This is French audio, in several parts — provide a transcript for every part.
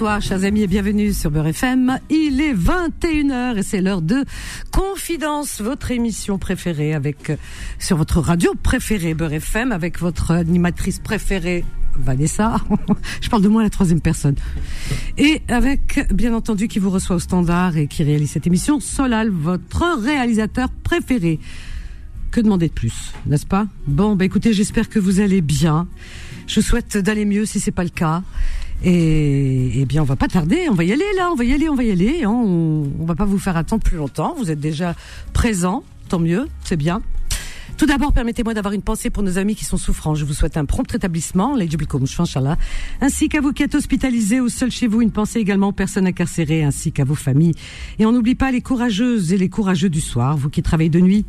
Bonsoir, chers amis, et bienvenue sur Beur FM. Il est 21h et c'est l'heure de Confidence, votre émission préférée sur votre radio préférée Beur FM, avec votre animatrice préférée, Vanessa. Je parle de moi à la troisième personne. Et avec, bien entendu, qui vous reçoit au standard et qui réalise cette émission, Solal, votre réalisateur préféré. Que demander de plus, n'est-ce pas? Bon, bah écoutez, j'espère que vous allez bien. Je souhaite d'aller mieux si c'est pas le cas. Et bien, on va pas tarder, on va y aller. On va pas vous faire attendre plus longtemps. Vous êtes déjà présents, tant mieux, c'est bien. Tout d'abord, permettez-moi d'avoir une pensée pour nos amis qui sont souffrants. Je vous souhaite un prompt rétablissement, ainsi qu'à vous qui êtes hospitalisés ou seuls chez vous. Une pensée également aux personnes incarcérées, ainsi qu'à vos familles. Et on n'oublie pas les courageuses et les courageux du soir, vous qui travaillez de nuit.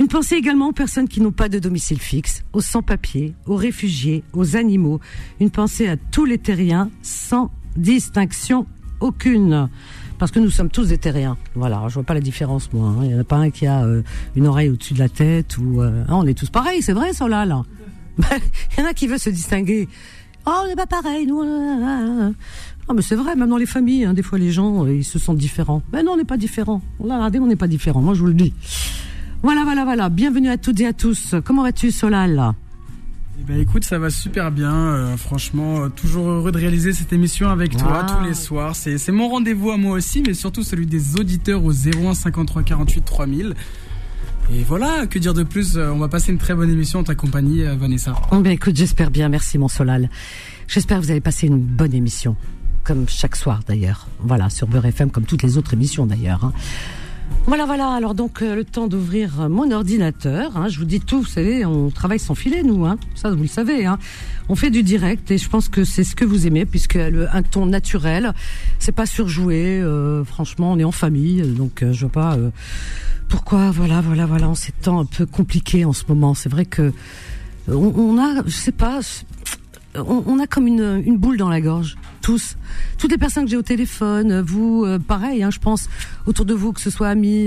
Une pensée également aux personnes qui n'ont pas de domicile fixe, aux sans-papiers, aux réfugiés, aux animaux. Une pensée à tous les terriens, sans distinction aucune. Parce que nous sommes tous des terriens. Voilà, je vois pas la différence, moi. Il n'y en a pas un qui a une oreille au-dessus de la tête. On est tous pareils, c'est vrai, Solal. Il y en a qui veulent se distinguer. Oh, on n'est pas pareil, nous. Non, mais c'est vrai, même dans les familles, des fois les gens, ils se sentent différents. Mais non, on n'est pas différents. On n'est pas différents, moi je vous le dis. Voilà. Bienvenue à toutes et à tous. Comment vas-tu, Solal ? Eh ben, écoute, ça va super bien. Franchement, toujours heureux de réaliser cette émission avec toi tous les soirs. C'est mon rendez-vous à moi aussi, mais surtout celui des auditeurs au 01 53 48 3000. Et voilà, que dire de plus ? On va passer une très bonne émission en ta compagnie, Vanessa. Oh, ben écoute, j'espère bien. Merci, mon Solal. J'espère que vous allez passer une bonne émission, comme chaque soir d'ailleurs. Voilà, sur Beur FM, comme toutes les autres émissions d'ailleurs. Voilà. Alors donc le temps d'ouvrir mon ordinateur. Je vous dis tout. Vous savez, on travaille sans filet, nous. Ça, vous le savez. On fait du direct et je pense que c'est ce que vous aimez, puisque un ton naturel, c'est pas surjoué. Franchement, on est en famille, donc je vois pas pourquoi. Voilà. En ces temps un peu compliqués en ce moment, c'est vrai que on a, je sais pas. On a comme une boule dans la gorge, tous. Toutes les personnes que j'ai au téléphone, vous, pareil, je pense, autour de vous, que ce soit amis,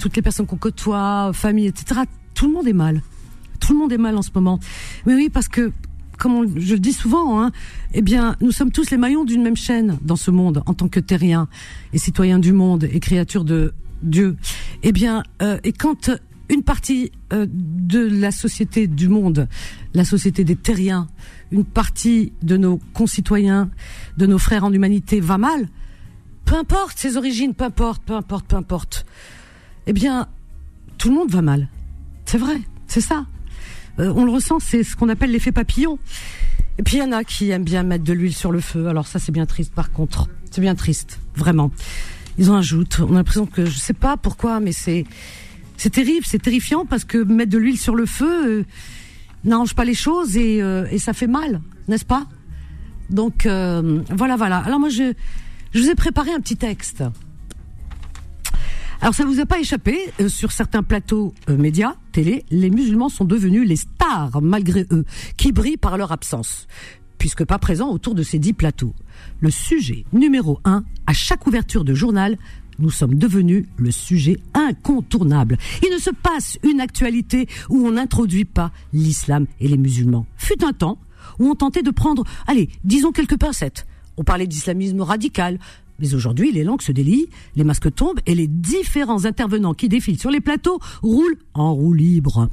toutes les personnes qu'on côtoie, famille, etc. Tout le monde est mal. Tout le monde est mal en ce moment. Mais oui, parce que, comme je le dis souvent, eh bien, nous sommes tous les maillons d'une même chaîne dans ce monde, en tant que terriens et citoyens du monde et créatures de Dieu. Eh bien, et quand une partie de la société du monde, la société des terriens, une partie de nos concitoyens, de nos frères en humanité va mal, peu importe ses origines, peu importe, eh bien, tout le monde va mal. C'est vrai, c'est ça. On le ressent, c'est ce qu'on appelle l'effet papillon. Et puis il y en a qui aiment bien mettre de l'huile sur le feu, alors ça c'est bien triste par contre, c'est bien triste, vraiment. Ils en ajoutent, on a l'impression que, je sais pas pourquoi, mais c'est terrible, c'est terrifiant, parce que mettre de l'huile sur le feu n'arrange pas les choses et ça fait mal, n'est-ce pas ? Donc, voilà. Alors moi, je vous ai préparé un petit texte. Alors, ça vous a pas échappé, sur certains plateaux médias, télé, les musulmans sont devenus les stars, malgré eux, qui brillent par leur absence, puisque pas présents autour de ces 10 plateaux. Le sujet numéro 1, à chaque ouverture de journal, nous sommes devenus le sujet incontournable. Il ne se passe une actualité où on n'introduit pas l'islam et les musulmans. Fut un temps où on tentait de prendre, disons quelques pincettes. On parlait d'islamisme radical. Mais aujourd'hui, les langues se délient, les masques tombent et les différents intervenants qui défilent sur les plateaux roulent en roue libre.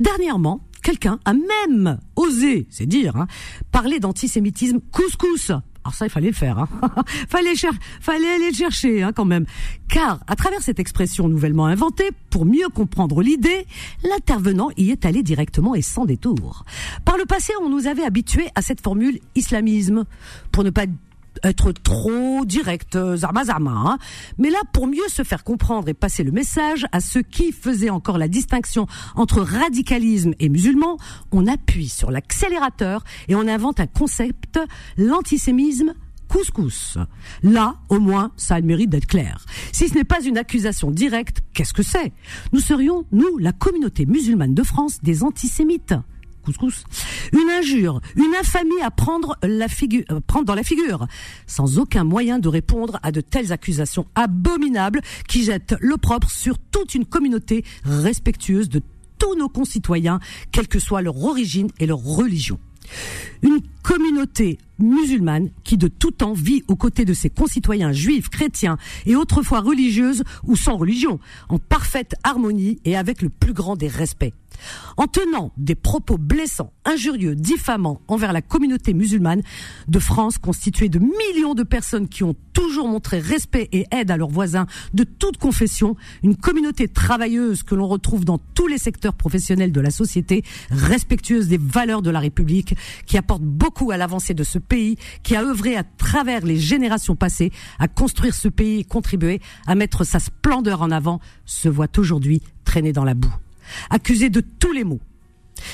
Dernièrement, quelqu'un a même osé, c'est dire, parler d'antisémitisme couscous. Alors ça, il fallait le faire. Fallait aller le chercher quand même. Car, à travers cette expression nouvellement inventée, pour mieux comprendre l'idée, l'intervenant y est allé directement et sans détour. Par le passé, on nous avait habitués à cette formule islamisme, pour ne pas être trop direct, zarma. Mais là, pour mieux se faire comprendre et passer le message à ceux qui faisaient encore la distinction entre radicalisme et musulman, on appuie sur l'accélérateur et on invente un concept, l'antisémisme couscous. Là, au moins, ça a le mérite d'être clair. Si ce n'est pas une accusation directe, qu'est-ce que c'est ? Nous serions, nous, la communauté musulmane de France, des antisémites. Couscous. Une injure, une infamie à prendre dans la figure, sans aucun moyen de répondre à de telles accusations abominables qui jettent l'opprobre sur toute une communauté respectueuse de tous nos concitoyens, quelle que soit leur origine et leur religion. Une communauté musulmane qui de tout temps vit aux côtés de ses concitoyens juifs, chrétiens et autrefois religieuses ou sans religion, en parfaite harmonie et avec le plus grand des respects. En tenant des propos blessants, injurieux, diffamants envers la communauté musulmane de France, constituée de millions de personnes qui ont toujours montré respect et aide à leurs voisins de toute confession, une communauté travailleuse que l'on retrouve dans tous les secteurs professionnels de la société, respectueuse des valeurs de la République, qui apporte beaucoup à l'avancée de ce pays, qui a œuvré à travers les générations passées à construire ce pays et contribuer à mettre sa splendeur en avant, se voit aujourd'hui traîner dans la boue. Accusé de tous les maux.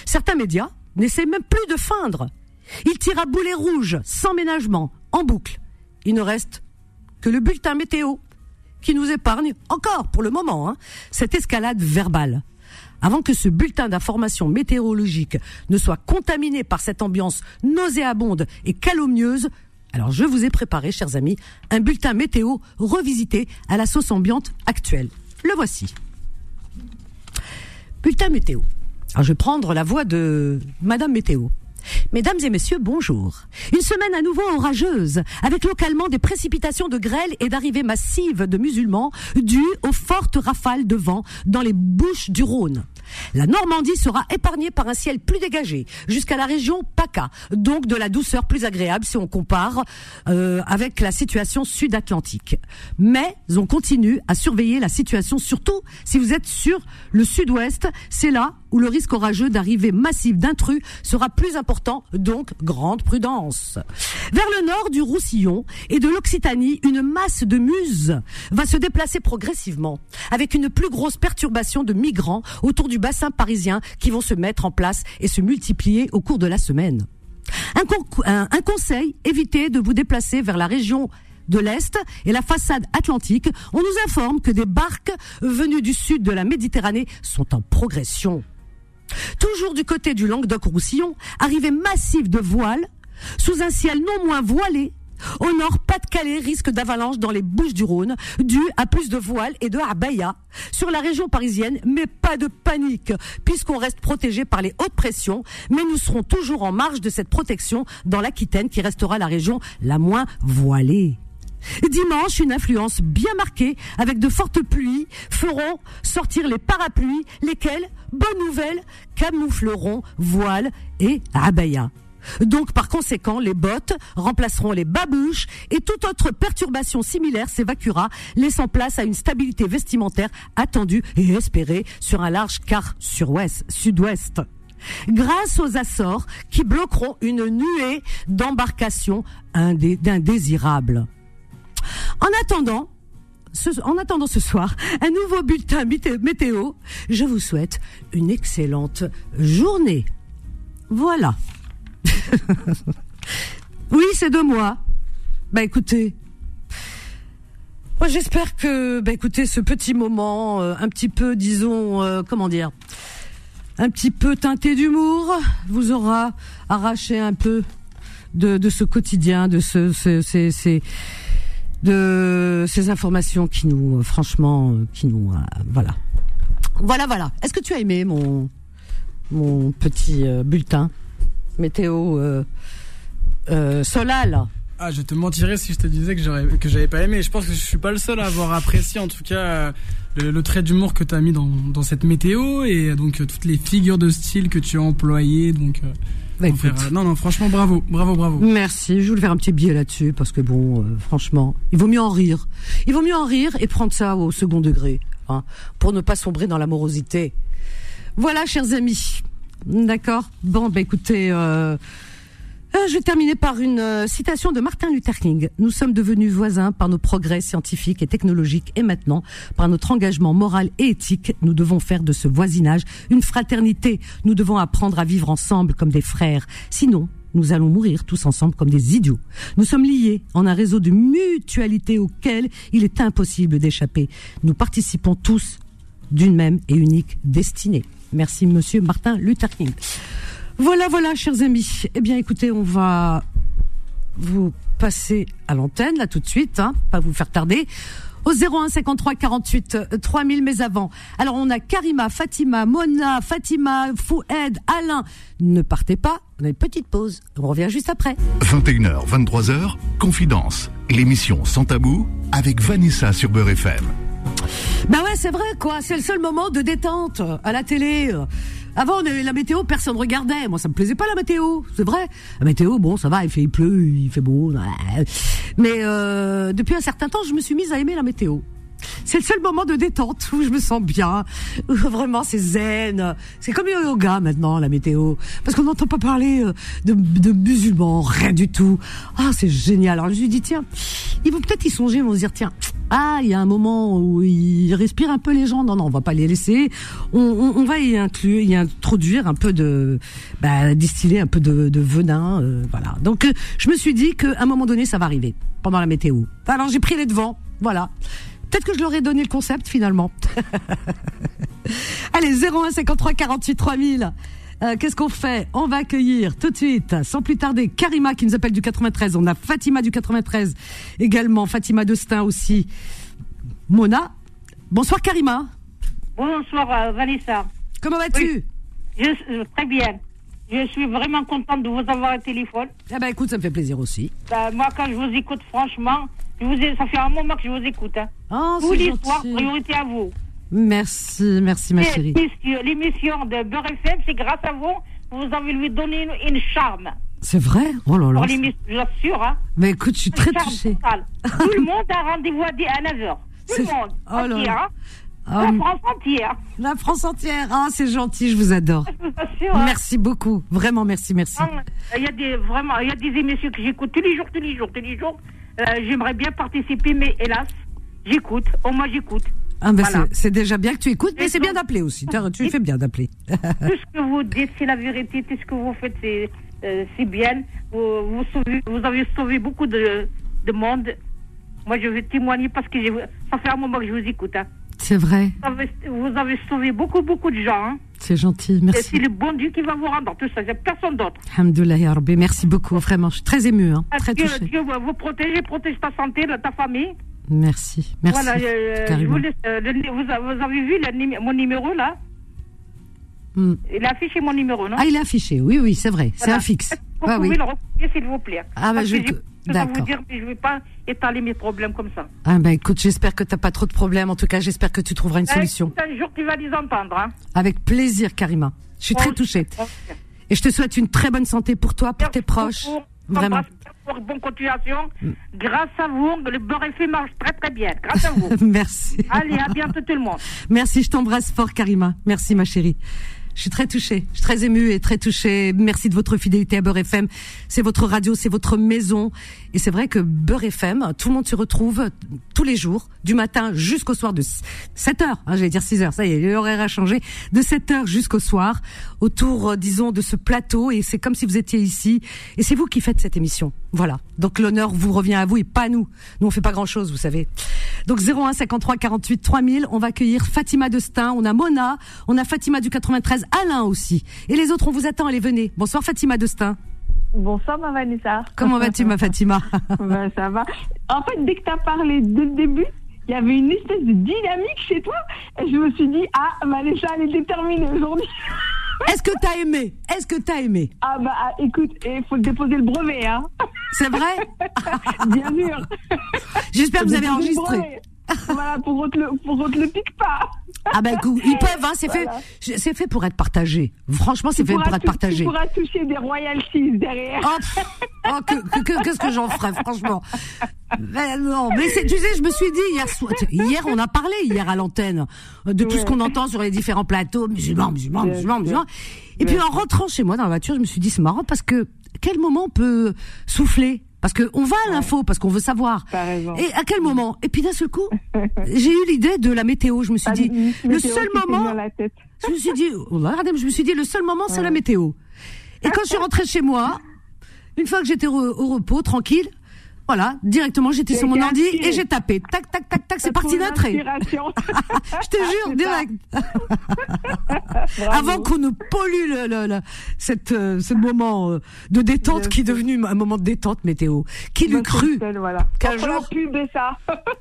Certains médias n'essaient même plus de feindre. Ils tirent à boulet rouge, sans ménagement, en boucle. Il ne reste que le bulletin météo, qui nous épargne, encore pour le moment, cette escalade verbale. Avant que ce bulletin d'information météorologique ne soit contaminé par cette ambiance nauséabonde et calomnieuse, alors je vous ai préparé, chers amis, un bulletin météo revisité à la sauce ambiante actuelle. Le voici. Bulletin météo. Alors je vais prendre la voix de Madame Météo. Mesdames et messieurs, bonjour. Une semaine à nouveau orageuse, avec localement des précipitations de grêle et d'arrivées massives de musulmans dues aux fortes rafales de vent dans les Bouches du Rhône. La Normandie sera épargnée par un ciel plus dégagé, jusqu'à la région PACA, donc de la douceur plus agréable si on compare avec la situation sud-atlantique. Mais on continue à surveiller la situation, surtout si vous êtes sur le sud-ouest, c'est là où le risque orageux d'arrivée massive d'intrus sera plus important, donc grande prudence. Vers le nord du Roussillon et de l'Occitanie, une masse de muses va se déplacer progressivement, avec une plus grosse perturbation de migrants autour du bassin parisien qui vont se mettre en place et se multiplier au cours de la semaine. Un conseil, évitez de vous déplacer vers la région de l'Est et la façade atlantique. On nous informe que des barques venues du sud de la Méditerranée sont en progression. Toujours du côté du Languedoc-Roussillon, arrivée massive de voiles, sous un ciel non moins voilé, au nord, Pas-de-Calais risque d'avalanche dans les Bouches-du-Rhône, due à plus de voiles et de abaya sur la région parisienne, mais pas de panique, puisqu'on reste protégé par les hautes pressions, mais nous serons toujours en marge de cette protection dans l'Aquitaine, qui restera la région la moins voilée. Dimanche, une influence bien marquée avec de fortes pluies feront sortir les parapluies, lesquels, bonne nouvelle, camoufleront voiles et abaya. Donc par conséquent, les bottes remplaceront les babouches et toute autre perturbation similaire s'évacuera, laissant place à une stabilité vestimentaire attendue et espérée sur un large quart sud-ouest. Grâce aux Açores qui bloqueront une nuée d'embarcations indésirables. En attendant ce soir, un nouveau bulletin météo, je vous souhaite une excellente journée. Voilà. Oui, c'est de moi. Écoutez, moi j'espère que, écoutez, ce petit moment, un petit peu, disons, un petit peu teinté d'humour, vous aura arraché un peu de ce quotidien, de ces informations qui nous, franchement, voilà. Voilà. Est-ce que tu as aimé mon petit bulletin météo Solal? Ah, je te mentirais si je te disais que j'avais pas aimé. Je pense que je suis pas le seul à avoir apprécié, en tout cas, le trait d'humour que tu as mis dans cette météo et donc toutes les figures de style que tu as employées, donc. Non, franchement, bravo. Merci, je voulais faire un petit billet là-dessus, parce que franchement, il vaut mieux en rire. Il vaut mieux en rire et prendre ça au second degré, pour ne pas sombrer dans la morosité. Voilà, chers amis. D'accord. Écoutez, je vais terminer par une citation de Martin Luther King. Nous sommes devenus voisins par nos progrès scientifiques et technologiques, et maintenant, par notre engagement moral et éthique, nous devons faire de ce voisinage une fraternité. Nous devons apprendre à vivre ensemble comme des frères. Sinon, nous allons mourir tous ensemble comme des idiots. Nous sommes liés en un réseau de mutualité auquel il est impossible d'échapper. Nous participons tous d'une même et unique destinée. Merci, monsieur Martin Luther King. Voilà, chers amis. Eh bien, écoutez, on va vous passer à l'antenne, là, tout de suite, pas vous faire tarder. au 01 53 48 3000. Mais avant, alors on a Karima, Fatima, Mona, Foued, Alain. Ne partez pas, on a une petite pause, on revient juste après. 21h, 23h, Confidence, l'émission sans tabou avec Vanessa sur Beur FM. Bah ouais, c'est vrai quoi, c'est le seul moment de détente à la télé. Avant, on avait la météo, personne regardait. Moi, ça me plaisait pas la météo, c'est vrai. La météo, bon, ça va, il pleut, il fait beau. Mais depuis un certain temps, je me suis mise à aimer la météo. C'est le seul moment de détente où je me sens bien. Vraiment, c'est zen. C'est comme le yoga maintenant, la météo. Parce qu'on n'entend pas parler de musulmans, rien du tout. Ah, c'est génial. Alors je lui dis, tiens, ils vont peut-être y songer, ils vont se dire, tiens, ah, il y a un moment où ils respirent un peu les gens. Non, on va pas les laisser. On va y inclure, y introduire un peu de, bah, distiller un peu de venin, voilà. Donc, je me suis dit qu'à un moment donné, ça va arriver pendant la météo. Alors j'ai pris les devants, voilà. Peut-être que je leur ai donné le concept, finalement. Allez, 01 53 48 3000. Qu'est-ce qu'on fait? On va accueillir tout de suite, sans plus tarder, Karima qui nous appelle du 93. On a Fatima du 93 également. Fatima de Stein aussi. Mona. Bonsoir, Karima. Bonsoir, Vanessa. Comment vas-tu? Oui, très bien. Je suis vraiment contente de vous avoir au téléphone. Eh ben, écoute, ça me fait plaisir aussi. Bah, moi, quand je vous écoute, franchement... ça fait un moment que je vous écoute. Hein. Oh, tous les soirs, priorité à vous. Merci, merci ma chérie. L'émission de Beur FM, c'est grâce à vous que vous avez lui donné une charme. C'est vrai? Oh là là. Pour l'émission, je l'assure. Hein. Mais écoute, je suis très touchée. Tout le monde a rendez-vous à 9h. Tout le monde. Oh là là. La France entière. La France entière. Ah, c'est gentil, je vous adore. Je vous assure, hein. Merci beaucoup. Vraiment, merci, merci. Il y a des émissions que j'écoute tous les jours. J'aimerais bien participer, mais hélas, j'écoute. Au moins, j'écoute. Ah ben voilà. C'est déjà bien que tu écoutes, mais c'est bien d'appeler aussi. Tu fais bien d'appeler. Tout ce que vous dites, c'est la vérité. Tout ce que vous faites, c'est bien. Vous avez sauvé beaucoup de monde. Moi, je veux témoigner parce que ça fait un moment que je vous écoute. Hein. C'est vrai. Vous avez sauvé beaucoup de gens. Hein. C'est gentil, merci. C'est le bon Dieu qui va vous rendre tout ça, il n'y a personne d'autre. Alhamdoulilah ya Rabbi, merci beaucoup, vraiment, je suis très émue, hein, très touchée. Dieu vous protège ta santé, ta famille. Merci, merci. Voilà, je vous laisse, vous avez vu mon numéro là? Il a affiché mon numéro, non? Ah, il a affiché, oui, c'est vrai, voilà. C'est un fixe. Vous pouvez le recopier, s'il vous plaît. Ah, bah, d'accord. Je vais vous dire, mais je ne vais pas étaler mes problèmes comme ça. Ah, ben écoute, j'espère que tu n'as pas trop de problèmes. En tout cas, j'espère que tu trouveras une solution. C'est un jour tu vas les entendre. Hein. Avec plaisir, Karima. Je suis très touchée. Et je te souhaite une très bonne santé pour toi, pour tes proches. Vraiment. Pour bonne continuation. Grâce à vous, le Beur FM marche très très bien. Grâce à vous. Merci. Allez, à bientôt tout le monde. Merci, je t'embrasse fort, Karima. Merci, ma chérie. Je suis très touchée, je suis très émue et très touchée. Merci de votre fidélité à Beur FM. C'est votre radio, c'est votre maison. Et c'est vrai que Beur FM, tout le monde se retrouve tous les jours, du matin jusqu'au soir de 7h, hein, j'allais dire 6h, ça y est, l'horaire a changé, de 7h jusqu'au soir, autour, disons, de ce plateau. Et c'est comme si vous étiez ici. Et c'est vous qui faites cette émission. Voilà. Donc l'honneur vous revient à vous et pas à nous. Nous, on fait pas grand-chose, vous savez. Donc 01 53 48 3000, on va accueillir Fatima de Stein, on a Mona, on a Fatima du 93, Alain aussi. Et les autres, on vous attend, allez, venez. Bonsoir Fatima de Stein. Bonsoir ma Vanessa. Comment vas-tu ma Fatima? Ben, ça va. En fait, dès que tu as parlé dès le début, il y avait une espèce de dynamique chez toi. Et je me suis dit, ah, Vanessa, elle est déterminée aujourd'hui. Est-ce que t'as aimé? Ah bah écoute, il faut déposer le brevet, hein. C'est vrai? Bien sûr. J'espère que vous avez enregistré. Voilà, pour qu'on te le pique pas. Ah ben, ils peuvent, hein, c'est fait pour être partagé. Franchement, c'est fait pour être partagé. Tu pourras toucher des royalties derrière. Oh, qu'est-ce que j'en ferais, franchement. Mais non, mais tu sais, je me suis dit hier, on a parlé hier à l'antenne de tout ce qu'on entend sur les différents plateaux, musulmans. Et puis en rentrant chez moi dans la voiture, je me suis dit c'est marrant parce que quel moment on peut souffler? Parce que on va à l'info, parce qu'on veut savoir. Et à quel moment? Et puis d'un seul coup, j'ai eu l'idée de la météo. Je me suis dit, le seul moment, le seul moment, c'est la météo. Et quand je suis rentrée chez moi, une fois que j'étais au repos, tranquille, voilà, directement, j'étais sur mon ordi et j'ai tapé. Tac, tac, tac, tac, c'est parti d'un trait. Je te jure, direct. Avant qu'on ne pollue ce moment de détente qui est devenu un moment de détente météo. Qui l'eût cru qu'un jour...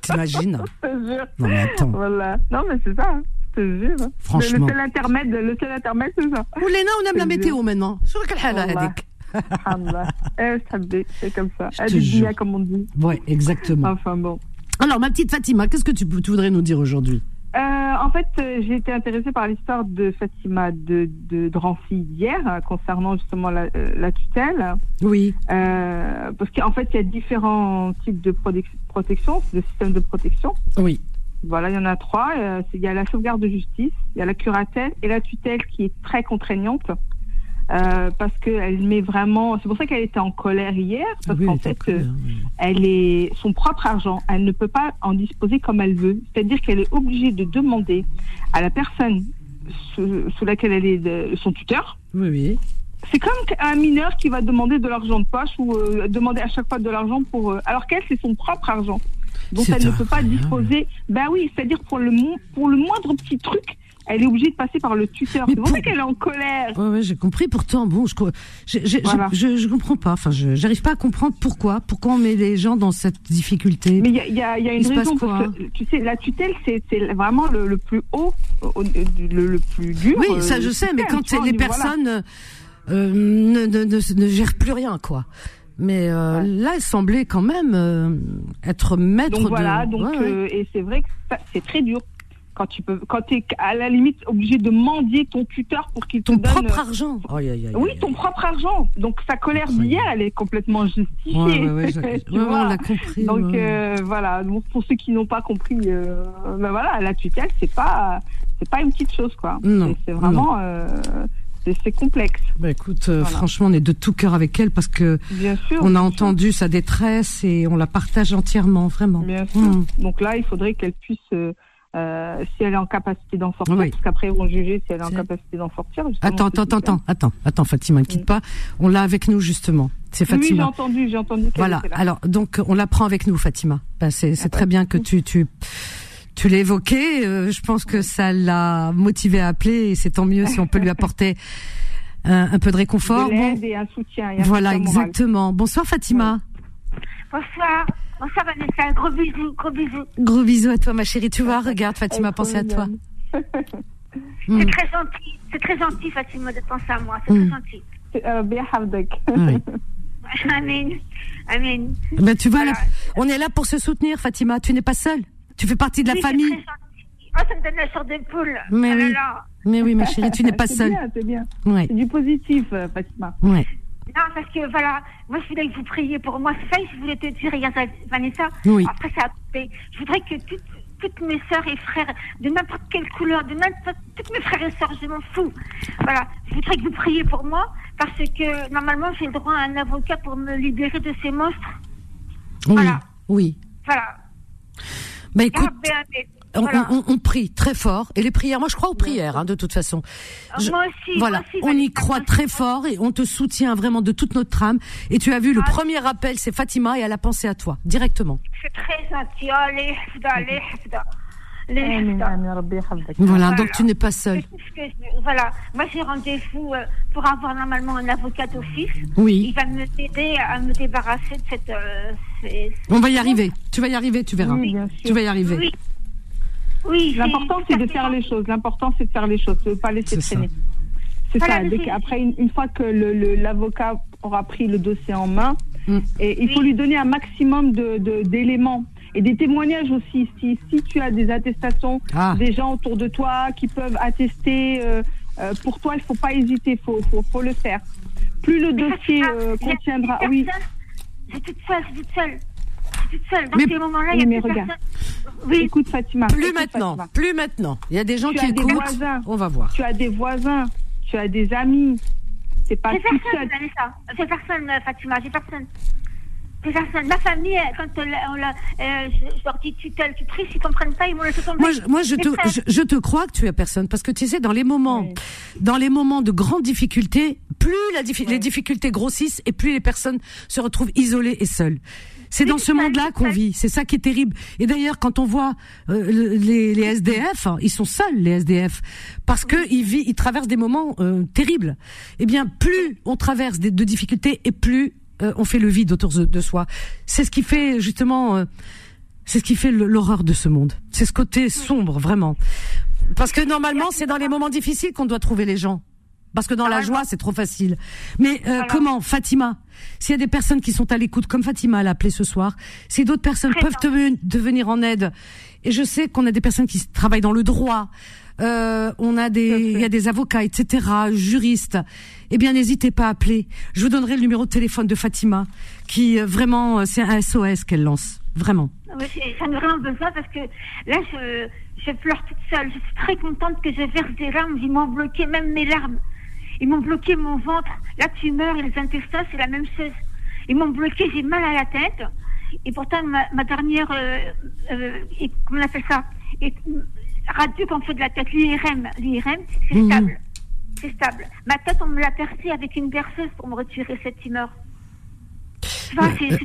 T'imagines? Non, mais attends. Voilà. Non, mais c'est ça. Franchement. Le seul intermède, c'est ça. Ou Léna, on aime la météo maintenant. Sur quel haladik? Allah. C'est comme ça. Elle est bien, comme on dit. Ouais, exactement. Enfin bon. Alors, ma petite Fatima, qu'est-ce que tu voudrais nous dire aujourd'hui? En fait, j'ai été intéressée par l'histoire de Fatima de Drancy hier, concernant justement la tutelle. Oui. Parce qu'en fait, il y a différents types de protection, de systèmes de protection. Oui. Voilà, il y en a trois. Il y a la sauvegarde de justice, il y a la curatelle et la tutelle qui est très contraignante. Parce qu'elle met vraiment... C'est pour ça qu'elle était en colère hier, parce qu'en fait, elle est son propre argent. Elle ne peut pas en disposer comme elle veut. C'est-à-dire qu'elle est obligée de demander à la personne sous laquelle elle est son tuteur. Oui, oui. C'est comme un mineur qui va demander de l'argent de poche ou demander à chaque fois de l'argent pour... alors qu'elle, c'est son propre argent. Donc, elle ne peut pas disposer... Ben oui, c'est-à-dire pour le moindre petit truc, elle est obligée de passer par le tuteur. C'est pour ça qu'elle est en colère. Oui, ouais, j'ai compris. Pourtant, bon, je comprends pas. Enfin, j'arrive pas à comprendre pourquoi on met les gens dans cette difficulté. Mais il y a une raison. Parce que, tu sais, la tutelle, c'est vraiment le plus haut, le plus dur. Oui, ça je sais. Mais quand les personnes ne gèrent plus rien, quoi. Mais là, elle semblait quand même être maître. Donc voilà. Et c'est vrai que ça, c'est très dur. Quand t'es à la limite obligé de mendier ton tuteur pour qu'il te donne... Ton propre argent. Oui, ton propre argent. Donc, sa colère d'hier, elle est complètement justifiée. On a compris. Donc, voilà. Donc, pour ceux qui n'ont pas compris, ben voilà, la tutelle, c'est pas une petite chose, quoi. Non. C'est vraiment... C'est complexe. Bah écoute, franchement, on est de tout cœur avec elle parce que on a entendu sa détresse et on la partage entièrement, vraiment. Bien sûr. Donc là, il faudrait qu'elle puisse... si elle est en capacité d'en sortir, parce qu'après ils vont juger si elle est en capacité d'en sortir. Attends, Fatima, ne quitte pas. On l'a avec nous justement. C'est Fatima. Oui, j'ai entendu. Voilà. Était là. Alors donc on la prend avec nous, Fatima. Ben, c'est très bien que tu l'as évoqué. Je pense que ça l'a motivée à appeler et c'est tant mieux si on peut lui apporter un peu de réconfort. De l'aide et un soutien. Et un soutien exactement. Moral. Bonsoir Fatima. Ouais. Bonsoir. Bonsoir Vanessa, gros bisous, gros bisous. Gros bisous à toi ma chérie, tu vois, regarde Fatima, pensez à toi. C'est très gentil, Fatima de penser à moi, c'est très gentil. Bien Havdak. Amen, amen. Ben, tu vois, voilà. On est là pour se soutenir Fatima, tu n'es pas seule, tu fais partie de la famille. C'est très gentil. Oh, ça me donne la chair de poule. Mais oui ma chérie, tu n'es pas seule. C'est bien, c'est du positif Fatima. Ouais. Non, parce que voilà, moi je voulais que vous priez pour moi. C'est ça que je voulais te dire hier, Vanessa. Oui. Après, ça a coupé. Je voudrais que toutes mes sœurs et frères, de n'importe quelle couleur, toutes mes frères et sœurs, je m'en fous. Voilà, je voudrais que vous priez pour moi, parce que normalement j'ai le droit à un avocat pour me libérer de ces monstres. Oui. Voilà. Oui. Voilà. Bah écoute. On prie très fort. Et les prières, moi je crois aux prières, de toute façon. Moi aussi. Voilà, moi aussi, on y croit très fort et on te soutient vraiment de toute notre âme. Et tu as vu, le premier appel, c'est Fatima et elle a pensé à toi, directement. C'est très gentil. Voilà, donc tu n'es pas seule. Voilà, moi j'ai rendez-vous pour avoir normalement un avocat d'office. Oui. Il va me aider à me débarrasser de cette... On va y arriver. Tu vas y arriver, tu verras. Oui, tu vas y arriver. Oui. Oui, l'important c'est de faire les choses. L'important c'est de faire les choses, de pas laisser traîner. C'est ça. Après, une fois que l'avocat aura pris le dossier en main, et il faut lui donner un maximum d'éléments et des témoignages aussi. Si tu as des attestations, des gens autour de toi qui peuvent attester pour toi, il faut pas hésiter. Faut le faire. Plus le dossier contiendra. Oui. C'est toute seule. Dans ces moments-là, il y a personne. Oui. Écoute Fatima. Plus maintenant. Il y a des gens qui écoutent. On va voir. Tu as des voisins, tu as des amis. C'est pas toute seule. J'ai personne, Fatima. J'ai personne. Ma famille, quand je leur dis tutelle, tu triches, ils comprennent pas, ils m'ont laissé tomber. Moi, je te crois que tu as personne, parce que tu sais, dans les moments de grandes difficultés, plus les difficultés grossissent et plus les personnes se retrouvent isolées et seules. C'est dans ce monde-là qu'on vit. C'est ça qui est terrible. Et d'ailleurs, quand on voit les SDF, ils sont seuls, les SDF, parce que ils traversent des moments terribles. Eh bien, plus on traverse de difficultés et plus on fait le vide autour de soi. C'est ce qui fait justement C'est ce qui fait l'horreur de ce monde. C'est ce côté sombre, vraiment. Parce que normalement, c'est dans les moments difficiles qu'on doit trouver les gens. Parce que dans la joie, c'est trop facile. Mais comment, Fatima, s'il y a des personnes qui sont à l'écoute, comme Fatima l'a appelé ce soir, si d'autres personnes peuvent te venir en aide, et je sais qu'on a des personnes qui travaillent dans le droit, on a il y a des avocats, etc., juristes, eh bien, n'hésitez pas à appeler. Je vous donnerai le numéro de téléphone de Fatima, qui vraiment, c'est un SOS qu'elle lance. Vraiment. Oui, j'en ai vraiment besoin parce que là, je pleure toute seule. Je suis très contente que je verse des larmes. Ils m'ont bloqué même mes larmes. Ils m'ont bloqué mon ventre. La tumeur et les intestins, c'est la même chose. Ils m'ont bloqué, j'ai mal à la tête. Et pourtant, ma dernière, comment on appelle ça, radio qu'on fait de la tête, l'IRM, c'est stable. C'est stable. Ma tête, on me l'a percée avec une berceuse pour me retirer cette tumeur. L'essentiel,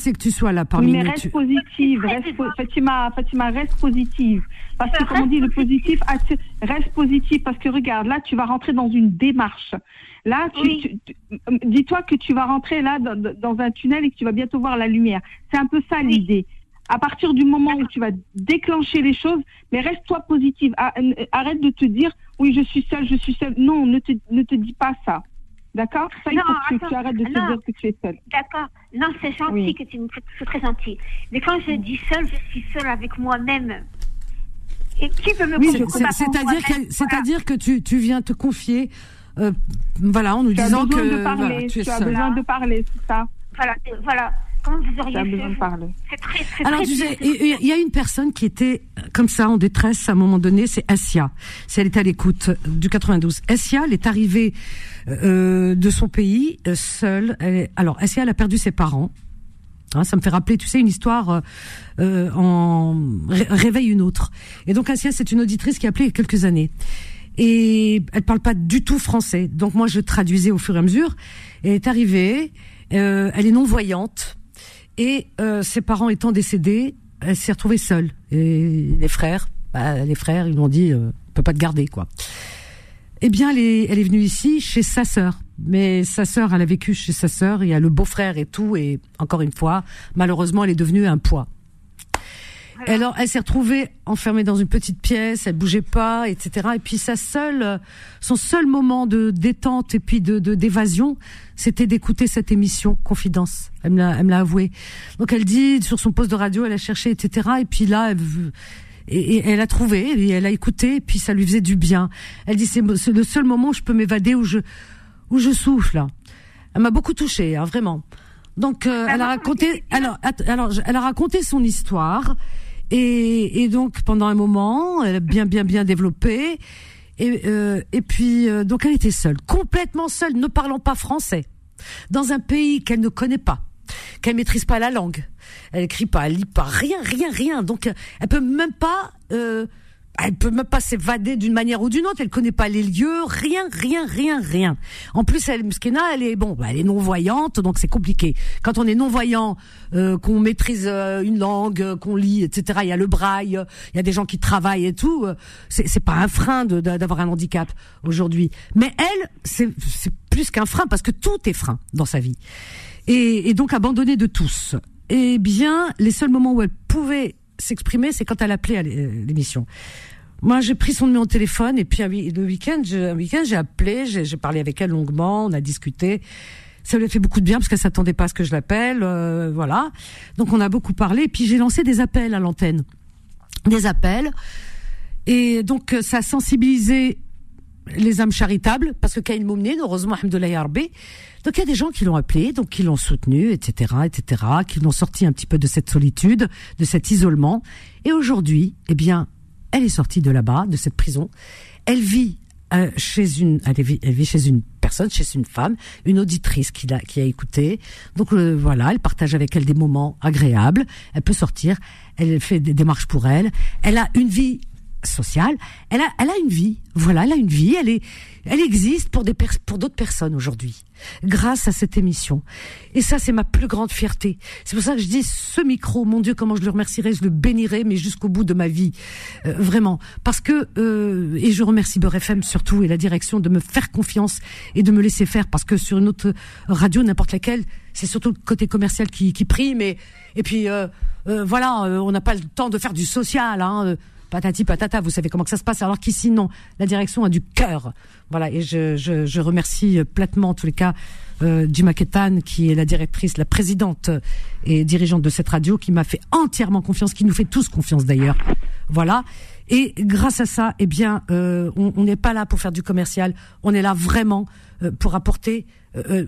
c'est que tu sois là parmi nous. Mais reste positive, Fatima, reste positive. Parce que, comme on dit, le positif, reste positif. Parce que regarde, là, tu vas rentrer dans une démarche. Là, dis-toi que tu vas rentrer là dans un tunnel et que tu vas bientôt voir la lumière. C'est un peu ça l'idée. À partir du moment où tu vas déclencher les choses, mais reste-toi positive. Arrête de te dire, oui, je suis seule. Non, ne te dis pas ça. D'accord ? Ça, non, il faut que tu arrêtes de te dire que tu es seule. D'accord. Non, c'est gentil que tu me fais. C'est très gentil. Mais quand je dis seule, je suis seule avec moi-même. Et qui peut me confier ? C'est-à-dire que tu viens te confier, en nous disant que tu es seule. Tu as besoin de parler, c'est ça ? Voilà. Quand vous auriez besoin de parler. C'est très. Alors, tu sais, il y a une personne qui était comme ça, en détresse, à un moment donné, c'est Asia. Elle était à l'écoute du 92. Asia, elle est arrivée de son pays, seule. Alors, Asia, elle a perdu ses parents. Hein, ça me fait rappeler, tu sais, une histoire en réveille une autre. Et donc, Asia, c'est une auditrice qui a appelé il y a quelques années. Et elle parle pas du tout français. Donc, moi, je traduisais au fur et à mesure. Et elle est arrivée, elle est non-voyante. Et ses parents étant décédés, elle s'est retrouvée seule. Et les frères, ils lui ont dit, on peut pas te garder, quoi. Eh bien, elle est venue ici chez sa sœur. Mais sa sœur, elle a vécu chez sa sœur. Il y a le beau-frère et tout. Et encore une fois, malheureusement, elle est devenue un poids. Voilà. Alors, elle s'est retrouvée enfermée dans une petite pièce. Elle bougeait pas, etc. Et puis, son seul moment de détente et puis d'évasion, c'était d'écouter cette émission Confidence. Elle me l'a avoué. Donc, elle dit sur son poste de radio, elle a cherché, etc. Et puis là, elle a trouvé, et elle a écouté, et puis ça lui faisait du bien. Elle dit c'est le seul moment où je peux m'évader, où je souffle. Elle m'a beaucoup touchée, hein, vraiment. Donc elle a raconté son histoire et donc pendant un moment, elle a bien développé et puis donc elle était seule, complètement seule, ne parlant pas français, dans un pays qu'elle ne connaît pas, qu'elle maîtrise pas la langue. Elle écrit pas, elle lit pas, rien. Donc elle peut même pas s'évader d'une manière ou d'une autre, elle connaît pas les lieux, rien. En plus elle Mskena, elle est non-voyante, donc c'est compliqué. Quand on est non-voyant, qu'on maîtrise une langue, qu'on lit, etc., il y a le braille, il y a des gens qui travaillent et tout, c'est pas un frein d'avoir un handicap aujourd'hui. Mais elle, c'est plus qu'un frein parce que tout est frein dans sa vie. Et donc abandonnée de tous. Eh bien, les seuls moments où elle pouvait s'exprimer, c'est quand elle appelait à l'émission. Moi, j'ai pris son numéro de téléphone et puis le week-end, j'ai appelé, j'ai parlé avec elle longuement, on a discuté. Ça lui a fait beaucoup de bien parce qu'elle s'attendait pas à ce que je l'appelle, voilà. Donc on a beaucoup parlé et puis j'ai lancé des appels à l'antenne, et donc ça a sensibilisé les âmes charitables, parce que Kaïn Moumnine, heureusement, Alhamdoulilah Yarbé. Donc, il y a des gens qui l'ont appelé, donc qui l'ont soutenu, etc., qui l'ont sorti un petit peu de cette solitude, de cet isolement. Et aujourd'hui, eh bien, elle est sortie de là-bas, de cette prison. Elle vit chez une femme, une auditrice qui a écouté. Donc, elle partage avec elle des moments agréables. Elle peut sortir. Elle fait des démarches pour elle. Elle a une vie sociale, elle a une vie. Voilà, elle a une vie, elle existe pour d'autres personnes aujourd'hui, grâce à cette émission. Et ça, c'est ma plus grande fierté. C'est pour ça que je dis, ce micro, mon Dieu, comment je le remercierai, je le bénirai, mais jusqu'au bout de ma vie. Vraiment. Parce que, et je remercie Beur FM surtout, et la direction de me faire confiance et de me laisser faire, parce que sur une autre radio, n'importe laquelle, c'est surtout le côté commercial qui prime, et puis, on n'a pas le temps de faire du social, hein. Patati patata, vous savez comment que ça se passe. Alors qu'ici, non, la direction a du cœur. Voilà, et je remercie platement, en tous les cas, Jima Ketan, qui est la directrice, la présidente et dirigeante de cette radio, qui m'a fait entièrement confiance, qui nous fait tous confiance d'ailleurs. Voilà. Et grâce à ça, eh bien, on n'est pas là pour faire du commercial. On est là vraiment pour apporter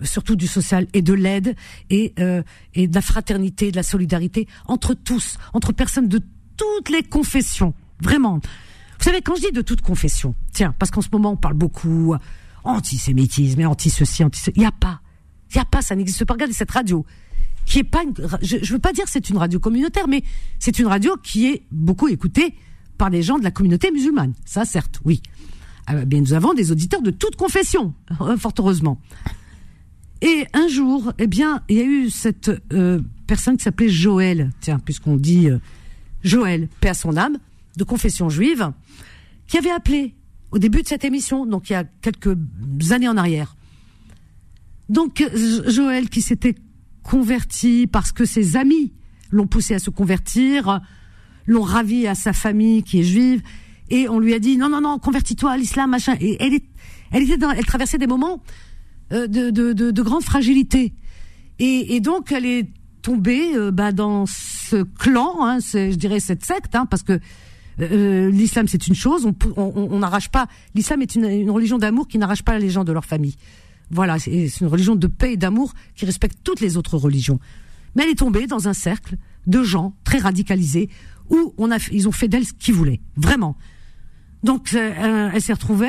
surtout du social et de l'aide et de la fraternité, de la solidarité entre tous, entre personnes de toutes les confessions. Vraiment. Vous savez, quand je dis de toute confession, tiens, parce qu'en ce moment, on parle beaucoup antisémitisme et anti-ceci, anti-ceci. Il n'y a pas, ça n'existe pas. Regardez cette radio, qui est pas une, je veux pas dire c'est une radio communautaire, mais c'est une radio qui est beaucoup écoutée par les gens de la communauté musulmane. Ça, certes, oui. Eh bien, nous avons des auditeurs de toute confession, fort heureusement. Et un jour, eh bien, il y a eu cette personne qui s'appelait Joël, tiens, puisqu'on dit Joël, paix à son âme, de confession juive, qui avait appelé au début de cette émission, donc il y a quelques années en arrière. Donc Joël, qui s'était converti parce que ses amis l'ont poussé à se convertir, l'ont ravi à sa famille qui est juive, et on lui a dit non, convertis-toi à l'islam, machin. Et elle traversait des moments de grande fragilité, et donc elle est tombée dans ce clan, hein, je dirais cette secte, hein, parce que l'islam c'est une chose, on n'arrache pas. L'islam est une religion d'amour qui n'arrache pas les gens de leur famille. Voilà, c'est une religion de paix et d'amour qui respecte toutes les autres religions. Mais elle est tombée dans un cercle de gens très radicalisés où ils ont fait d'elle ce qu'ils voulaient, vraiment. Donc elle s'est retrouvée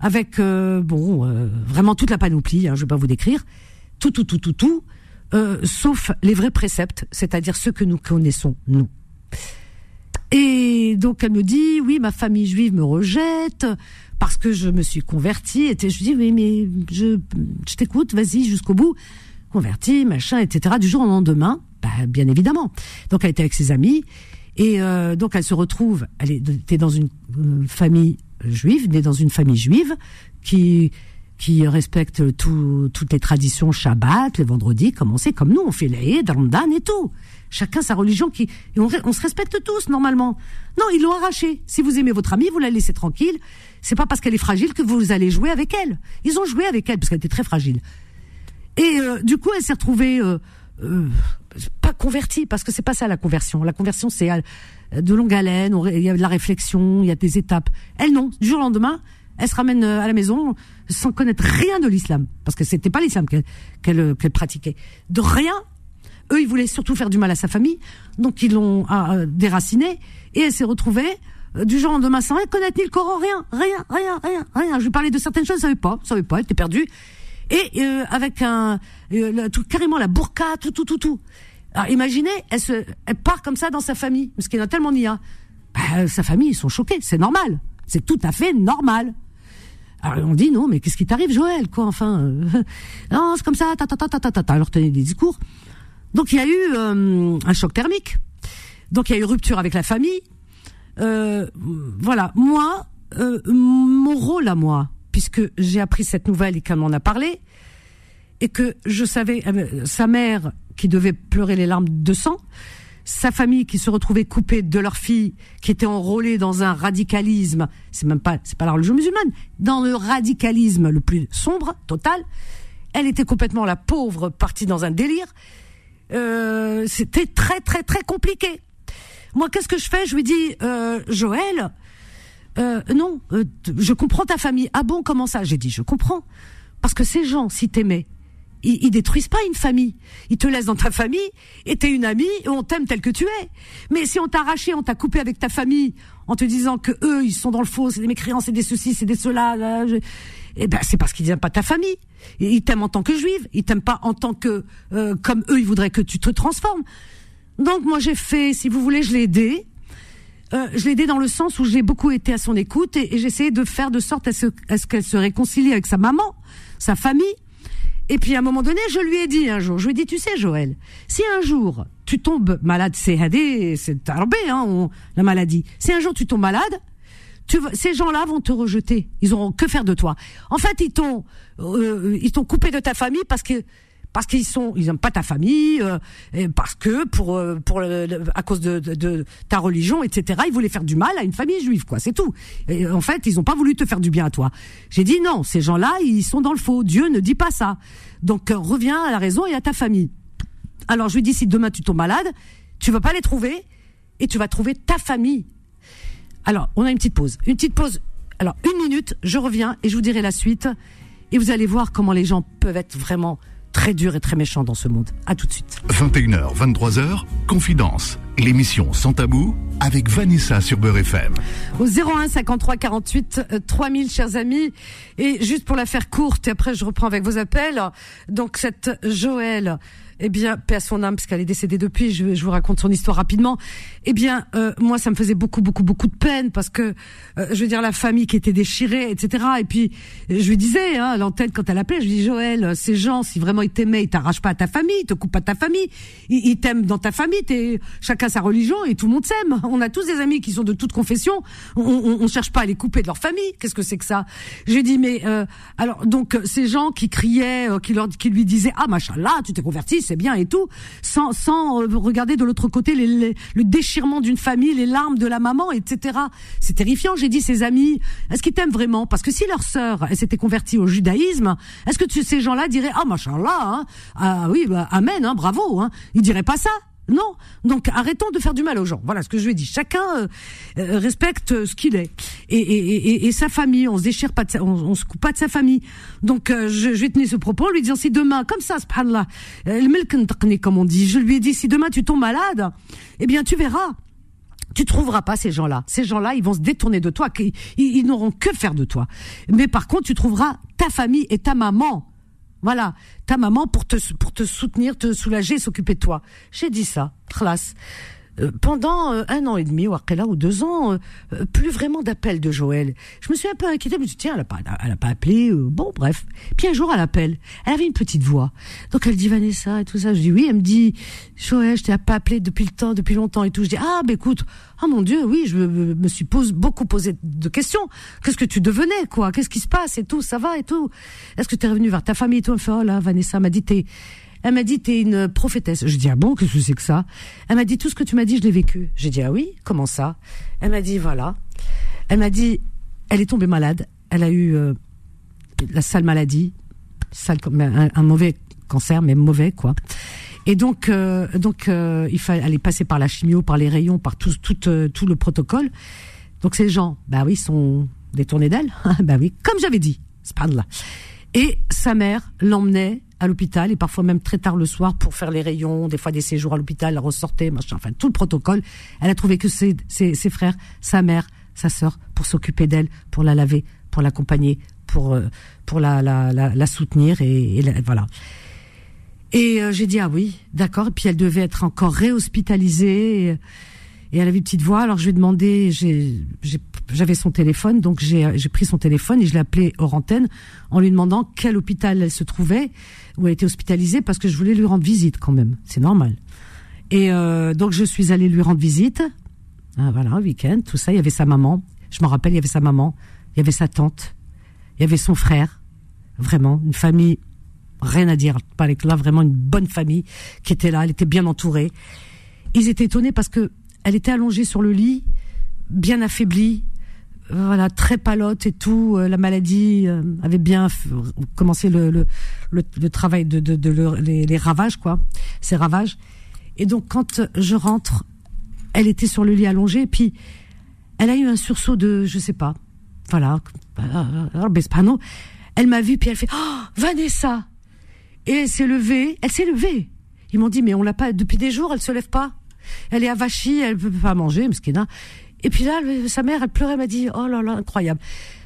avec vraiment toute la panoplie, hein, je vais pas vous décrire, tout, sauf les vrais préceptes, c'est-à-dire ceux que nous connaissons nous. Et donc elle me dit, oui, ma famille juive me rejette parce que je me suis convertie. Et je dis, oui, mais je t'écoute, vas-y jusqu'au bout. Convertie, machin, etc. Du jour au lendemain, bien évidemment. Donc elle était avec ses amis et donc elle se retrouve. Elle était dans une famille juive, née dans une famille juive qui respecte toutes les traditions, Shabbat, les vendredis, comme on sait, comme nous, on fait l'Aïd, Ramadan et tout. Chacun sa religion et on se respecte tous, normalement. Non, ils l'ont arrachée. Si vous aimez votre amie, vous la laissez tranquille. C'est pas parce qu'elle est fragile que vous allez jouer avec elle. Ils ont joué avec elle, parce qu'elle était très fragile. Et, du coup, elle s'est retrouvée, pas convertie, parce que c'est pas ça la conversion. La conversion, c'est de longue haleine, il y a de la réflexion, il y a des étapes. Elle, non. Du jour au lendemain, elle se ramène à la maison sans connaître rien de l'islam, parce que c'était pas l'islam qu'elle pratiquait. De rien. Eux, ils voulaient surtout faire du mal à sa famille, donc ils l'ont déracinée, et elle s'est retrouvée du jour au lendemain sans rien connaître ni le Coran, rien. Je lui parlais de certaines choses, elle savait pas, elle était perdue. Et avec carrément la burqa, tout. Alors, imaginez, elle part comme ça dans sa famille, parce qu'il y en a tellement nia. Sa famille, ils sont choqués, c'est normal, c'est tout à fait normal. Alors on dit non, mais qu'est-ce qui t'arrive, Joël, quoi, enfin non, c'est comme ça, ta. Alors tenez des discours. Donc il y a eu un choc thermique. Donc il y a eu rupture avec la famille. Voilà, moi, mon rôle à moi, puisque j'ai appris cette nouvelle et qu'elle m'en a parlé, et que je savais sa mère qui devait pleurer les larmes de sang, sa famille qui se retrouvait coupée de leur fille, qui était enrôlée dans un radicalisme, c'est pas la religion musulmane, dans le radicalisme le plus sombre, total. Elle était complètement, la pauvre, partie dans un délire. C'était très très très compliqué. Moi, qu'est-ce que je fais? Je lui dis Joël, non, je comprends ta famille. Ah bon, comment ça? J'ai dit, je comprends, parce que ces gens, si t'aimais, ils détruisent pas une famille. Ils te laissent dans ta famille, et t'es une amie, et on t'aime tel que tu es. Mais si on t'a arraché, on t'a coupé avec ta famille, en te disant que eux, ils sont dans le faux, c'est des mécréants, c'est des ceci, c'est des cela, eh ben, c'est parce qu'ils n'aiment pas ta famille. Ils t'aiment en tant que juive. Ils t'aiment pas en tant que, comme eux, ils voudraient que tu te transformes. Donc, moi, j'ai fait, si vous voulez, je l'ai aidé. je l'ai aidée dans le sens où j'ai beaucoup été à son écoute et j'essayais de faire de sorte à ce qu'elle se réconcilie avec sa maman, sa famille. Et puis à un moment donné, je lui ai dit un jour, je lui ai dit, tu sais Joël, si un jour tu tombes malade, c'est hadé, c'est tarbé, hein, la maladie. Si un jour tu tombes malade, ces gens-là vont te rejeter. Ils auront que faire de toi. En fait, ils t'ont coupé de ta famille parce qu'ils n'aiment pas ta famille, parce que à cause de ta religion, etc. Ils voulaient faire du mal à une famille juive, quoi. C'est tout. Et en fait, ils n'ont pas voulu te faire du bien à toi. J'ai dit non, ces gens-là, ils sont dans le faux. Dieu ne dit pas ça. Donc reviens à la raison et à ta famille. Alors je lui dis, si demain tu tombes malade, tu vas pas les trouver et tu vas trouver ta famille. Alors, on a une petite pause. Alors, 1 minute, je reviens et je vous dirai la suite. Et vous allez voir comment les gens peuvent être vraiment très durs et très méchants dans ce monde. À tout de suite. 21h, 23h, Confidence. L'émission Sans Tabou avec Vanessa sur Beur FM. Au 01 53 48 3000, chers amis. Et juste pour la faire courte, et après je reprends avec vos appels. Donc, cette Joël... Eh bien, paix à son âme, parce qu'elle est décédée depuis, je vous raconte son histoire rapidement. Eh bien, moi, ça me faisait beaucoup de peine, parce que, je veux dire, la famille qui était déchirée, etc. Et puis, je lui disais, hein, à l'antenne, quand elle appelait, je lui dis, Joël, ces gens, si vraiment ils t'aimaient, ils t'arrachent pas à ta famille, ils te coupent pas ta famille, ils t'aiment dans ta famille, chacun sa religion, et tout le monde s'aime. On a tous des amis qui sont de toutes confessions, on cherche pas à les couper de leur famille, qu'est-ce que c'est que ça? J'ai dit, alors, donc, ces gens qui criaient, qui lui disaient, ah, machallah, tu t'es converti, c'est bien et tout, sans regarder de l'autre côté le déchirement d'une famille, les larmes de la maman, etc. C'est terrifiant. J'ai dit, ses amis, est-ce qu'ils t'aiment vraiment? Parce que si leur sœur, elle s'était convertie au judaïsme, est-ce que ces gens-là diraient, ah, machallah, hein, ah oui, bah, amen, hein, bravo, hein. Ils diraient pas ça. Non. Donc, arrêtons de faire du mal aux gens. Voilà ce que je lui ai dit. Chacun respecte ce qu'il est. Et sa famille, on se déchire pas, on se coupe pas de sa famille. Donc, je lui ai tenu ce propos en lui disant, si demain, comme ça, subhanallah, le melken taqni, comme on dit, je lui ai dit, si demain tu tombes malade, eh bien, tu verras. Tu trouveras pas ces gens-là. Ces gens-là, ils vont se détourner de toi. Ils n'auront que faire de toi. Mais par contre, tu trouveras ta famille et ta maman. Voilà, ta maman pour te soutenir, te soulager, s'occuper de toi. J'ai dit ça, khlas. Pendant 1 an et demi, ou 2 ans, plus vraiment d'appels de Joël. Je me suis un peu inquiétée, je me suis dit, tiens, elle a pas appelé, bon, bref. Puis un jour, elle appelle. Elle avait une petite voix. Donc elle dit, Vanessa, et tout ça. Je dis, oui, elle me dit, Joël, je t'ai pas appelé depuis longtemps, et tout. Je dis, ah, ben écoute, ah mon Dieu, oui, je me suis beaucoup posé de questions. Qu'est-ce que tu devenais, quoi? Qu'est-ce qui se passe, et tout, ça va, et tout. Est-ce que t'es revenue vers ta famille, et tout? Elle me fait, oh là, Vanessa m'a dit, Elle m'a dit, t'es une prophétesse. Je dis, ah bon, qu'est-ce que c'est que ça? Elle m'a dit, tout ce que tu m'as dit, je l'ai vécu. J'ai dit, ah oui, comment ça? Elle m'a dit, voilà. Elle m'a dit, elle est tombée malade. Elle a eu la sale maladie. Un mauvais cancer, mais mauvais, quoi. Et donc, il fallait aller passer par la chimio, par les rayons, par tout le protocole. Donc ces gens, bah oui, sont détournés d'elle. Bah oui, comme j'avais dit. Subhanallah. Et sa mère l'emmenait à l'hôpital, et parfois même très tard le soir, pour faire les rayons, des fois des séjours à l'hôpital, elle ressortait, machin, enfin tout le protocole. Elle a trouvé que ses frères, sa mère, sa sœur, pour s'occuper d'elle, pour la laver, pour l'accompagner, pour la soutenir, voilà. Et j'ai dit, ah oui, d'accord, et puis elle devait être encore réhospitalisée, et elle avait une petite voix, alors je lui ai demandé, j'avais son téléphone, donc j'ai pris son téléphone et je l'ai appelé hors antenne en lui demandant quel hôpital elle se trouvait, où elle était hospitalisée, parce que je voulais lui rendre visite quand même, c'est normal. Et donc je suis allée lui rendre visite, voilà, un week-end, tout ça, il y avait sa maman, je m'en rappelle, il y avait sa maman, il y avait sa tante, il y avait son frère, vraiment, une famille, rien à dire, là, vraiment une bonne famille qui était là, elle était bien entourée. Ils étaient étonnés parce que elle était allongée sur le lit, bien affaiblie, voilà, très palote et tout. La maladie avait bien commencé le travail les ravages, quoi, ces ravages. Et donc, quand je rentre, elle était sur le lit allongée, et puis elle a eu un sursaut de, je sais pas, voilà, elle m'a vue, puis elle fait, oh, Vanessa! Et elle s'est levée. Ils m'ont dit, mais on l'a pas, depuis des jours, elle se lève pas. Elle est avachie, elle peut pas manger, mesquina. Et puis là, sa mère, elle pleurait, elle m'a dit, oh là là, incroyable.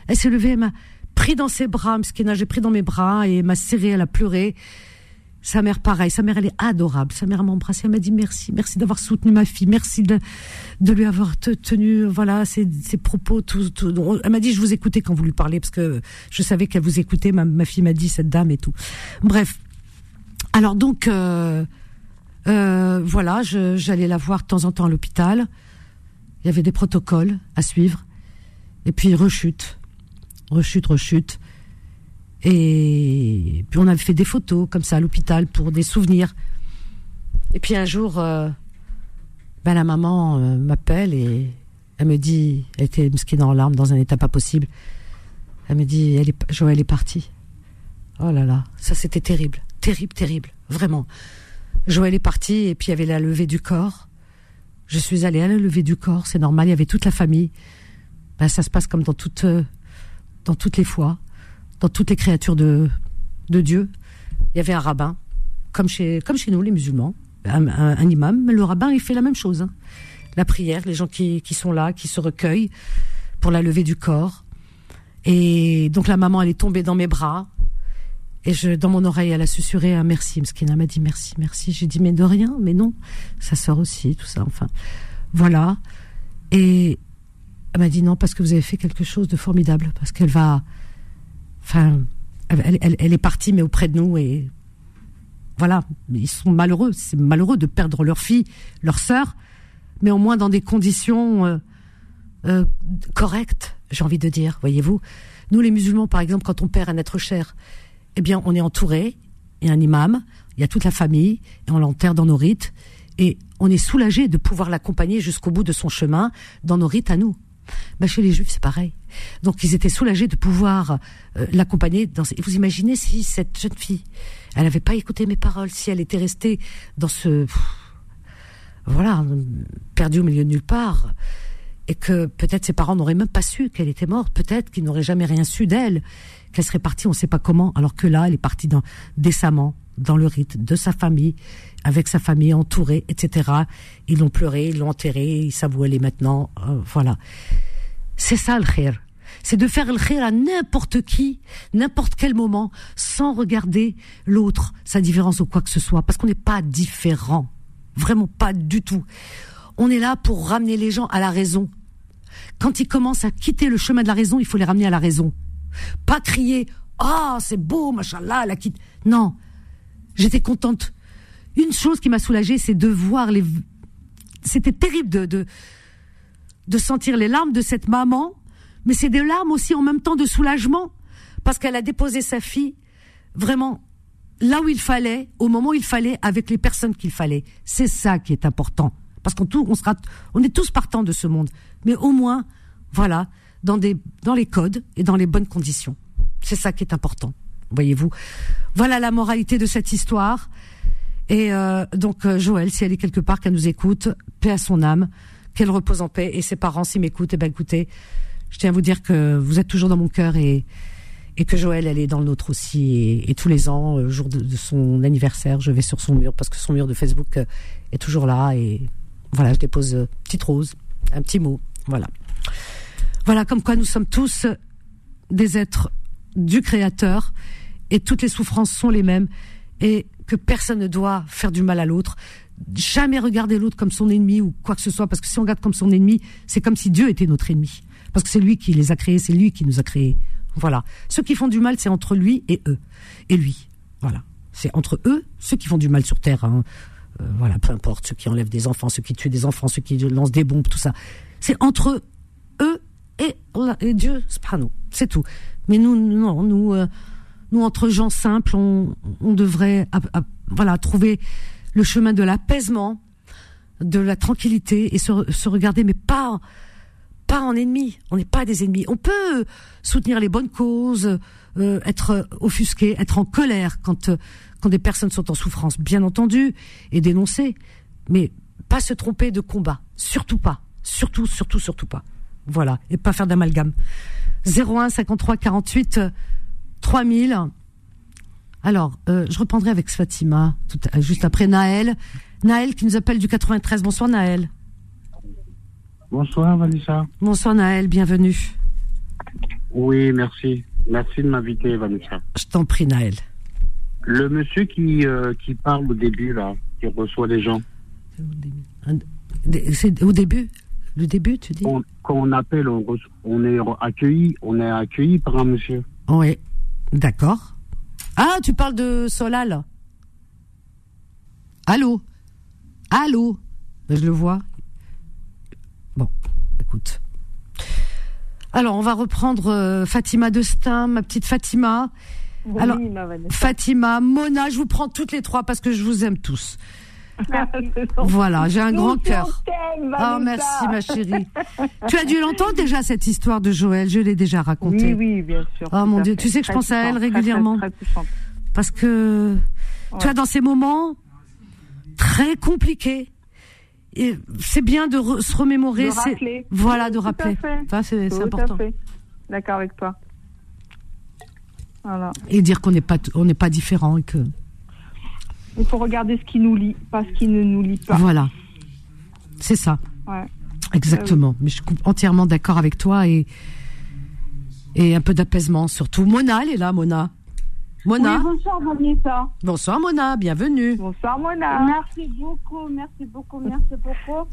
Elle s'est levée, elle m'a pris dans ses bras, mesquina, j'ai pris dans mes bras et elle m'a serrée, elle a pleuré. Sa mère, pareil. Sa mère, elle est adorable. Sa mère m'a embrassée. Elle m'a dit merci. Merci d'avoir soutenu ma fille. Merci de lui avoir tenu, voilà, ses propos. Elle m'a dit, je vous écoutais quand vous lui parlez, parce que je savais qu'elle vous écoutait. Ma fille m'a dit, cette dame et tout. Bref. Alors donc, voilà, j'allais la voir de temps en temps à l'hôpital. Il y avait des protocoles à suivre. Et puis, rechute. Et puis on avait fait des photos comme ça à l'hôpital pour des souvenirs. Et puis un jour, la maman m'appelle et elle me dit, elle était mesquine en larmes, dans un état pas possible. Elle me dit, Joël est parti. Oh là là, ça c'était terrible, vraiment. Joël est parti et puis il y avait la levée du corps. Je suis allée à la levée du corps, c'est normal, il y avait toute la famille. Ça se passe comme dans toutes les fois. Dans toutes les créatures de Dieu, il y avait un rabbin, comme chez nous, les musulmans, un imam. Mais le rabbin, il fait la même chose. Hein. La prière, les gens qui sont là, qui se recueillent pour la levée du corps. Et donc la maman, elle est tombée dans mes bras. Et dans mon oreille, elle a susurré un merci. Mskina m'a dit merci. J'ai dit mais de rien, mais non. Sa sœur aussi, tout ça, enfin. Voilà. Et elle m'a dit non, parce que vous avez fait quelque chose de formidable. Parce qu'elle va... Enfin, elle est partie, mais auprès de nous, et voilà, ils sont malheureux. C'est malheureux de perdre leur fille, leur sœur, mais au moins dans des conditions correctes, j'ai envie de dire, voyez-vous. Nous, les musulmans, par exemple, quand on perd un être cher, eh bien, on est entouré, il y a un imam, il y a toute la famille, et on l'enterre dans nos rites, et on est soulagé de pouvoir l'accompagner jusqu'au bout de son chemin, dans nos rites à nous. Chez les Juifs, c'est pareil. Donc, ils étaient soulagés de pouvoir l'accompagner. Vous imaginez si cette jeune fille, elle n'avait pas écouté mes paroles, si elle était restée dans ce... Voilà, perdue au milieu de nulle part. Et que peut-être ses parents n'auraient même pas su qu'elle était morte. Peut-être qu'ils n'auraient jamais rien su d'elle. Qu'elle serait partie, on ne sait pas comment. Alors que là, elle est partie décemment, dans le rite de sa famille, avec sa famille entourée, etc. Ils l'ont pleuré, ils l'ont enterré, ils savent où elle est maintenant, voilà. C'est ça le khir. C'est de faire le khir à n'importe qui, n'importe quel moment, sans regarder l'autre, sa différence ou quoi que ce soit, parce qu'on n'est pas différent, vraiment pas du tout. On est là pour ramener les gens à la raison. Quand ils commencent à quitter le chemin de la raison, il faut les ramener à la raison. Pas crier, ah, c'est beau, machallah, la quitte. Non. J'étais contente. Une chose qui m'a soulagée, c'est de voir les... C'était terrible de sentir les larmes de cette maman, mais c'est des larmes aussi en même temps de soulagement, parce qu'elle a déposé sa fille vraiment là où il fallait, au moment où il fallait, avec les personnes qu'il fallait. C'est ça qui est important. Parce qu'on est tous partants de ce monde, mais au moins, voilà, dans les codes et dans les bonnes conditions. C'est ça qui est important. Voyez-vous, voilà la moralité de cette histoire. Et donc Joël, si elle est quelque part, qu'elle nous écoute, paix à son âme, qu'elle repose en paix. Et ses parents, s'ils m'écoutent, écoutez, je tiens à vous dire que vous êtes toujours dans mon cœur et que Joël, elle est dans le nôtre aussi. Et tous les ans, le jour de son anniversaire, je vais sur son mur, parce que son mur de Facebook est toujours là. Et voilà, je dépose une petite rose, un petit mot. Voilà, comme quoi nous sommes tous des êtres du Créateur, et toutes les souffrances sont les mêmes, et que personne ne doit faire du mal à l'autre. Jamais regarder l'autre comme son ennemi ou quoi que ce soit, parce que si on regarde comme son ennemi, c'est comme si Dieu était notre ennemi, parce que c'est lui qui les a créés, c'est lui qui nous a créés. Voilà. Ceux qui font du mal, c'est entre lui et eux, et lui. Voilà. C'est entre eux, ceux qui font du mal sur terre, hein. Voilà, peu importe, ceux qui enlèvent des enfants, ceux qui tuent des enfants, ceux qui lancent des bombes, tout ça. C'est entre eux et Dieu, subhanahu, c'est tout. Mais nous, non, nous entre gens simples, on devrait, voilà, trouver le chemin de l'apaisement, de la tranquillité et se regarder, mais pas en ennemis. On n'est pas des ennemis. On peut soutenir les bonnes causes, être offusqué, être en colère quand des personnes sont en souffrance, bien entendu, et dénoncer, mais pas se tromper de combat, surtout pas, surtout pas. Voilà, et pas faire d'amalgame. 01 53 48 3000. Alors, je reprendrai avec Fatima juste après Naël. Naël qui nous appelle du 93. Bonsoir Naël. Bonsoir Vanessa. Bonsoir Naël, bienvenue. Oui, merci. Merci de m'inviter Vanessa. Je t'en prie Naël. Le monsieur qui parle au début, là, qui reçoit les gens. C'est au début ? Le début, tu dis ? Quand on appelle, on est accueilli par un monsieur. Oui, d'accord. Ah, tu parles de Solal ? Allô ? Allô ? Ben, je le vois. Bon, écoute. Alors, on va reprendre Fatima Destin, ma petite Fatima. Oui, alors, Fatima, Mona, je vous prends toutes les trois parce que je vous aime tous. Voilà, j'ai un grand cœur. Ah, merci ma chérie. Tu as dû l'entendre déjà cette histoire de Joël, je l'ai déjà racontée. Oui, bien sûr. Ah mon Dieu, tu sais que je pense à elle régulièrement. Très parce que, tu vois, dans ces moments très compliqués, et c'est bien de se remémorer. De rappeler. Voilà, de rappeler. Enfin, c'est important. D'accord avec toi. Voilà. Et dire qu'on n'est pas, différent et que. Il faut regarder ce qui nous lie, pas ce qui ne nous lie pas. Voilà, c'est ça. Ouais. Exactement. Mais je suis entièrement d'accord avec toi et un peu d'apaisement surtout. Mona, elle est là, Mona. Mona. Oui, bonsoir Vanessa. Bonsoir Mona, bienvenue. Bonsoir Mona. Merci beaucoup. Oui. D'abord,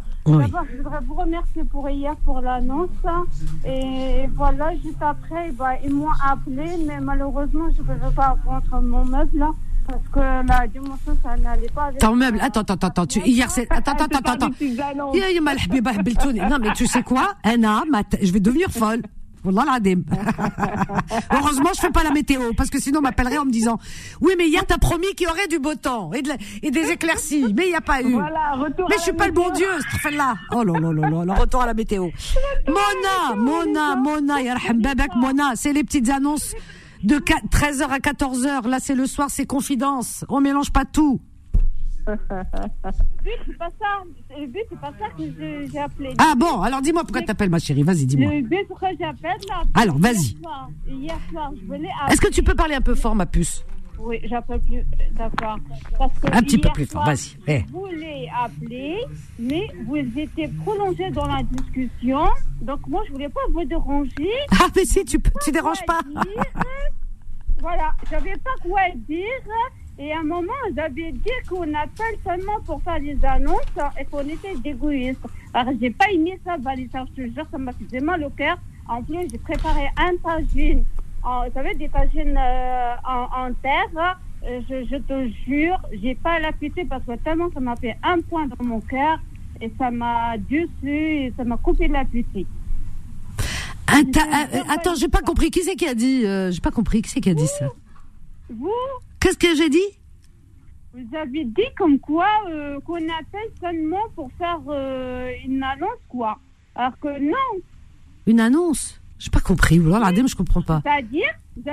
je voudrais vous remercier pour hier, pour l'annonce. Et voilà, juste après, ils m'ont appelé, mais malheureusement, je ne pouvais pas rentrer mon meuble. Parce que la dimension, ça n'allait pas avec... Ton meuble, attends. Hier, c'est... Attends. Non, mais tu sais quoi, Anna, je vais devenir folle. Heureusement, je fais pas la météo parce que sinon, on m'appellerait en me disant oui, mais hier, t'as promis qu'il y aurait du beau temps et des éclaircies, mais il n'y a pas eu. Voilà, mais je suis pas météo. Le bon Dieu, ce là. Oh là là là là, le retour à la météo. Mona, yarham babak, Mona, c'est les petites annonces de 13h à 14h. Là, c'est le soir, c'est Confidence. On mélange pas tout. Le but, c'est pas ça que j'ai appelé. Ah bon, alors dis-moi pourquoi t'appelles, ma chérie. Vas-y, dis-moi. Le but, pourquoi j'appelle là. Alors, vas-y. Hier soir, je voulais appeler... Est-ce que tu peux parler un peu fort, ma puce? Oui, j'appelle plus. D'accord. Parce que un petit peu plus fort, vas-y. Je voulais appeler, mais vous étiez prolongés dans la discussion. Donc, moi, je voulais pas vous déranger. Ah, mais si, tu déranges pas. Voilà, j'avais pas quoi dire. Et à un moment, j'avais dit qu'on appelle seulement pour faire des annonces et qu'on était égoïste. Alors, j'ai pas aimé ça, Vanessa, je te jure, ça m'a fait mal au cœur. En plus, j'ai préparé un tagine. Vous savez, des tagines en terre. Je te jure, j'ai pas l'appétit parce que tellement ça m'a fait un point dans mon cœur et ça m'a déçu et ça m'a coupé l'appétit. Attends, j'ai pas compris. Qui c'est qui a dit ça? Vous? Qu'est-ce que j'ai dit? Vous avez dit comme quoi qu'on appelle seulement pour faire une annonce, quoi. Alors que non. Une annonce? J'ai pas compris. Voilà, je comprends pas. C'est-à-dire, vous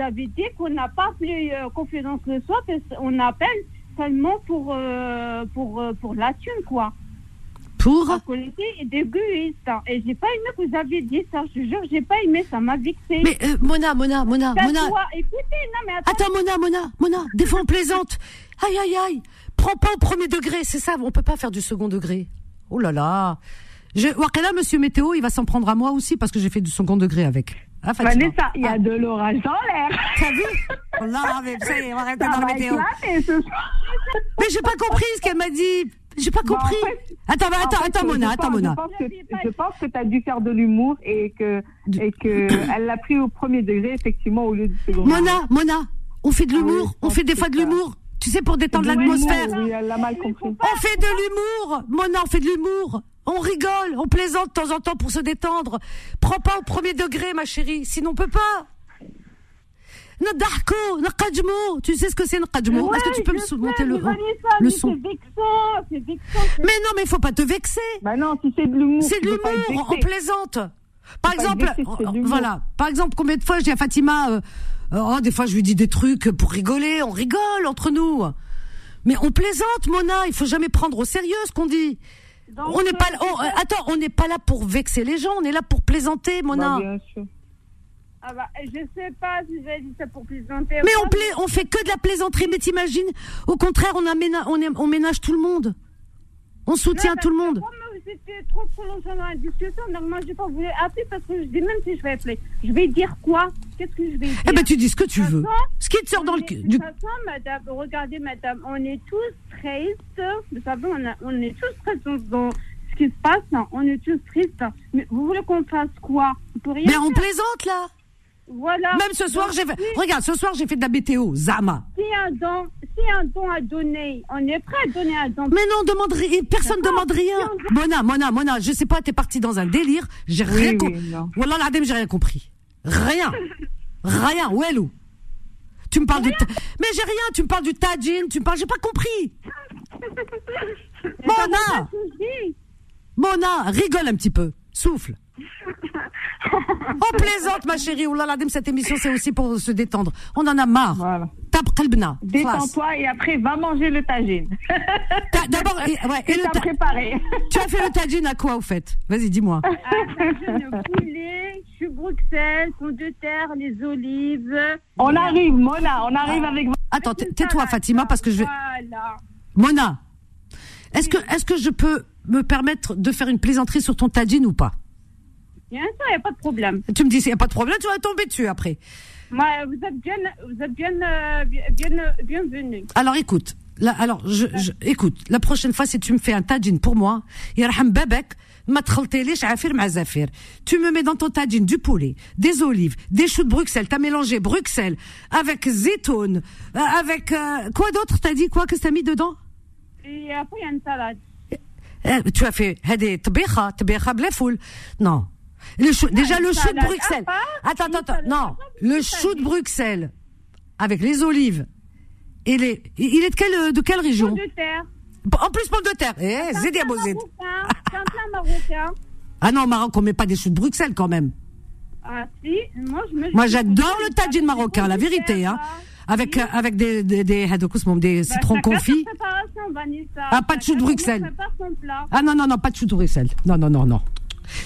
avez dit qu'on n'a pas plus confiance le soir, qu'on appelle seulement pour la thune, quoi. Pour? Parce qu'on était des égoïstes. Et j'ai pas aimé que vous aviez dit ça. Je jure, j'ai pas aimé. Ça m'a vexée. Mais Mona. Écoutez, non, mais attends, Mona. Des fois, on plaisante. Aïe. Prends pas au premier degré. C'est ça. On peut pas faire du second degré. Oh là là. Wakala, monsieur Météo, il va s'en prendre à moi aussi parce que j'ai fait du second degré avec. Ah, Vanessa, il y a de l'orage dans l'air. T'as vu? Oh là, mais ça y est, on va arrêter dans la météo. Mais j'ai pas compris ce qu'elle m'a dit. J'ai pas compris. Bon, en fait, attends, Mona. Je pense que t'as dû faire de l'humour et que elle l'a pris au premier degré, effectivement, au lieu du second. Mona, on fait de l'humour, oui, on fait des fois de l'humour. Tu sais, pour détendre l'atmosphère. Oui, elle l'a mal compris. On fait de l'humour, Mona, on fait de l'humour. On rigole, on plaisante de temps en temps pour se détendre. Prends pas au premier degré, ma chérie, sinon on peut pas. Tu sais ce que c'est Nakajmo? Ouais, est-ce que tu peux me monter le son? C'est vexant. Mais non, mais il faut pas te vexer. Bah non, si c'est de l'humour. C'est de l'humour, on plaisante. Par exemple, combien de fois je dis à Fatima, des fois je lui dis des trucs pour rigoler, on rigole entre nous. Mais on plaisante, Mona, il faut jamais prendre au sérieux ce qu'on dit. Donc, on n'est pas, on n'est pas là pour vexer les gens, on est là pour plaisanter, Mona. Bah, bien sûr. Ah bah, je sais pas si j'ai dit ça pour plaisanter. Mais on fait que de la plaisanterie, mais t'imagines, au contraire, on ménage tout le monde. On soutient tout le monde. Comme c'était trop prolongé dans la discussion, donc moi j'ai pas voulu appeler parce que je dis même si je vais appeler, je vais dire quoi? Qu'est-ce que je vais dire? Eh ben tu dis ce que tu veux. Ce qui te sort dans le cul. De toute façon, madame, regardez madame, on est tous tristes, vous savez, on est tous tristes dans ce qui se passe, on est tous tristes. Mais vous voulez qu'on fasse quoi? On peut rien. Mais on plaisante là. Voilà. Même ce soir, donc, j'ai fait... Regarde, ce soir, j'ai fait de la météo, Zama. Si un don à donner, on est prêt à donner un don. Mais non, demande personne ne demande rien. Si Mona, je sais pas, t'es partie dans un délire. J'ai rien compris. Wallah, l'adem, j'ai rien compris. Rien, ouelou. Tu me parles mais j'ai rien, tu me parles du tajine, tu me parles... J'ai pas compris. Mona, rigole un petit peu. Souffle. On plaisante ma chérie, cette émission c'est aussi pour se détendre. On en a marre. Voilà. Tape kalbna. Détends-toi et après va manger le tajine. D'abord, préparé. Tu as fait le tajine à quoi au fait? Vas-y, dis-moi. Tajine poulet, Bruxelles, pomme de terre, les olives. On arrive, Mona, on arrive avec. Attends, tais-toi Fatima parce que je vais. Voilà. Mona, est-ce que je peux me permettre de faire une plaisanterie sur ton tajine ou pas? Bien sûr, il n'y a pas de problème. Tu me dis, s'il n'y a pas de problème, tu vas tomber dessus après. Moi, vous êtes bien bienvenue. Alors, écoute. Écoute, la prochaine fois, si tu me fais un tajine pour moi, tu me mets dans ton tajine du poulet, des olives, des choux de Bruxelles. T'as mélangé Bruxelles avec zétone, avec... quoi d'autre t'as dit? Quoi? Qu'est-ce que t'as mis dedans? Et après, il y a une salade. Tu as fait... T'bécha bléfoule. Non. Déjà le chou de Bruxelles. Attends. Non, le chou de Bruxelles avec les olives et les. Il est de quelle région? Pomme de terre. En plus pomme de terre. Eh, c'est un plat marocain. Ah non, au Maroc on met pas des choux de Bruxelles quand même. Ah si, moi j'adore le tajine marocain, la vérité hein. Avec des citrons confits. Ah pas de choux de Bruxelles. Ah non, pas de choux de Bruxelles. Non.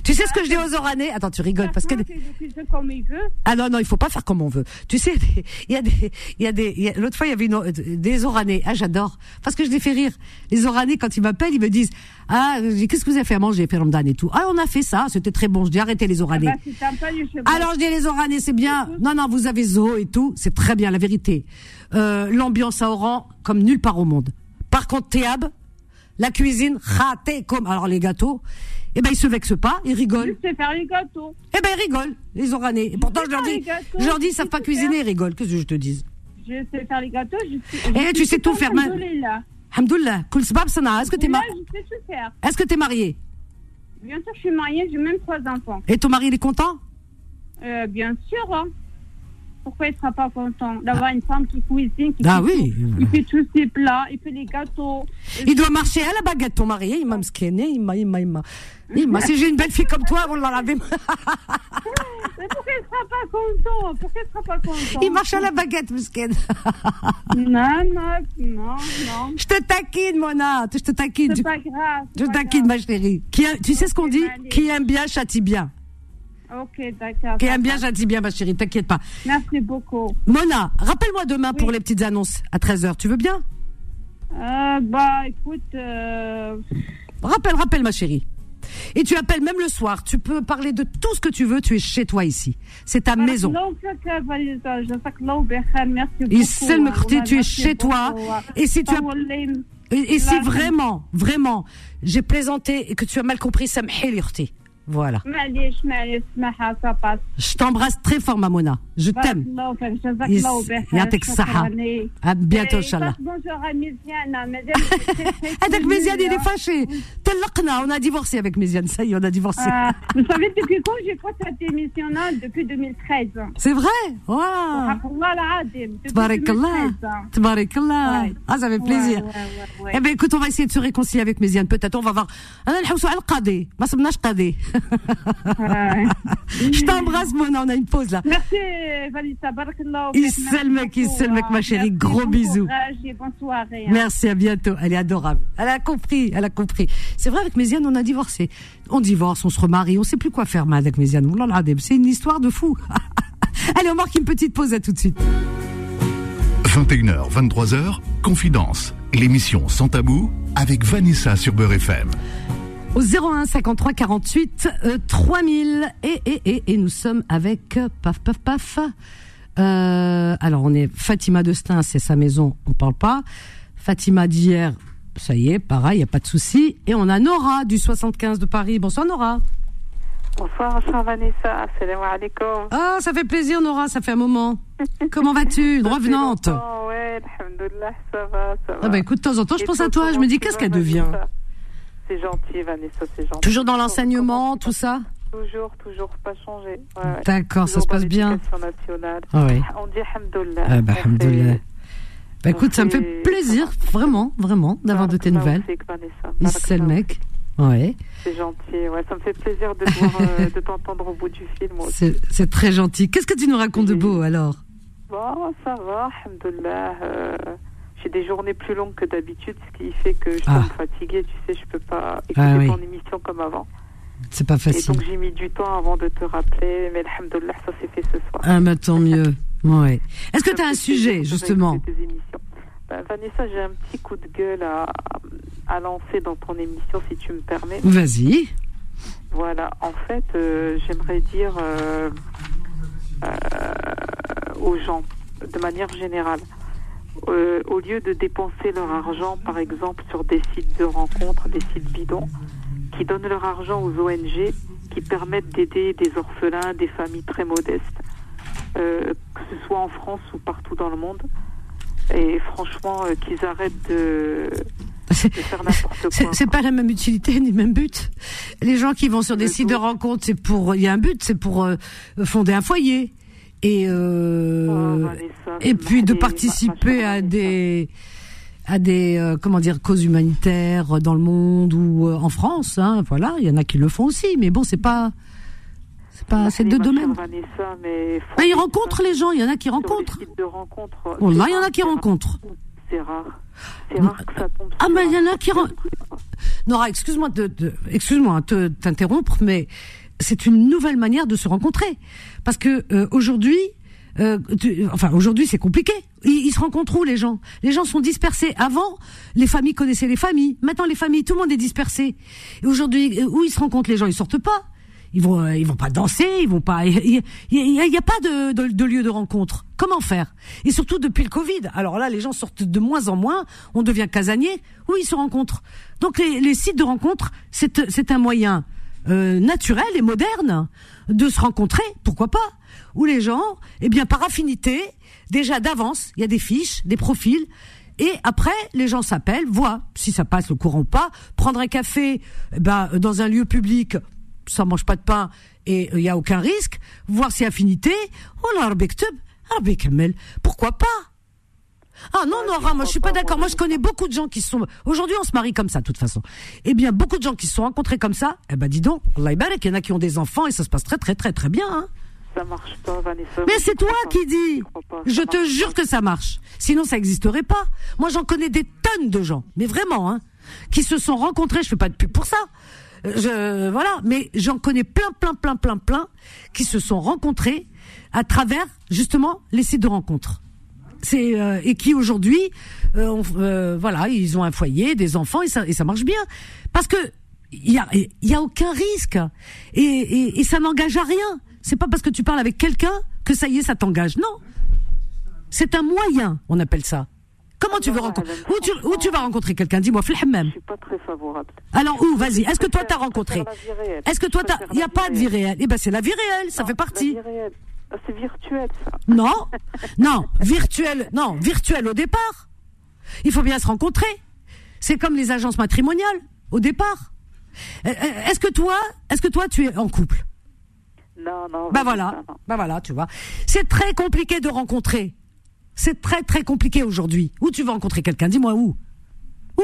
Tu sais ce que je dis aux Oranais? Attends, tu rigoles parce que. Ah non, il faut pas faire comme on veut. Tu sais, l'autre fois il y avait des Oranais. Ah j'adore parce que je les fais rire. Les Oranais quand ils m'appellent ils me disent qu'est-ce que vous avez fait à manger Ramadan et tout. Ah on a fait ça, c'était très bon. Je dis arrêtez les Oranais. Alors je dis les Oranais c'est bien. Non vous avez zoo et tout, c'est très bien la vérité. L'ambiance à Oran comme nulle part au monde. Par contre Théab, la cuisine raté comme alors les gâteaux. Eh ben, ils se vexent pas, ils rigolent. Je sais faire les gâteaux. Eh ben, ils rigolent, les Oranais. Et pourtant, je leur dis, ils savent pas cuisiner, ils rigolent. Qu'est-ce que je te dis? Je sais faire les gâteaux, tu sais tout faire, man. Alhamdoulilah. Est-ce que t'es mariée? Je sais tout faire. Est-ce que t'es mariée? Bien sûr, je suis mariée, j'ai même 3 enfants. Et ton mari, il est content? Bien sûr, hein. Pourquoi il sera pas content d'avoir une femme qui cuisine, il fait tous ses plats, il fait les gâteaux. Il doit marcher à la baguette, ton mari. Il m'a mskené, il m'a. Si j'ai une belle fille comme toi, on l'a lavé. Mais pourquoi il sera pas content? Il marche à la baguette, mskène. Non. Je te taquine, Mona. Je te taquine. C'est pas grave. Je te taquine, ma chérie. Tu sais ce qu'on dit? Qui aime bien, châtie bien. Ok, d'accord. Qui aime bien, j'adis bien, ma chérie, t'inquiète pas. Merci beaucoup. Mona, rappelle-moi demain pour les petites annonces à 13h, tu veux bien? Écoute. Rappelle, ma chérie. Et tu appelles même le soir, tu peux parler de tout ce que tu veux, tu es chez toi ici. C'est ta maison. Merci beaucoup. Tu es chez toi. Et si tu as. Et si vraiment, j'ai plaisanté et que tu as mal compris, ça me hélirte. Voilà. Je t'embrasse très fort, Mona. Je t'aime. À bientôt, Inch'Allah. Bonjour à Méziane. Avec Méziane, il est fâché. On a divorcé avec Méziane. Ça y est, on a divorcé. Vous savez, depuis quand j'ai fait cette émission-là? Depuis 2013. C'est vrai? Waouh. Tabarakallah. Ah, ça fait plaisir. Eh bien, écoute, on va essayer de se réconcilier avec Méziane. Peut-être, on va voir. Je t'embrasse, Mona. On a une pause là. Merci, Vanessa. Barakallah. Isselmek, ma chérie. Gros bisous. Bonne soirée. Merci, à bientôt. Elle est adorable. Elle a compris. C'est vrai, avec Méziane, on a divorcé. On divorce, on se remarie, on sait plus quoi faire avec Méziane. C'est une histoire de fou. Allez, on marque une petite pause. À tout de suite. 21h, 23h, Confidence. L'émission sans tabou avec Vanessa sur Beur FM. au 01 53 48 3000 et nous sommes avec paf. Alors on est Fatima de Stein, c'est sa maison, on parle pas. Fatima d'hier, ça y est, pareil, il n'y a pas de souci. Et on a Nora du 75 de Paris. Bonsoir Nora. Bonsoir Vanessa, assalamu alaikum. Ah, ça fait plaisir Nora, ça fait un moment. Comment vas-tu, revenante? Ouais, alhamdoulilah, ça va. Ah bah écoute, de temps en temps, je pense à toi, je me dis qu'est-ce qu'elle devient. C'est gentil Vanessa, c'est gentil. Toujours dans l'enseignement, tout ça? Toujours pas changé. Ouais. D'accord, ça se passe bien. Ah oui. On dit alhamdoulilah. Ah bah alhamdoulilah. Bah écoute, ça me fait plaisir, vraiment, d'avoir de tes nouvelles. C'est le mec. Ouais. C'est gentil, ouais, ça me fait plaisir de, de t'entendre au bout du film. C'est très gentil. Qu'est-ce que tu nous racontes de beau alors? Bon, ça va, alhamdoulilah. J'ai des journées plus longues que d'habitude, ce qui fait que je suis fatiguée, tu sais, je peux pas écouter ton émission comme avant. C'est pas facile. Et donc j'ai mis du temps avant de te rappeler, mais alhamdoulilah, ça s'est fait ce soir. Ah, mais tant mieux. Ouais. Est-ce que tu as un sujet, justement? Bah, Vanessa, j'ai un petit coup de gueule à lancer dans ton émission, si tu me permets. Vas-y. Voilà, en fait, j'aimerais dire aux gens, de manière générale, au lieu de dépenser leur argent, par exemple, sur des sites de rencontres, des sites bidons, qui donnent leur argent aux ONG, qui permettent d'aider des orphelins, des familles très modestes, que ce soit en France ou partout dans le monde. Et franchement, qu'ils arrêtent de faire n'importe quoi. C'est pas la même utilité ni le même but. Les gens qui vont sur des sites de rencontres, c'est pour, il y a un but, c'est pour fonder un foyer et puis de participer à des comment dire, causes humanitaires dans le monde ou en France. Hein, voilà, il y en a qui le font aussi, mais bon, c'est pas ces deux domaines. Vanessa, mais ils rencontrent les gens, il y en a qui rencontrent. Oh là, il y en a qui rencontrent. C'est rare. C'est rare que ça tombe. Ah, mais il y en a qui rencontrent. Nora, excuse-moi de t'interrompre, mais c'est une nouvelle manière de se rencontrer. Parce que aujourd'hui, c'est compliqué. Ils se rencontrent où, les gens? Les gens sont dispersés. Avant, les familles connaissaient les familles. Maintenant, les familles, tout le monde est dispersé. Et aujourd'hui, où ils se rencontrent, les gens? Ils sortent pas. Ils vont pas danser, ils vont pas. Il y a pas de lieu de rencontre. Comment faire? Et surtout depuis le Covid. Alors là, les gens sortent de moins en moins. On devient casanier. Où ils se rencontrent? Donc les sites de rencontre, c'est un moyen naturel et moderne de se rencontrer. Pourquoi pas? Où les gens, eh bien par affinité, déjà d'avance, il y a des fiches, des profils. Et après, les gens s'appellent, voient si ça passe le courant ou pas. Prendre un café, dans un lieu public. Ça mange pas de pain et il y a aucun risque. Voir ses affinités. Oh là, pourquoi pas? Ah non, Nora, moi je suis pas d'accord. Moi je connais beaucoup de gens qui sont. Aujourd'hui, on se marie comme ça, de toute façon. Eh bien, beaucoup de gens qui se sont rencontrés comme ça. Eh ben, dis donc, Allah barak, il y en a qui ont des enfants et ça se passe très, très, très, très bien. Hein. Ça marche pas, Vanessa. Mais c'est toi qui dis. Je te jure que ça marche. Sinon, ça n'existerait pas. Moi, j'en connais des tonnes de gens, mais vraiment, hein, qui se sont rencontrés. Je fais pas de pub pour ça. Mais j'en connais plein qui se sont rencontrés à travers justement les sites de rencontres. C'est et qui aujourd'hui, ils ont un foyer, des enfants et ça marche bien parce que il y a aucun risque et ça n'engage à rien. C'est pas parce que tu parles avec quelqu'un que ça y est, ça t'engage. Non, c'est un moyen. On appelle ça. Comment tu veux rencontrer? Où tu vas rencontrer quelqu'un? Dis-moi, Flhamem. Je suis pas très favorable. Alors où? Vas-y. Est-ce que toi t'as rencontré? Est-ce que toi t'as? Il y a pas de vie réelle. Eh ben c'est la vie réelle. Ça fait partie. C'est virtuel ça. Non, virtuel. Non, virtuel au départ. Il faut bien se rencontrer. C'est comme les agences matrimoniales au départ. Est-ce que toi tu es en couple? Non. Bah voilà, tu vois. C'est très compliqué de rencontrer. C'est très très compliqué aujourd'hui. Où tu vas rencontrer quelqu'un? Dis-moi où. Où?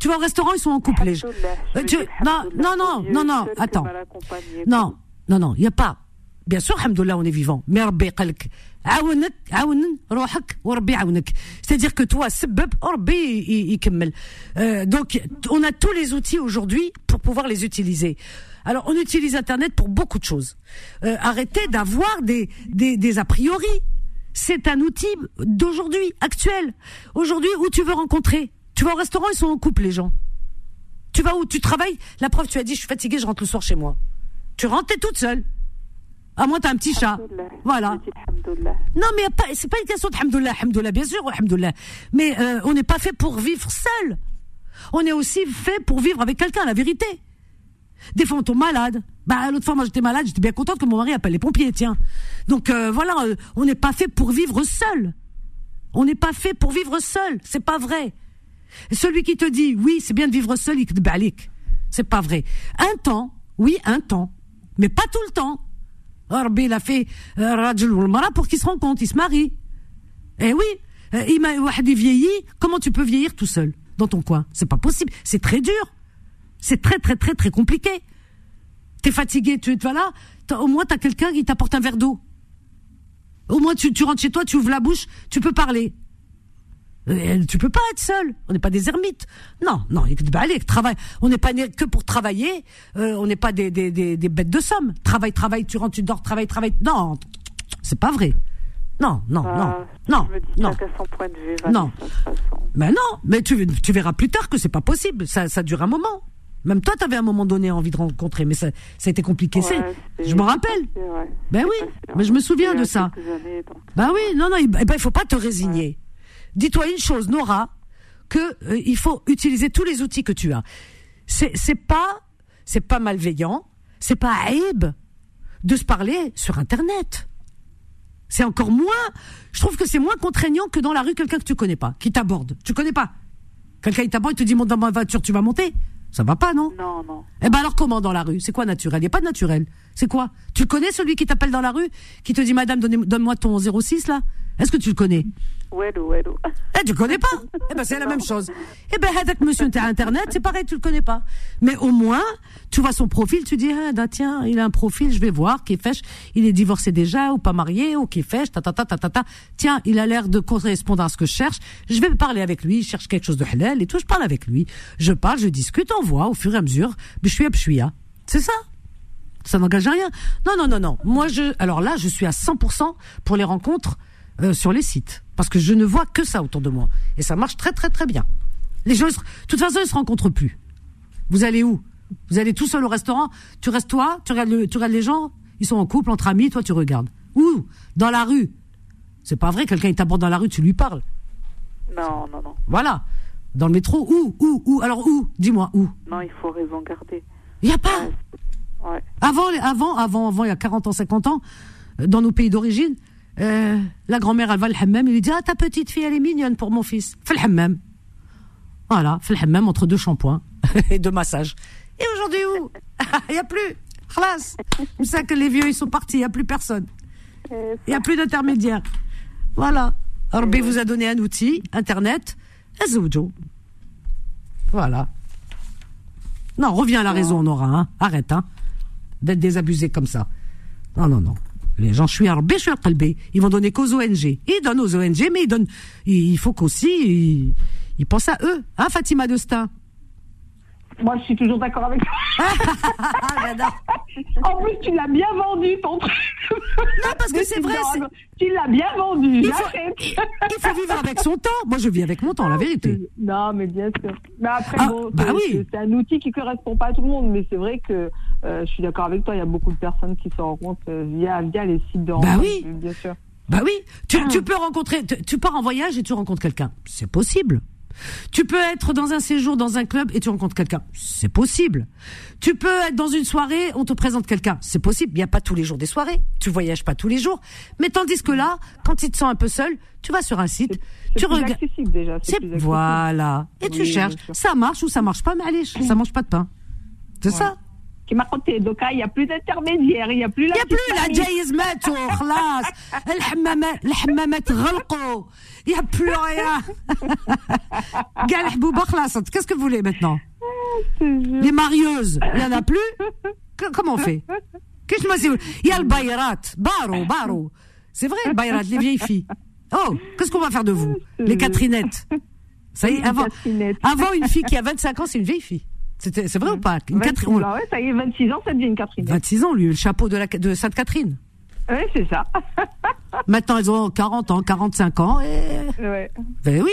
Tu vas au restaurant, ils sont en couple. Non, attends. Non, il n'y a pas. Bien sûr, alhamdoulilah, on est vivant. Mais Rabbi qalk. Aounen rohak wa Rabbi aounek. C'est-à-dire que toi, sebab, Rabbi yikemmel. Donc, on a tous les outils aujourd'hui pour pouvoir les utiliser. Alors, on utilise Internet pour beaucoup de choses. Arrêtez d'avoir des a priori. C'est un outil d'aujourd'hui, actuel. Aujourd'hui, où tu veux rencontrer? Tu vas au restaurant, ils sont en couple, les gens. Tu vas où? Tu travailles? La preuve, tu as dit, je suis fatiguée, je rentre le soir chez moi. Tu rentres, t'es toute seule. À moins, t'as un petit chat. Voilà. Non, mais c'est pas une question de hamdoullah. Hamdoullah, bien sûr, hamdoullah. Mais on n'est pas fait pour vivre seul. On est aussi fait pour vivre avec quelqu'un, la vérité. Des fois, on tombe malade. Bah, l'autre fois, moi, j'étais malade, j'étais bien contente que mon mari appelle les pompiers, tiens. Donc, voilà, on n'est pas fait pour vivre seul. On n'est pas fait pour vivre seul. C'est pas vrai. Et celui qui te dit, oui, c'est bien de vivre seul, il te balik. C'est pas vrai. Un temps, oui, un temps. Mais pas tout le temps. Rabbi, il a fait Rajul ou Mara pour qu'ils se rencontrent, ils se marient. Eh oui. Il vieillit. Comment tu peux vieillir tout seul, dans ton coin? C'est pas possible. C'est très dur. C'est très, très, très, très compliqué. T'es fatigué, tu vas là. Au moins, t'as quelqu'un qui t'apporte un verre d'eau. Au moins, tu rentres chez toi, tu ouvres la bouche, tu peux parler. Tu peux pas être seul. On n'est pas des ermites. Non, non. Bah, allez, travaille. On n'est pas que pour travailler. On n'est pas des bêtes de somme. Travaille, travaille. Tu rentres, tu dors. Travaille, travaille. Non, c'est pas vrai. Non, non, non, je me dis non. Ça son point de vue, non. Mais non. Mais tu verras plus tard que c'est pas possible. Ça dure un moment. Même toi, t'avais à un moment donné envie de rencontrer, mais ça a été compliqué. Ouais, je me rappelle. Passé, ouais. Ben oui. Passé, mais je me souviens de ça. Années, donc... Ben oui. Non, non. Ben il faut pas te résigner. Ouais. Dis-toi une chose, Nora, que il faut utiliser tous les outils que tu as. C'est pas malveillant, c'est pas aïb de se parler sur Internet. C'est encore moins. Je trouve que c'est moins contraignant que dans la rue quelqu'un que tu connais pas, qui t'aborde. Tu connais pas. Quelqu'un il t'aborde, il te dit monte dans ma voiture, tu vas monter. Ça va pas, non? Non, non. Eh ben alors comment dans la rue? C'est quoi naturel? Il y a pas de naturel. C'est quoi? Tu connais celui qui t'appelle dans la rue, qui te dit madame donne-moi ton 06 là? Est-ce que tu le connais? Ouais. Eh, tu le connais pas? Eh ben, c'est la même chose. Eh ben, avec monsieur Internet, c'est pareil, tu le connais pas. Mais au moins, tu vois son profil, tu dis, ah, tiens, il a un profil, je vais voir, qu'est fait, il est divorcé déjà, ou pas marié, ou qu'est fait, tiens, il a l'air de correspondre à ce que je cherche, je vais parler avec lui, je cherche quelque chose de halal et tout, je parle avec lui. Je parle, je discute, on voit, au fur et à mesure, bchouia. C'est ça? Ça n'engage à rien. Non. Moi, alors là, je suis à 100% pour les rencontres, sur les sites. Parce que je ne vois que ça autour de moi. Et ça marche très, très, très bien. Les gens, de toute façon, ils se rencontrent plus. Vous allez où? Vous allez tout seul au restaurant? Tu restes toi? Tu regardes les gens? Ils sont en couple, entre amis, toi, tu regardes. Ou, dans la rue. C'est pas vrai, quelqu'un, il t'aborde dans la rue, tu lui parles. Non. Voilà. Dans le métro, où? Alors, où? Dis-moi, où? Non, il faut raison garder. Il n'y a pas. Ouais. Avant, il y a 40 ans, 50 ans, dans nos pays d'origine, la grand-mère, elle va le hammam, il lui dit, ah, ta petite fille, elle est mignonne pour mon fils. Fais le hammam. Voilà, fais le hammam entre deux shampoings et deux massages. Et aujourd'hui, où? Il n'y a plus. Khlas. C'est ça que les vieux, ils sont partis. Il n'y a plus personne. Il n'y a plus d'intermédiaire. Voilà. Rabbi vous a donné un outil, Internet. Azoujo. Voilà. Non, reviens à la raison, Nora. Hein. Arrête, hein. D'être désabusé comme ça. Non. Les gens, je suis arbé, ils vont donner qu'aux ONG. Ils donnent aux ONG, mais ils donnent. Il faut qu'aussi, ils pensent à eux. Hein, Fatima Destin? Moi, je suis toujours d'accord avec toi. En plus, tu l'as bien vendu, ton truc. Non, parce que c'est vrai. Tu l'as bien vendu. Il faut vivre avec son temps. Moi, je vis avec mon temps, la vérité. Non, mais bien sûr. Mais après, c'est un outil qui ne correspond pas à tout le monde. Mais c'est vrai que je suis d'accord avec toi. Il y a beaucoup de personnes qui se rencontrent via les sites de rencontre. Oui. Bien sûr. Bah oui. Tu peux rencontrer. Tu pars en voyage et tu rencontres quelqu'un. C'est possible. Tu peux être dans un séjour, dans un club et tu rencontres quelqu'un. C'est possible. Tu peux être dans une soirée, on te présente quelqu'un. C'est possible. Il n'y a pas tous les jours des soirées. Tu voyages pas tous les jours. Mais tandis que là, quand tu te sens un peu seul, tu vas sur un site, tu regardes. Déjà, c'est voilà. Et tu cherches. Ça marche ou ça marche pas, mais allez, ça mange pas de pain. C'est ça. Qui m'a raconté, donc il n'y a plus d'intermédiaire, il n'y a plus la... Il n'y a plus la jaïsmatou, khlas, l'hammamat ghalqou, il n'y a plus rien. Gal hbouba khlas, qu'est-ce que vous voulez maintenant? Les marieuses, il n'y en a plus? Comment on fait? Il y a le bayrat, baro. C'est vrai, le bayrat, les vieilles filles. Oh, qu'est-ce qu'on va faire de vous? Les Catherinettes. Ça y est, avant une fille qui a 25 ans, c'est une vieille fille. C'est vrai ou pas? Une Catherine. Ça y est, 26 ans, ça devient une Catherine. 26 ans, lui, le chapeau de Sainte Catherine. Oui, c'est ça. Maintenant, elles ont 40 ans, 45 ans. Et... Ouais. Ben oui.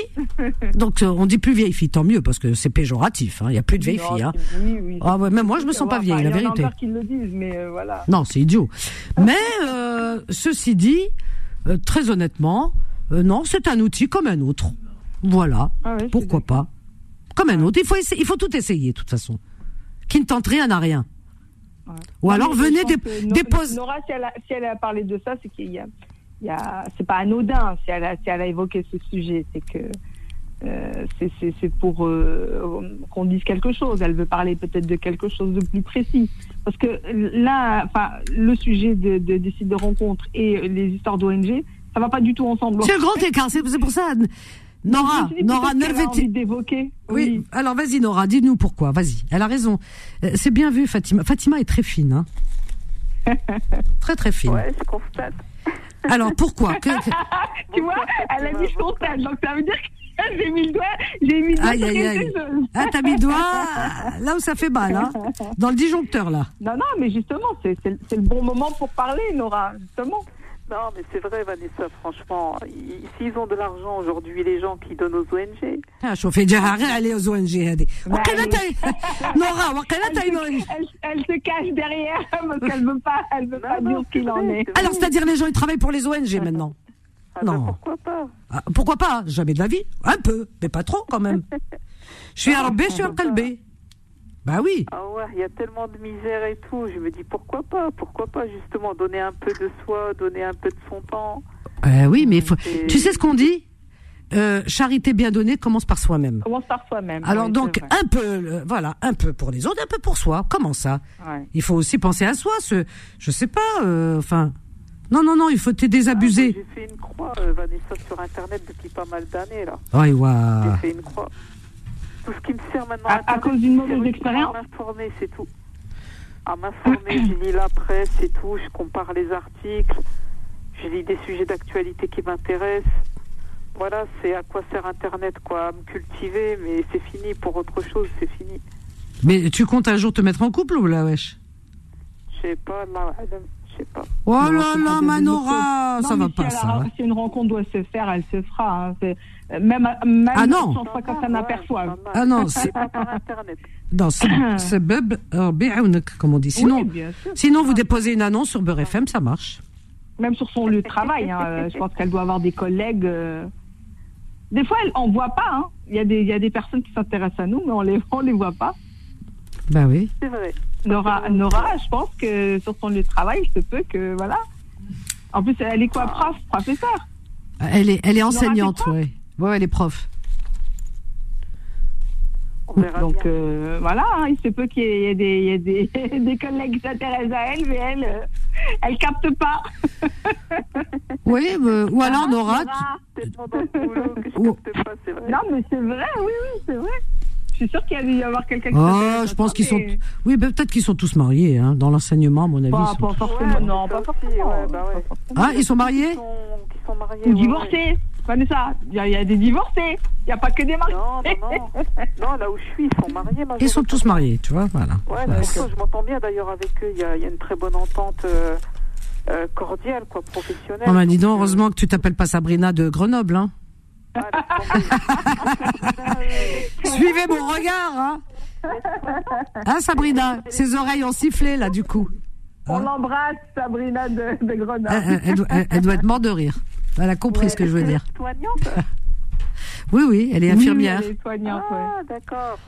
Donc, on dit plus vieille fille, tant mieux, parce que c'est péjoratif. Il n'y a plus de vieille fille. Hein. Oui, oui. Ah ouais, même moi, je me sens pas vieille, la vérité. Il y en a encore qui le disent, mais voilà. Non, c'est idiot. Mais, ceci dit, très honnêtement, non, c'est un outil comme un autre. Voilà. Ah ouais, pourquoi pas. Comme un autre. Il faut tout essayer, de toute façon. Qui ne tente rien n'a rien. Ouais. Ou non, alors venez déposer. Nora, si elle a parlé de ça, c'est qu'il y a c'est pas anodin. Si elle a évoqué ce sujet, c'est que c'est pour qu'on dise quelque chose. Elle veut parler peut-être de quelque chose de plus précis. Parce que là, enfin, le sujet des sites de rencontres et les histoires d'ONG, ça va pas du tout ensemble. C'est le grand écart. C'est pour ça. Nora, ne fait-il d'évoquer. Oui. Alors vas-y, Nora, dis-nous pourquoi. Vas-y. Elle a raison. C'est bien vu, Fatima. Fatima est très fine, hein. Très très fine. Ouais, je constate. Alors pourquoi tu vois, elle a dit je constate. Donc ça veut dire que j'ai mis le doigt. Aïe. Ah, t'as mis le doigt là où ça fait mal, hein. Dans le disjoncteur là. Non, mais justement, c'est le bon moment pour parler, Nora, justement. Non, mais c'est vrai, Vanessa, franchement, s'ils ont de l'argent aujourd'hui, les gens qui donnent aux ONG... Ah, je fais déjà rien aller aux ONG. Nora, t'as une ONG. Elle se cache derrière parce qu'elle ne veut pas, dire qu'il en est. Alors, c'est-à-dire les gens, ils travaillent pour les ONG maintenant. Ah, non. Ben, pourquoi pas pourquoi pas? Jamais de la vie. Un peu, mais pas trop quand même. Je suis arbé, je suis calbé. Bah oui. Ah ouais, il y a tellement de misère et tout. Je me dis pourquoi pas justement donner un peu de soi, donner un peu de son temps. Oui, mais faut... tu sais ce qu'on dit, charité bien donnée commence par soi-même. Alors oui, donc un peu, voilà, un peu pour les autres, un peu pour soi. Comment ça ? Ouais. Il faut aussi penser à soi. Je sais pas, enfin. Non, il faut te désabuser. J'ai fait une croix, Vanessa, sur Internet depuis pas mal d'années là. J'ai fait une croix. Tout ce qui me sert maintenant à cause d'une mauvaise expérience. À m'informer, c'est tout. À m'informer, je lis la presse, c'est tout. Je compare les articles. Je lis des sujets d'actualité qui m'intéressent. Voilà, c'est à quoi sert Internet, quoi. À me cultiver, mais c'est fini. Pour autre chose, c'est fini. Mais tu comptes un jour te mettre en couple ou là, wesh ? Je sais pas, là. Pas. Oh là là, Manora, ça va pas ça. Si une rencontre doit se faire, elle se fera. Hein. Même sans pas quand ça n'aperçoive. Ah non, c'est pas par Internet. Non, c'est Beb, comme on dit. Sinon, vous déposez une annonce sur Beur FM, ça marche. Même sur son lieu de travail, hein, je pense qu'elle doit avoir des collègues. Des fois, on ne voit pas. Hein. Il y a des personnes qui s'intéressent à nous, mais on les voit pas. Ben oui. C'est vrai. Nora, je pense que sur son lieu de travail, il se peut que, voilà. En plus, elle est quoi, prof, professeur ? Elle est enseignante, oui. Ouais, elle est prof. On verra donc, voilà, hein, il se peut qu'il y ait des collègues qui s'intéressent à elle, mais elle capte pas. Oui, ou alors Nora... Non, mais c'est vrai, oui, c'est vrai. Je suis sûre qu'il y a dû y avoir quelqu'un qui s'intéresse. Je pense qu'ils sont... Oui, ben, peut-être qu'ils sont tous mariés, hein, dans l'enseignement, à mon avis. Pas forcément. Ouais, non, pas forcément. Ouais, bah ouais. Ah, ils sont mariés ? Ils sont mariés. Ou divorcés. Vanessa, il y a des divorcés. Il n'y a pas que des mariés. Non. Non, là où je suis, ils sont mariés. Ils sont tous mariés, tu vois, voilà. Ouais, voilà. Je m'entends bien d'ailleurs avec eux. Il y a une très bonne entente cordiale, quoi, professionnelle. Oh, ben, dis donc, heureusement que tu t'appelles pas Sabrina de Grenoble, hein. Suivez mon regard, hein. Hein, Sabrina, ses oreilles ont sifflé là du coup. On l'embrasse, Sabrina de Grenoble. Elle doit être morte de rire. Elle a compris ce que je veux dire. Oui, elle est infirmière. Oui, elle est soignante, ah, d'accord.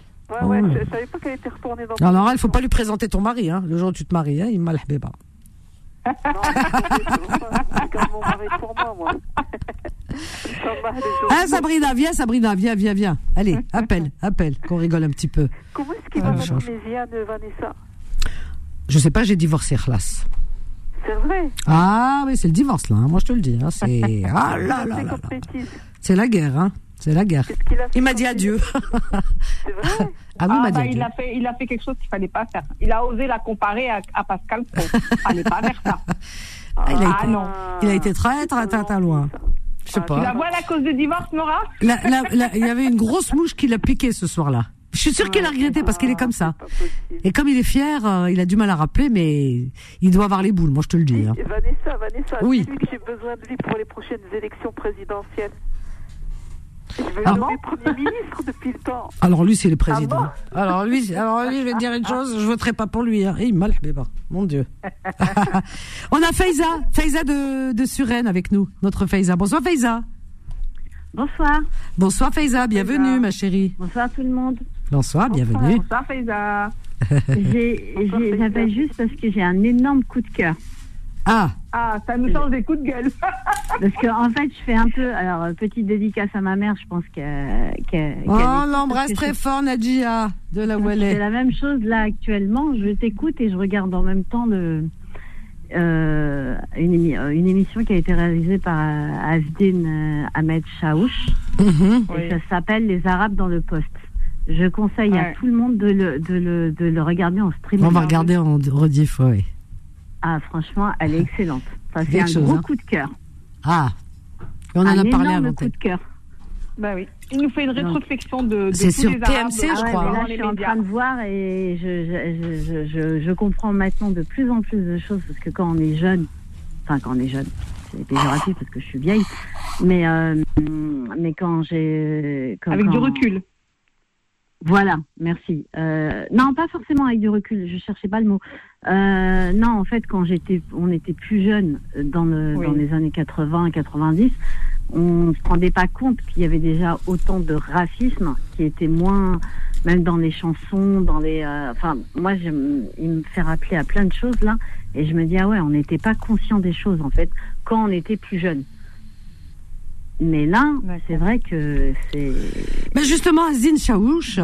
Ouais, je savais pas qu'elle était retournée dans. Alors, il faut pas lui présenter ton mari, hein. Le jour où tu te maries, hein, il m'a le bébé. Non, c'est comme mon mari pour moi. Ah, Sabrina, viens. Allez, appelle, qu'on rigole un petit peu. Comment est-ce qu'il va mettre mes Vanessa ? Je sais pas, j'ai divorcé, Khlas. C'est vrai ? Ah, oui, c'est le divorce, là, hein. Moi je te le dis. Hein. C'est... Ah là là là. C'est la guerre, hein. C'est la guerre. Il m'a dit adieu. C'est vrai ? Ah oui, il a fait quelque chose qu'il fallait pas faire. Il a osé la comparer à Pascal Pro. Fallait pas faire ça. Non. Il a été très, très, très, très loin. Je sais pas. Tu la vois à la cause de divorce, Nora ? Il y avait une grosse mouche qui l'a piqué ce soir-là. Je suis sûre qu'elle a regretté parce qu'elle est comme ça. Et comme il est fier, il a du mal à rappeler, mais il doit avoir les boules, moi je te le dis. Hein. Vanessa, oui. C'est lui que j'ai besoin de lui pour les prochaines élections présidentielles. Je veux nommer Premier ministre depuis le temps. Alors lui, c'est le président. Ah bon, alors lui, je vais te dire une chose, je voterai pas pour lui. Hein. Il m'a le bébé, mon Dieu. On a Fayza de Suresnes avec nous, notre Fayza. Bonsoir Fayza. Bonsoir. Bonsoir Fayza, bienvenue ma chérie. Bonsoir tout le monde. Bonsoir, bienvenue. Bonsoir Fayza. J'appelle juste parce que j'ai un énorme coup de cœur. Ah, ça nous change des coups de gueule. Parce que en fait, je fais un peu. Alors, petite dédicace à ma mère, je pense qu'elle on l'embrasse très fort, Nadia, de là où elle est. C'est la même chose là actuellement. Je t'écoute et je regarde en même temps une émission qui a été réalisée par Azdine Chaouche. Mm-hmm. Et ça s'appelle Les Arabes dans le poste. Je conseille à tout le monde de le regarder en streaming. On va regarder en rediff, oui. Ah, franchement, elle est excellente. Ça, c'est un gros coup de cœur. Ah, on en a parlé avant. Un coup de cœur. Bah oui. Il nous fait une rétrospection de c'est tous sur les TMC, je crois. Là, je suis en train de voir et je comprends maintenant de plus en plus de choses parce que quand on est jeune, c'est péjoratif parce que je suis vieille, mais quand j'ai... Avec du recul. Voilà, merci. Non, pas forcément avec du recul. Je cherchais pas le mot. Non, en fait, quand on était plus jeunes dans les années 80, 90, on se rendait pas compte qu'il y avait déjà autant de racisme qui était moins, même dans les chansons, enfin, moi, il me fait rappeler à plein de choses là, et je me dis on n'était pas conscient des choses en fait quand on était plus jeunes. Mais là, c'est vrai que c'est... Mais justement, Azdine Chaouche,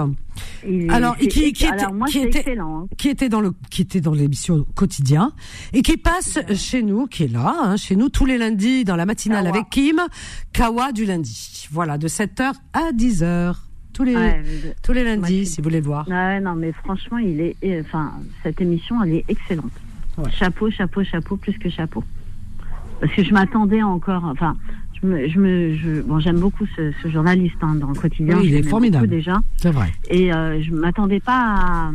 qui était dans l'émission Quotidien, et qui passe chez nous, qui est là, chez nous, tous les lundis, dans la matinale Kawa. Avec Kim, Kawa du lundi. Voilà, de 7h à 10h, tous les lundis, si vous voulez le voir. Non, mais franchement, cette émission, elle est excellente. Ouais. Chapeau, plus que chapeau. Parce que je m'attendais encore... j'aime beaucoup ce journaliste dans le Quotidien. Oui, il est formidable déjà. C'est vrai. Et je m'attendais pas.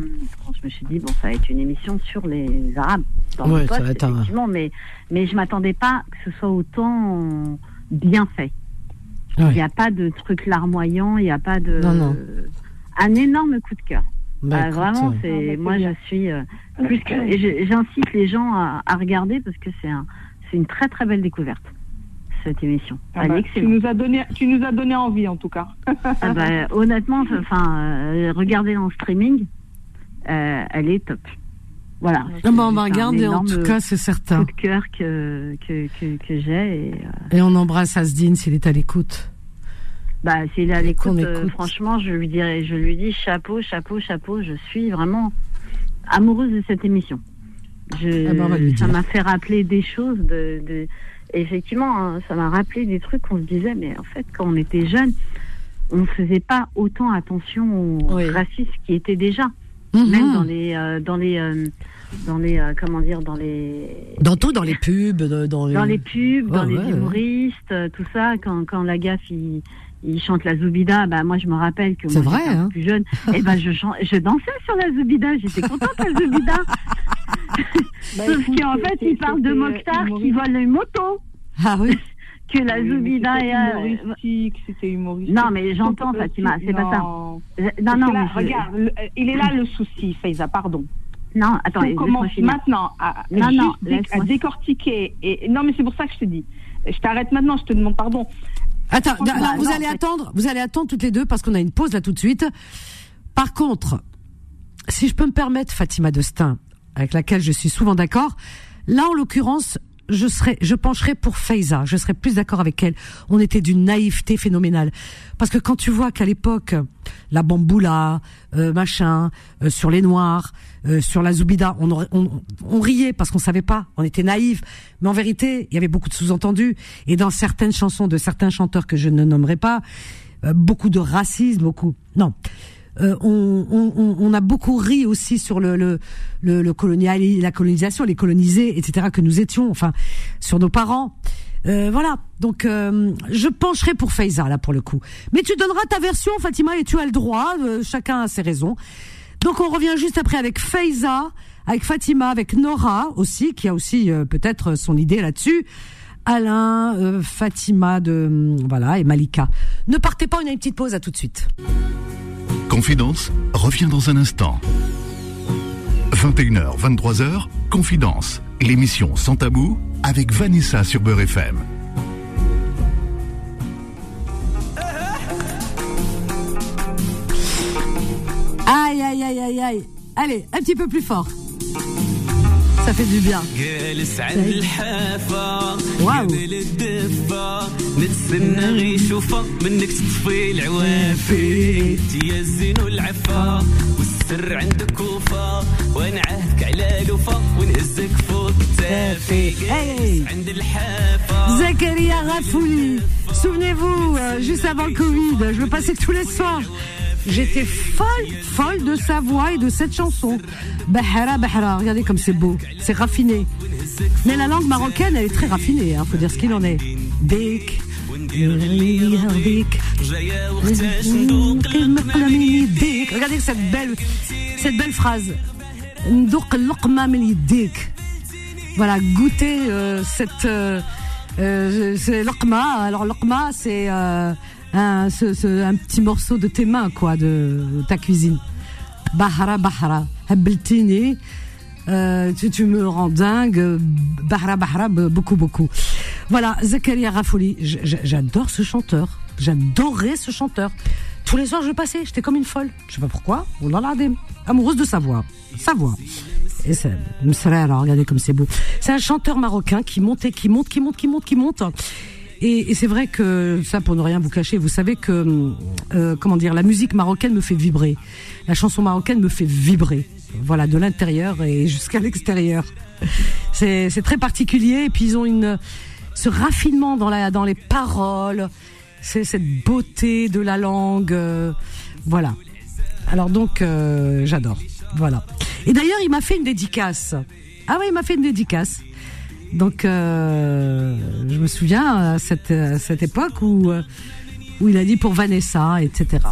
Je me suis dit ça va être une émission sur les Arabes. Oui, ça va être effectivement, mais je m'attendais pas que ce soit autant bien fait. Il n'y a pas de truc larmoyant, il n'y a pas de. Non. Un énorme coup de cœur. Bah, vraiment, c'est moi bien. Je suis plus que j'incite les gens à regarder parce que c'est une très très belle découverte. Cette émission. Tu nous as donné envie en tout cas. Honnêtement, regardez en streaming, elle est top. Voilà. On va regarder en tout cas, c'est certain. Coup de cœur que j'ai. Et on embrasse Azdine s'il est à l'écoute. S'il est à l'écoute, franchement, je lui dis chapeau. Je suis vraiment amoureuse de cette émission. Ça m'a fait rappeler des choses effectivement, ça m'a rappelé des trucs qu'on se disait, mais en fait, quand on était jeune, on ne faisait pas autant attention au racisme qui était déjà, même dans les humoristes, tout ça. Quand la gaffe il chante la Zoubida, moi je me rappelle que moi j'étais plus jeune, et je dansais sur la Zoubida, j'étais contente la Zoubida. Sauf qu'en fait il parle de Mokhtar qui vole une moto. Ah oui. Que la Zoubida est c'était humoristique. Non mais j'entends Fatima, c'est pas ça. Non, regarde, il est là le souci, Fayza, pardon. Non, attends, on commence maintenant à décortiquer et non mais c'est pour ça que je te dis. Je t'arrête maintenant, je te demande pardon. Attends, vous allez attendre toutes les deux parce qu'on a une pause là tout de suite. Par contre, si je peux me permettre, Fatima Destin, avec laquelle je suis souvent d'accord, là en l'occurrence, je pencherai pour Fayza, je serais plus d'accord avec elle. On était d'une naïveté phénoménale parce que quand tu vois qu'à l'époque la bamboula, sur les noirs, sur la Zoubida, on riait parce qu'on savait pas, on était naïfs, mais en vérité, il y avait beaucoup de sous-entendus et dans certaines chansons de certains chanteurs que je ne nommerai pas, beaucoup de racisme, on a beaucoup ri aussi sur la colonisation, les colonisés, etc. que nous étions, enfin, sur nos parents. Voilà. Donc, je pencherai pour Fayza, là, pour le coup. Mais tu donneras ta version, Fatima, et tu as le droit. Chacun a ses raisons. Donc, on revient juste après avec Fayza, avec Fatima, avec Nora aussi, qui a aussi peut-être son idée là-dessus. Alain, Fatima voilà, et Malika. Ne partez pas, on a une petite pause, à tout de suite. Confidence revient dans un instant. 21h, 23h, Confidence, l'émission sans tabou avec Vanessa sur Beur FM. Aïe, aïe, aïe, aïe, aïe. Allez, un petit peu plus fort. Ça fait du bien. Waouh. Hey. Zakaria Ghafouli. Souvenez-vous, juste avant le Covid, je le passais tous les soirs. J'étais folle de sa voix et de cette chanson. Bahara, Bahara. Regardez comme c'est beau. C'est raffiné. Mais la langue marocaine, elle est très raffinée. Faut dire ce qu'il en est. Dik. Regardez cette belle phrase. Voilà, goûtez c'est l'okma. Alors l'okma, c'est... un petit morceau de tes mains, quoi, de ta cuisine. Bahara, Bahara. Habbeltini. Tu me rends dingue. Bahara, Bahara, beaucoup, beaucoup. Voilà, Zakaria Ghafouli. J'adore ce chanteur. J'adorais ce chanteur. Tous les soirs, je passais. J'étais comme une folle. Je sais pas pourquoi. On l'a regardé. Amoureuse de sa voix. Et ça, regardez comme c'est beau. C'est un chanteur marocain qui monte. Et c'est vrai que, ça, pour ne rien vous cacher, vous savez que, la musique marocaine me fait vibrer. La chanson marocaine me fait vibrer. Voilà, de l'intérieur et jusqu'à l'extérieur. C'est très particulier. Et puis, ils ont ce raffinement dans les paroles. C'est cette beauté de la langue. Voilà. Alors donc, j'adore. Voilà. Et d'ailleurs, il m'a fait une dédicace. Ah oui, il m'a fait une dédicace. Donc, je me souviens à cette époque où il a dit pour Vanessa, etc.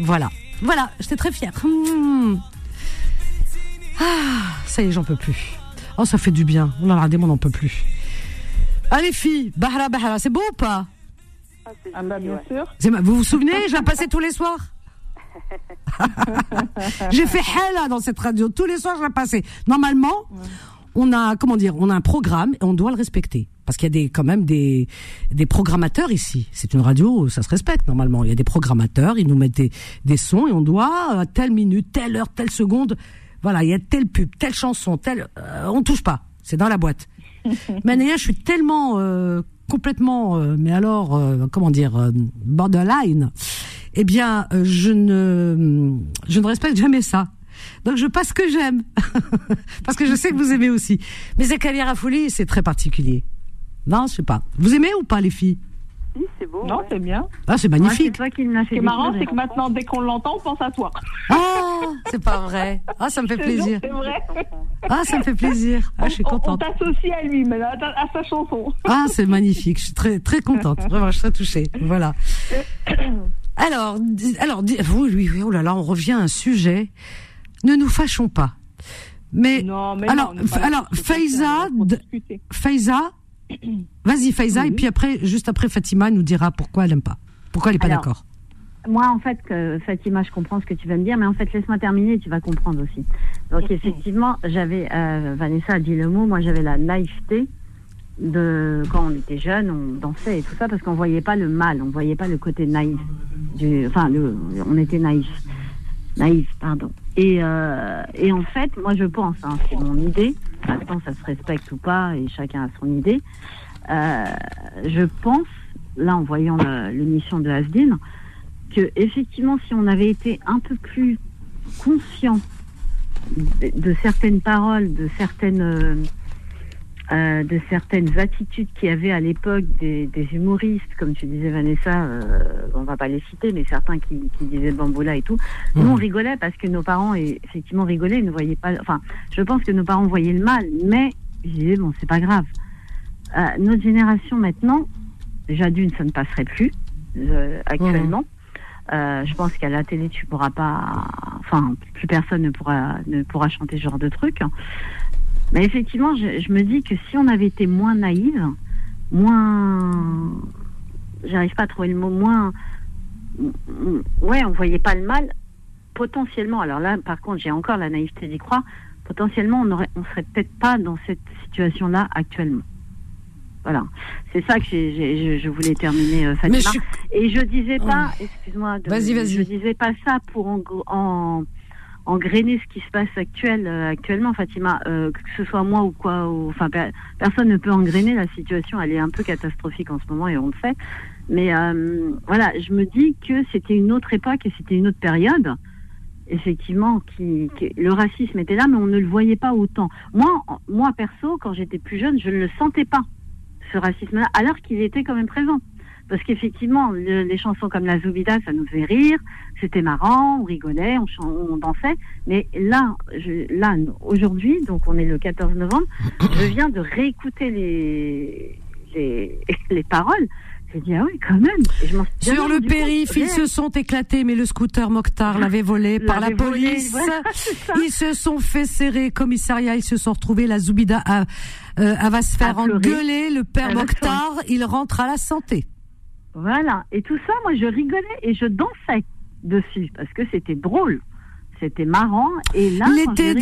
Voilà, j'étais très fière. Ah, ça y est, j'en peux plus. Oh, ça fait du bien. On en a des mots, on n'en peut plus. Allez, filles, Bahara, Bahara, c'est beau ou pas? Ah bah bien sûr. Vous vous souvenez, je la passais tous les soirs. J'ai fait Hela dans cette radio. Tous les soirs, je la passais. Normalement... Ouais. On a un programme et on doit le respecter. Parce qu'il y a quand même des programmateurs ici. C'est une radio, ça se respecte normalement. Il y a des programmateurs, ils nous mettent des sons et on doit, à telle minute, telle heure, telle seconde, voilà, il y a telle pub, telle chanson, on touche pas. C'est dans la boîte. Mais d'ailleurs, je suis tellement, complètement, borderline. Eh bien, je ne respecte jamais ça. Donc je passe ce que j'aime parce que je sais que vous aimez aussi. Mais Zakaria Ghafouli, c'est très particulier. Non, je sais pas. Vous aimez ou pas, les filles? Si, c'est beau. Non, ouais. C'est bien. Ah, c'est magnifique. Ouais, ce qui est marrant, c'est que maintenant, dès qu'on l'entend, on pense à toi. Ah, c'est pas vrai. Ah, ça me fait plaisir. C'est vrai. Ah, ça me fait plaisir. Ah, je suis contente. On t'associe à lui, mais à sa chanson. Ah, c'est magnifique. Je suis très très contente. Vraiment, je suis touchée. Voilà. Alors, oui, oh là là, on revient à un sujet. Ne nous fâchons pas. Mais Fayza, vas-y Fayza, oui. Et puis après, juste après, Fatima nous dira pourquoi elle aime pas, pourquoi elle est pas d'accord. Moi, en fait, Fatima, je comprends ce que tu vas me dire, mais en fait, laisse-moi terminer et tu vas comprendre aussi. Donc, effectivement, Vanessa a dit le mot, moi j'avais la naïveté de quand on était jeune, on dansait et tout ça parce qu'on voyait pas le mal, on voyait pas le côté naïf. On était naïfs, pardon. Et en fait, moi je pense, c'est mon idée, maintenant ça se respecte ou pas, et chacun a son idée, je pense, là en voyant l'émission de Azdine, que effectivement si on avait été un peu plus conscient de certaines paroles, de certaines attitudes qu'il y avait à l'époque des humoristes, comme tu disais Vanessa, on va pas les citer, mais certains qui disaient bamboula et tout. Nous on rigolait parce que nos parents effectivement rigolaient, ils ne voyaient pas. Enfin, je pense que nos parents voyaient le mal, mais ils disaient bon, c'est pas grave. notre génération maintenant, déjà d'une, ça ne passerait plus actuellement. Je pense qu'à la télé, tu pourras pas... Enfin, plus personne ne pourra chanter ce genre de truc. Mais effectivement, je me dis que si on avait été moins naïve, moins... J'arrive pas à trouver le mot, moins... Ouais, on voyait pas le mal. Potentiellement, alors là, par contre, j'ai encore la naïveté d'y croire, potentiellement, on serait peut-être pas dans cette situation-là actuellement. Voilà, c'est ça que je voulais terminer, Fatima. Et je disais pas, excuse-moi, vas-y. Je disais pas ça pour engrainer ce qui se passe actuellement, Fatima, que ce soit moi ou quoi, enfin, personne ne peut engrainer la situation, elle est un peu catastrophique en ce moment et on le sait. Mais voilà, je me dis que c'était une autre époque et c'était une autre période. Effectivement, le racisme était là, mais on ne le voyait pas autant. Moi perso, quand j'étais plus jeune, je ne le sentais pas, ce racisme-là, alors qu'il était quand même présent. Parce qu'effectivement, les chansons comme la Zoubida, ça nous faisait rire, c'était marrant, on rigolait, on dansait. Mais là, aujourd'hui, donc on est le 14 novembre, je viens de réécouter les paroles. J'ai dit, ah oui, quand même. Sur le périph', ils se sont éclatés, mais le scooter Mokhtar l'avait volé par la police. Voilà, ils se sont fait serrer, commissariat, ils se sont retrouvés, la Zoubida va se faire engueuler, le père Mokhtar, il rentre à la santé. Voilà. Et tout ça, moi, je rigolais et je dansais dessus, parce que c'était drôle. C'était marrant. Et là, l'été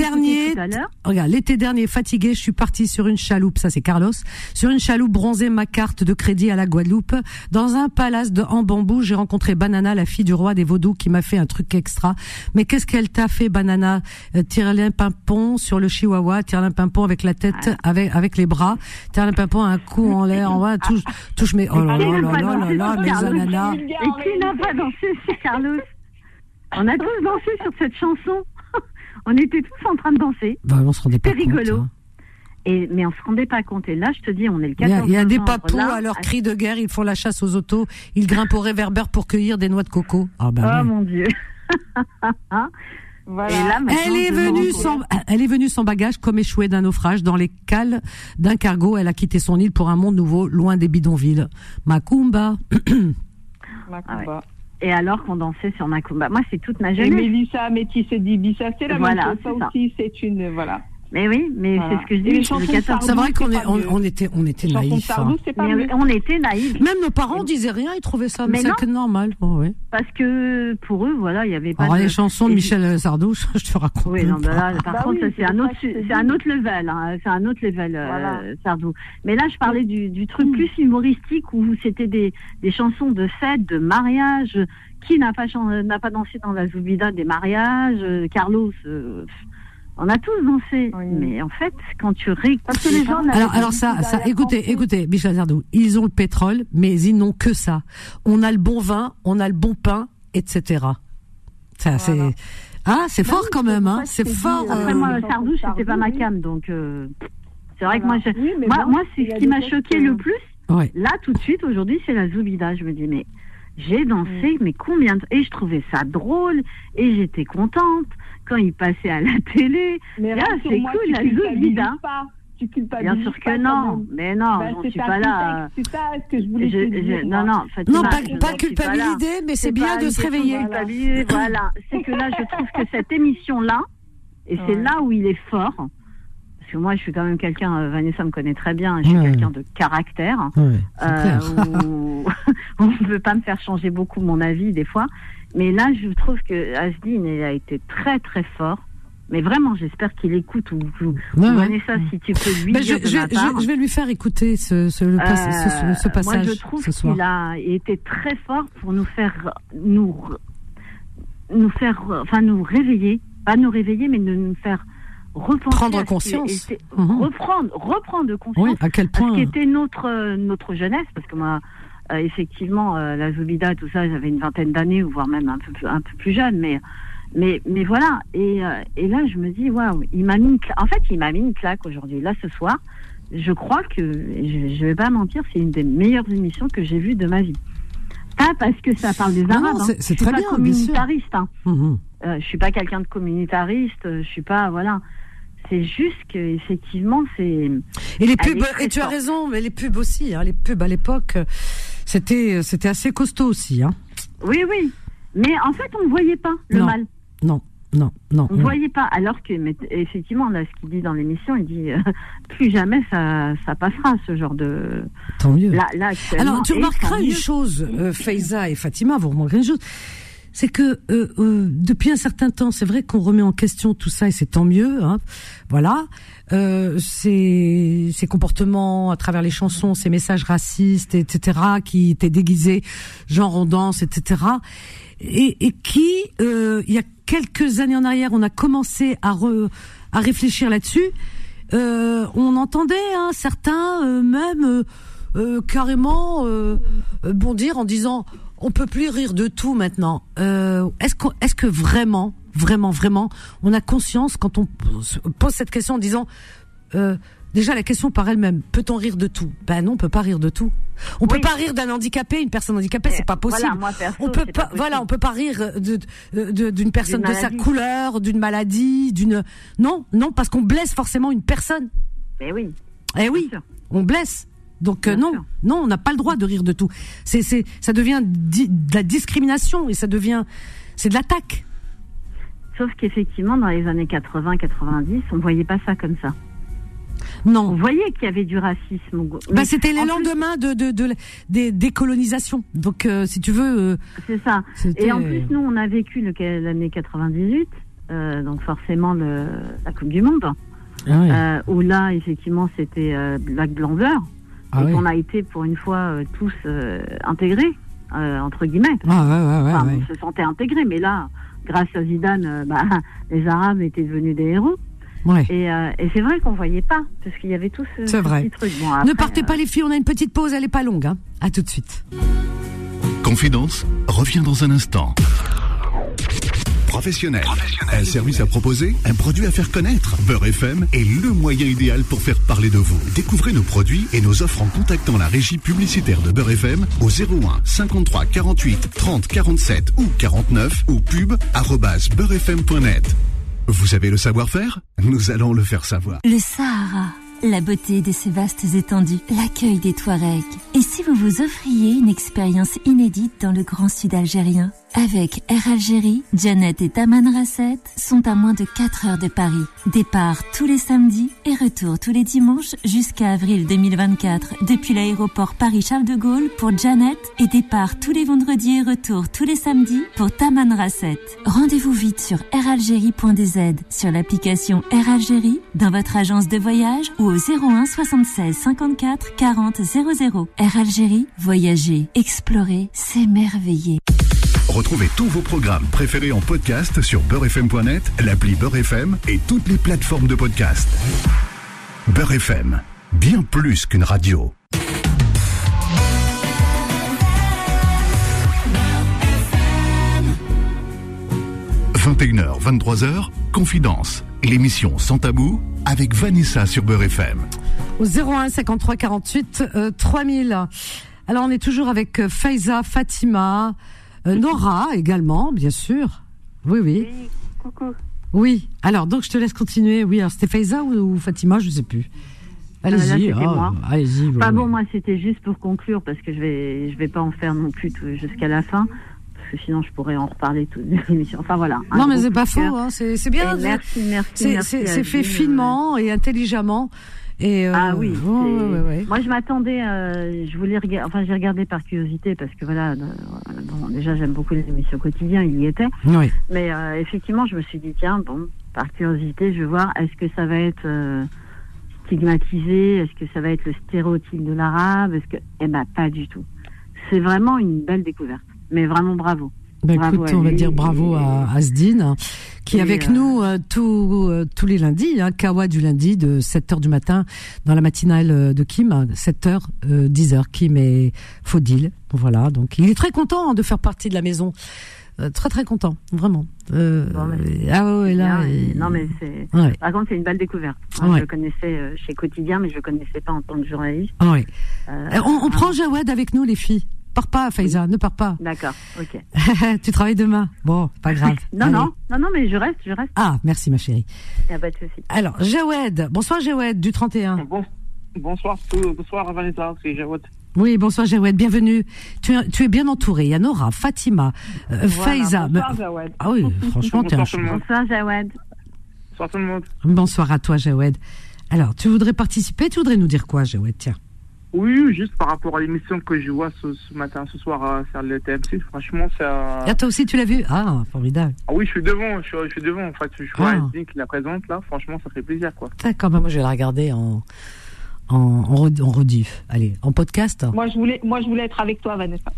dernier, fatiguée, je suis partie sur une chaloupe, ça c'est Carlos, sur une chaloupe bronzée, ma carte de crédit à la Guadeloupe. Dans un palace en bambou, j'ai rencontré Banana, la fille du roi des Vaudous, qui m'a fait un truc extra. Mais qu'est-ce qu'elle t'a fait, Banana? Tirlin-pimpon sur le chihuahua, tirlin-pimpon avec la tête, avec les bras, tirlin-pimpon un coup en l'air, en bas, touche mes... Oh là là là là, mes ananas. Et qui n'a pas dansé, c'est Carlos? On a tous dansé sur cette chanson. On était tous en train de danser. Bah, on se rendait pas compte. C'était rigolo. Hein. Mais on se rendait pas compte. Et là, je te dis, on est le 14 novembre. Il y a des papous à leur cri de guerre. Ils font la chasse aux autos. Ils grimpent au réverbère pour cueillir des noix de coco. Ah ben oh oui. Mon Dieu. Voilà. Et là, elle est venue sans bagage, comme échouée d'un naufrage dans les cales d'un cargo. Elle a quitté son île pour un monde nouveau, loin des bidonvilles. Macumba. Macumba. Et alors qu'on dansait sur Macumba. Moi, c'est toute ma jeunesse. Et Mélissa, Métis et Dibissa, c'est la voilà, même chose. Ça aussi, c'est une... Voilà. Mais oui, mais voilà. C'est ce que je dis. C'est vrai qu'on était naïfs. Sardou, c'est pas mais on était naïfs. Même nos parents disaient rien, ils trouvaient ça normal. Bon, oui. Parce que pour eux, voilà, il n'y avait pas... Alors, les chansons de Michel Sardou, je te raconte. Oui, non, là, par contre, ça, c'est un autre level. Hein, c'est un autre level, voilà. Sardou. Mais là, je parlais du truc plus humoristique où c'était des chansons de fête, de mariage. Qui n'a pas dansé dans la Zoubida des mariages? Carlos... On a tous dansé, mais en fait, quand tu rigoles, écoutez, Michel Sardou, ils ont le pétrole, mais ils n'ont que ça. On a le bon vin, on a le bon pain, etc. Ça, voilà. C'est fort quand même, hein. C'est fort. Après moi, Sardou, c'était pas ma cam, donc c'est vrai que moi, c'est ce qui m'a choqué le plus. Ouais. Là, tout de suite, aujourd'hui, c'est la Zoubida. Je me dis, mais j'ai dansé, mais combien de... Et je trouvais ça drôle, et j'étais contente. Quand il passait à la télé, c'est cool, la Zoubida. Tu culpabilises bien sûr que non, mais non, bah, je suis pas là. C'est ça ce que je voulais te dire. Non, Fatima, pas culpabiliser, mais c'est bien de se réveiller. Voilà, c'est que là, je trouve que cette émission-là, et c'est là où il est fort, parce que moi, je suis quand même quelqu'un, Vanessa me connaît très bien, je suis quelqu'un de caractère, on ne peut pas me faire changer beaucoup mon avis des fois. Mais là, je trouve que Azdine a été très très fort. Mais vraiment, j'espère qu'il écoute ou Vanessa, si tu peux lui dire je vais lui faire écouter ce passage. Moi, je trouve qu'il a été très fort pour nous faire réveiller, pas nous réveiller, mais nous faire prendre conscience, reprendre conscience. Oui, à quel point ce qui était notre jeunesse, parce que moi. Effectivement, la Zoubida, tout ça, j'avais une vingtaine d'années, voire même un peu plus jeune, mais voilà. Et là, je me dis, waouh, il m'a mis une claque aujourd'hui. Là, ce soir, je crois que, je vais pas mentir, c'est une des meilleures émissions que j'ai vues de ma vie. Pas parce que ça parle des Arabes. C'est très bien. Je suis pas communitariste. Je suis pas quelqu'un de communitariste. Je suis pas, voilà. C'est juste qu'effectivement, c'est... Et les pubs, et tu as raison, mais les pubs aussi, hein, les pubs à l'époque, c'était assez costaud aussi. Hein. Oui, oui. Mais en fait, on ne voyait pas le mal. Non, non, non. On ne voyait pas. Alors que, effectivement, là, ce qu'il dit dans l'émission, il dit plus jamais ça passera, ce genre de... Tant mieux. Là, alors, tu remarqueras une chose, Fayza et Fatima, vous remarquerez une chose. C'est que depuis un certain temps, c'est vrai qu'on remet en question tout ça et c'est tant mieux. Hein, voilà, ces comportements à travers les chansons, ces messages racistes, etc., qui étaient déguisés, genre on danse, etc. Et qui, il y a quelques années en arrière, on a commencé à réfléchir là-dessus. On entendait certains carrément bondir en disant... On peut plus rire de tout maintenant. Est-ce que vraiment, on a conscience quand on pose cette question en disant déjà la question par elle-même, peut-on rire de tout ? Ben non, on peut pas rire de tout. On peut pas rire d'un handicapé, une personne handicapée, c'est pas possible. Voilà, moi, perso, on peut pas rire d'une personne de sa couleur, d'une maladie, d'une non, parce qu'on blesse forcément une personne. Mais oui. Eh oui, on blesse. Donc non, on n'a pas le droit de rire de tout. Ça devient de la discrimination et c'est de l'attaque. Sauf qu'effectivement, dans les années 80-90, on voyait pas ça comme ça. Non. On voyait qu'il y avait du racisme. Bah, c'était les lendemains des décolonisations. Donc, si tu veux... c'est ça. Et en plus, nous, on a vécu l'année 98, donc forcément la Coupe du Monde, où là, effectivement, c'était Black Blanc-Bleu. Et qu'on a été pour une fois tous intégrés, entre guillemets. On se sentait intégrés, mais là, grâce à Zidane, les Arabes étaient devenus des héros. Ouais. Et c'est vrai qu'on ne voyait pas, parce qu'il y avait tous ces petits trucs. Bon, après, ne partez pas les filles, on a une petite pause, elle n'est pas longue. Hein. À tout de suite. Confidence revient dans un instant. Professionnel. Un service à proposer, un produit à faire connaître. Beur FM est le moyen idéal pour faire parler de vous. Découvrez nos produits et nos offres en contactant la régie publicitaire de Beur FM au 01 53 48 30 47 ou 49 ou pub@beurfm.net. Vous avez le savoir-faire ? Nous allons le faire savoir. Le Sahara, la beauté de ses vastes étendues, l'accueil des Touaregs. Et si vous vous offriez une expérience inédite dans le grand sud algérien ? Avec Air Algérie, Djanet et Tamanrasset sont à moins de 4 heures de Paris. Départ tous les samedis et retour tous les dimanches jusqu'à avril 2024 depuis l'aéroport Paris-Charles de Gaulle pour Djanet et départ tous les vendredis et retour tous les samedis pour Tamanrasset. Rendez-vous vite sur airalgérie.dz, sur l'application Air Algérie, dans votre agence de voyage ou au 01 76 54 40 00. Air Algérie, voyager, explorer, s'émerveiller. Retrouvez tous vos programmes préférés en podcast sur beurfm.net, l'appli Beur FM et toutes les plateformes de podcast. Beur FM, bien plus qu'une radio. Beur FM. 21h, 23h, Confidence, l'émission sans tabou avec Vanessa sur Beur FM. Au 01 53 48 3000. Alors on est toujours avec Fayza, Fatima... Nora également, bien sûr. Oui. Oui, coucou. Oui, alors donc je te laisse continuer. Oui, alors c'était Fayza ou Fatima, je ne sais plus. Allez-y. Là, moi. Allez-y. Bon, moi c'était juste pour conclure parce que je vais pas en faire non plus jusqu'à la fin parce que sinon je pourrais en reparler toute l'émission. Enfin voilà. Non mais c'est pas faux, hein. C'est bien. Merci. C'est fait finement et intelligemment. Et oui. Moi je m'attendais, je voulais regarder, enfin j'ai regardé par curiosité parce que voilà, déjà j'aime beaucoup les émissions Quotidien, il y était. Oui. Mais effectivement je me suis dit tiens bon, par curiosité je vais voir est-ce que ça va être stigmatisé, est-ce que ça va être le stéréotype de l'arabe, pas du tout. C'est vraiment une belle découverte, mais vraiment bravo. Ben bravo écoute, on va dire bravo à Azdine, qui est avec nous tous les lundis, Kawa du lundi de 7h du matin dans la matinale de Kim, 7h, 10h, Kim et Fodil. Voilà, donc il est très content de faire partie de la maison. Très très content, vraiment. Non mais c'est. Ouais. Par contre c'est une belle découverte. Hein, ouais. Je le connaissais chez Quotidien, mais je le connaissais pas en tant que journaliste. Ouais. On prend Jawed avec nous les filles. Pars pas, Fayza, ne pars pas. D'accord, ok. Tu travailles demain. Bon, pas grave. Non, mais je reste. Ah, merci ma chérie. Il n'y a pas de souci. Alors, Jawed, bonsoir Jawed du 31. Bonsoir Vanessa, c'est Jawed. Oui, bonsoir Jawed, bienvenue. Tu es bien entourée, il y a Nora, Fatima, Fayza. Bonsoir Jawed. Ah oui, franchement, t'es un chouette. Bonsoir Jawed. Bonsoir tout le monde. Bonsoir à toi Jawed. Alors, tu voudrais participer, tu voudrais nous dire quoi Jawed, tiens. Oui, juste par rapport à l'émission que je vois ce soir sur le TMC, franchement ça... Ah, toi aussi tu l'as vu? Ah, formidable. Ah oui, je suis devant, en fait, je vois Azdine qui la présente là, franchement ça fait plaisir quoi. D'accord, moi je vais la regarder en rediff, allez, en podcast. Moi je voulais être avec toi Vanessa.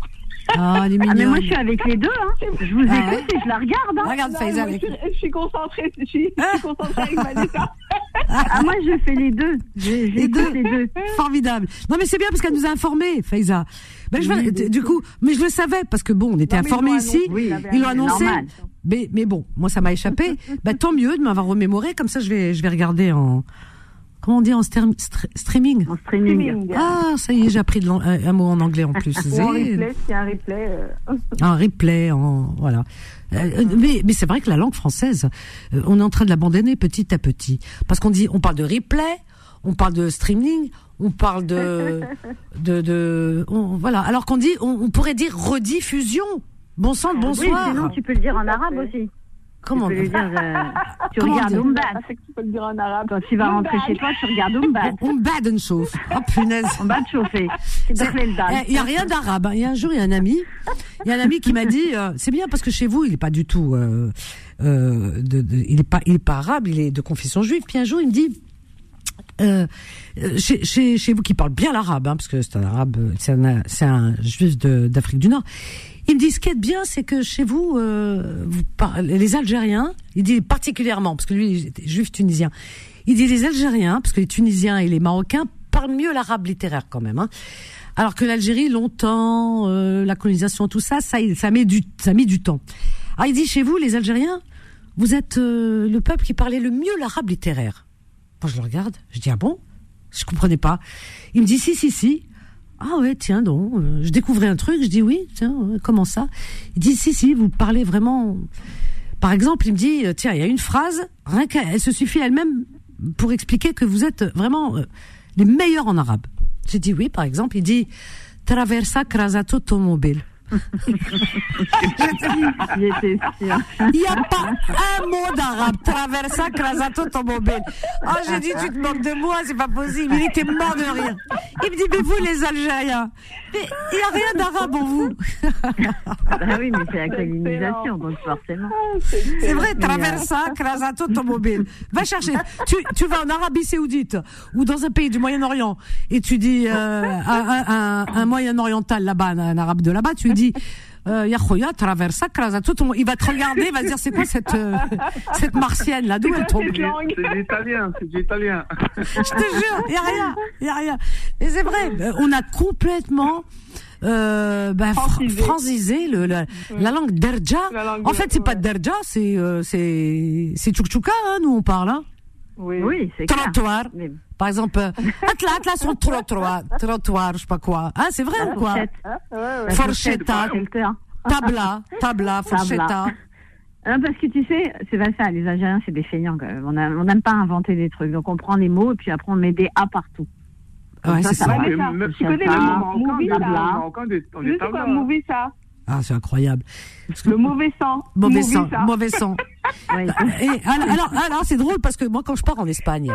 Ah, elle est mignonne. Ah, mais moi je suis avec les deux, hein. Je vous écoute et je la regarde, hein. Regarde Fayza avec... Je suis concentrée avec Vanessa. Ah, moi je fais les deux. Les deux. Formidable. Non mais c'est bien parce qu'elle nous a informés, Fayza. Ben, du coup, mais je le savais parce que bon, on était informés ici, ils l'ont annoncé. Mais bon, moi ça m'a échappé. Ben, tant mieux de m'avoir remémoré, comme ça je vais regarder en... Comment on dit en streaming? En streaming. Ah, ça y est, j'ai appris un mot en anglais en plus. Ou en replay, c'est un replay. Un replay, voilà. Mais c'est vrai que la langue française, on est en train de l'abandonner petit à petit. Parce on parle de replay, on parle de streaming, on parle voilà. Alors qu'on dit, on pourrait dire rediffusion. Bon sang, bonsoir. Oui, sinon tu peux le dire en arabe aussi. Comment tu regardes Umbad. C'est que tu peux le dire en arabe. Quand tu vas rentrer chez toi, tu regardes Umbad. Umbad n'chauffe. Oh punaise. Umbad chauffé. Il n'y a rien d'arabe. Il y a un jour, il y a un ami qui m'a dit c'est bien parce que chez vous, il n'est pas du tout. Il n'est pas arabe, il est de confession juive. Puis un jour, il me dit chez vous qui parle bien l'arabe, hein, parce que c'est un arabe, c'est un juif d'Afrique du Nord. Ils me disent, ce qui est bien, c'est que chez vous, les Algériens, il dit particulièrement, parce que lui, il était juif tunisien, il dit les Algériens, parce que les Tunisiens et les Marocains parlent mieux l'arabe littéraire quand même, hein. Alors que l'Algérie, longtemps, la colonisation, tout ça, ça met du temps. Ah, il dit, chez vous, les Algériens, vous êtes le peuple qui parlait le mieux l'arabe littéraire. Moi, je le regarde, je dis, ah bon? Je comprenais pas. Il me dit, si. Ah ouais, tiens donc, je découvrais un truc, je dis oui, tiens, comment ça? Il dit si, vous parlez vraiment... Par exemple, il me dit, tiens, il y a une phrase, rien qu'elle se suffit elle-même pour expliquer que vous êtes vraiment les meilleurs en arabe. J'ai dit oui, par exemple, il dit « Traversa krasato automobile ». J'étais sûre. Il n'y a pas un mot d'arabe. Traversa, krasato, tomobile. Oh, j'ai dit, tu te moques de moi, c'est pas possible. Il était mort de rire. Il me dit, mais vous, les Algériens, mais il n'y a rien d'arabe en vous. Bah oui, mais c'est la colonisation, donc forcément. C'est vrai, traversa, krasato, tomobile. Va chercher. Tu vas en Arabie Saoudite ou dans un pays du Moyen-Orient et tu dis un Moyen-Oriental là-bas, un arabe de là-bas, tu dis Yahoya traversa crasa tout il va te regarder, il va te dire c'est quoi cette martienne là, d'où elle tombe. C'est italien. Je te jure, il y a rien. Et c'est vrai, on a complètement francisé la langue derja. En fait, c'est pas derja, c'est tchoukchouka, hein, nous on parle hein. Oui, c'est trottoir. Clair. Mais... Par exemple, atlas sur trottoir, je sais pas quoi. Ah, c'est vrai ou quoi? Forchetta, tabla, forchetta. Non, parce que tu sais, c'est pas ça, les Algériens, c'est des feignants quand même. On n'aime pas inventer des trucs. Donc on prend les mots et puis après on met des A partout. Ouais, ça, c'est ça. Tu connais le mot tabla. Movie ça. Ah, c'est incroyable. Le mauvais sang. Oui. Et alors c'est drôle parce que moi quand je pars en Espagne,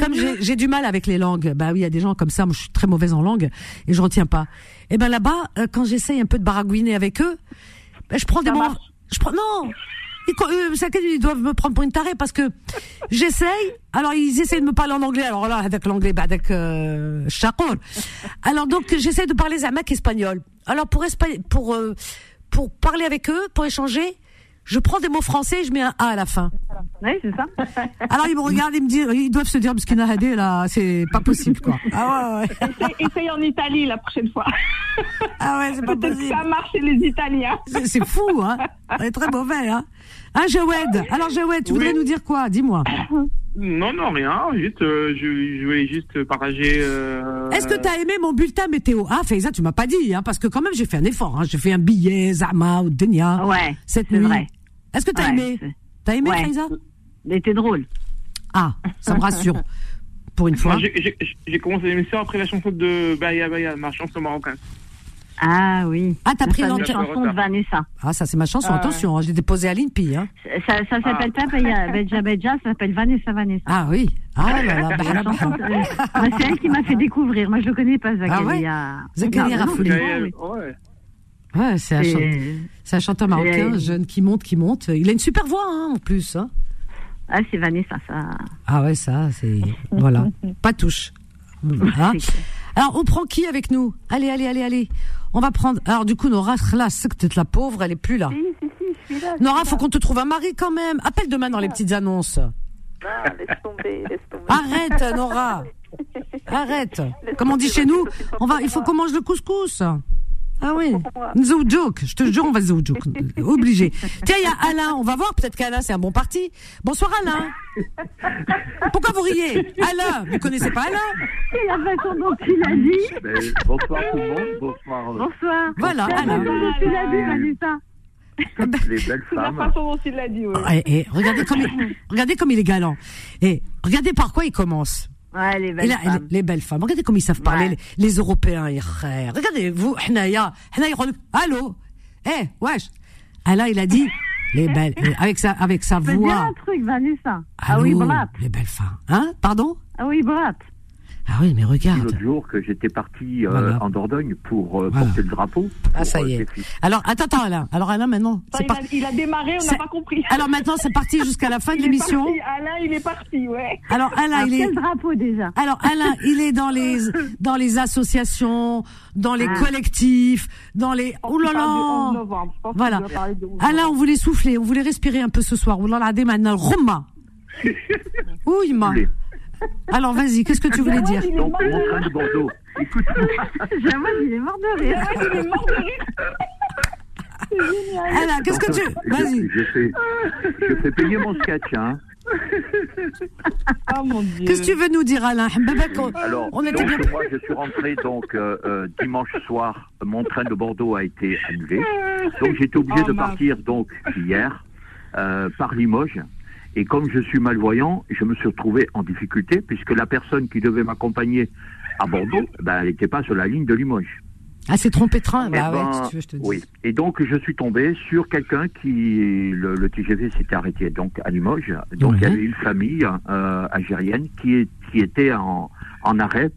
comme j'ai du mal avec les langues, bah oui il y a des gens comme ça, moi je suis très mauvaise en langue et je retiens pas. Et ben là-bas quand j'essaye un peu de baragouiner avec eux, ben, je prends des mots, non. Ils doivent me prendre pour une tarée parce que j'essaye. Alors ils essayent de me parler en anglais. Alors là avec l'anglais, bah avec chacun. Alors donc j'essaye de parler zamak espagnol. Alors pour parler avec eux, pour échanger, je prends des mots français et je mets un A à la fin. Oui, c'est ça. Alors ils me regardent, ils me disent, ils doivent se dire parce qu'il a hadé là, c'est pas possible quoi. Ah ouais. Essaye en Italie la prochaine fois. Ah ouais, c'est pas possible. Ça marche chez les Italiens. C'est fou hein. On est très mauvais hein. Jawed, tu voudrais nous dire quoi? Dis-moi. Non, non, rien. Juste, je voulais juste partager. Est-ce que t'as aimé mon bulletin météo? Ah, Fayza, tu m'as pas dit, hein, parce que quand même j'ai fait un effort. Hein. J'ai fait un billet, Zama ou Denia. Ouais, cette nuit. Vrai. Est-ce que t'as aimé? T'as aimé, Fayza? C'était drôle. Ah, ça me rassure. Pour une fois. J'ai commencé l'émission après la chanson de Baya Baya, ma chanson marocaine. Ah oui. Ah, t'as pris l'entière chanson de Vanessa. Ah, ça, c'est ma chanson. Attention, hein, j'ai déposé à l'INPI. Hein. Ça s'appelle pas Beja Beja, ça s'appelle Vanessa Vanessa. Ah oui. Ah là là, c'est elle qui m'a fait découvrir. Moi, je le connais pas, Zakaria. Zakaria Ghafouli. Ouais, c'est un chanteur marocain, jeune, qui monte. Il a une super voix, hein, en plus. Hein. Ah, c'est Vanessa, ça. Ah ouais, ça, c'est... Voilà. Pas touche. Hein? Alors, on prend qui avec nous? Allez. On va prendre... Alors, du coup, Nora, là, c'est que t'es la pauvre, elle est plus là. Si, je suis là. Nora, faut qu'on te trouve un mari quand même. Appelle demain dans les petites annonces. Ah, laisse tomber. Arrête, Nora. Arrête. Comme on dit chez nous, il faut qu'on mange le couscous. Ah oui, Zoudjouk, je te jure, on va Zoudjouk, obligé. Tiens, il y a Alain, on va voir, peut-être qu'Alain, c'est un bon parti. Bonsoir Alain. Pourquoi vous riez Alain, vous connaissez pas Alain? C'est la façon dont il a dit. Ben, bonsoir tout le monde, bonsoir. Voilà, Alain. Tu l'as dit, Vanessa. Les belles femmes. La façon dont il l'a dit, oui. Et regardez comme il est galant. Et regardez par quoi il commence. Ouais, les belles femmes. Regardez comme ils savent parler, les Européens, ils rêvent. Regardez-vous, allô? Eh, wesh. Alors, il a dit, les belles, avec sa voix. C'est bien un truc, Vanessa. Ah oui, brat. Les belles femmes. Hein? Pardon? Ah oui, brat. Ah oui, mais regarde. L'autre jour que j'étais parti en Dordogne pour porter le drapeau. Ah, ça y est. Alors, attends, Alain. Alors, Alain, maintenant. Il a démarré, on n'a pas compris. Alors, maintenant, c'est parti jusqu'à la fin de l'émission. Alain, il est parti, ouais. Alors, Alain, il est. Quel drapeau, déjà? Alors, Alain, il est dans les associations, dans les collectifs, dans les. Oh là là! Voilà. Alain, on voulait souffler, on voulait respirer un peu ce soir. Oh là là, maintenant, Roma. Oui, ma. Alors vas-y, qu'est-ce que tu voulais dire? Donc, mon train de Bordeaux. Écoute-moi. Il est mort de rire. Alors, qu'est-ce que tu... Vas-y. Je fais payer mon sketch, hein. Oh mon Dieu. Qu'est-ce que tu veux nous dire, Alain? Alors, moi, je suis rentré dimanche soir. Mon train de Bordeaux a été annulé. Donc, j'étais obligé de partir hier par Limoges. Et comme je suis malvoyant, je me suis retrouvé en difficulté puisque la personne qui devait m'accompagner à Bordeaux, elle n'était pas sur la ligne de Limoges. Ah, c'est trompé de train, si tu veux, je te dis. Oui, et donc je suis tombé sur quelqu'un qui... Le TGV s'était arrêté donc à Limoges. Donc il y avait une famille algérienne qui était en arrêt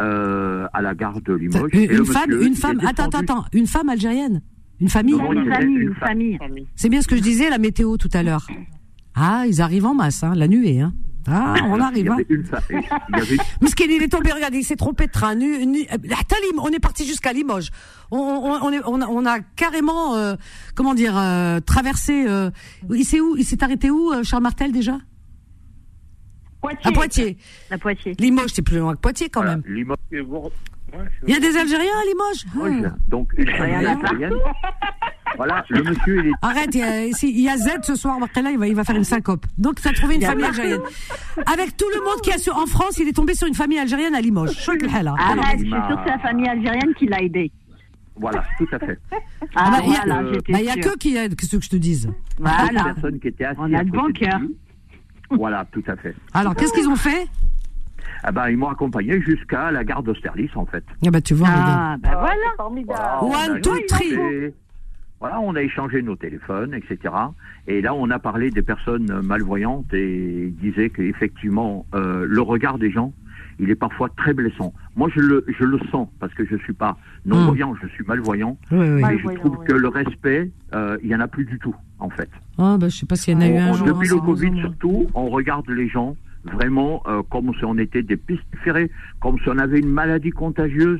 à la gare de Limoges. Une femme algérienne? Une famille? Une famille. C'est bien ce que je disais, la météo tout à l'heure. Ah, ils arrivent en masse, hein, la nuée, hein. Ah, on arrive, hein. Miskin, il est tombé, regardez, il s'est trompé de train. On est parti jusqu'à Limoges. On a carrément, traversé, il s'est arrêté où, Charles Martel, déjà? Poitiers. À Poitiers. À Poitiers. Limoges, c'est plus loin que Poitiers, quand même. Limoges, c'est bon. Il y a des Algériens à Limoges. Donc, une famille algérienne. Voilà, le monsieur, il est... Arrête, il y a Z ce soir, il va faire une syncope. Donc, tu as trouvé une famille algérienne. Avec tout le monde qui a sur... En France, il est tombé sur une famille algérienne à Limoges. Arrête, je suis sûre que c'est la famille algérienne qui l'a aidé. Voilà, tout à fait. Il n'y a que qui aide, qu'est-ce que je te dise. Voilà. On a de bon cœur. Voilà, tout à fait. Alors, qu'est-ce qu'ils ont fait? Ils m'ont accompagné jusqu'à la gare d'Austerlitz, en fait. Tu vois. Voilà. One, two, three. Voilà, on a échangé nos téléphones, etc. Et là, on a parlé des personnes malvoyantes et ils disaient qu'effectivement, le regard des gens, il est parfois très blessant. Moi, je le sens parce que je suis pas non-voyant, je suis malvoyant. Je trouve que le respect, il y en a plus du tout, en fait. Je sais pas s'il y en a eu un jour. Depuis le Covid, surtout, on regarde les gens vraiment comme si on était des pestiférés, comme si on avait une maladie contagieuse.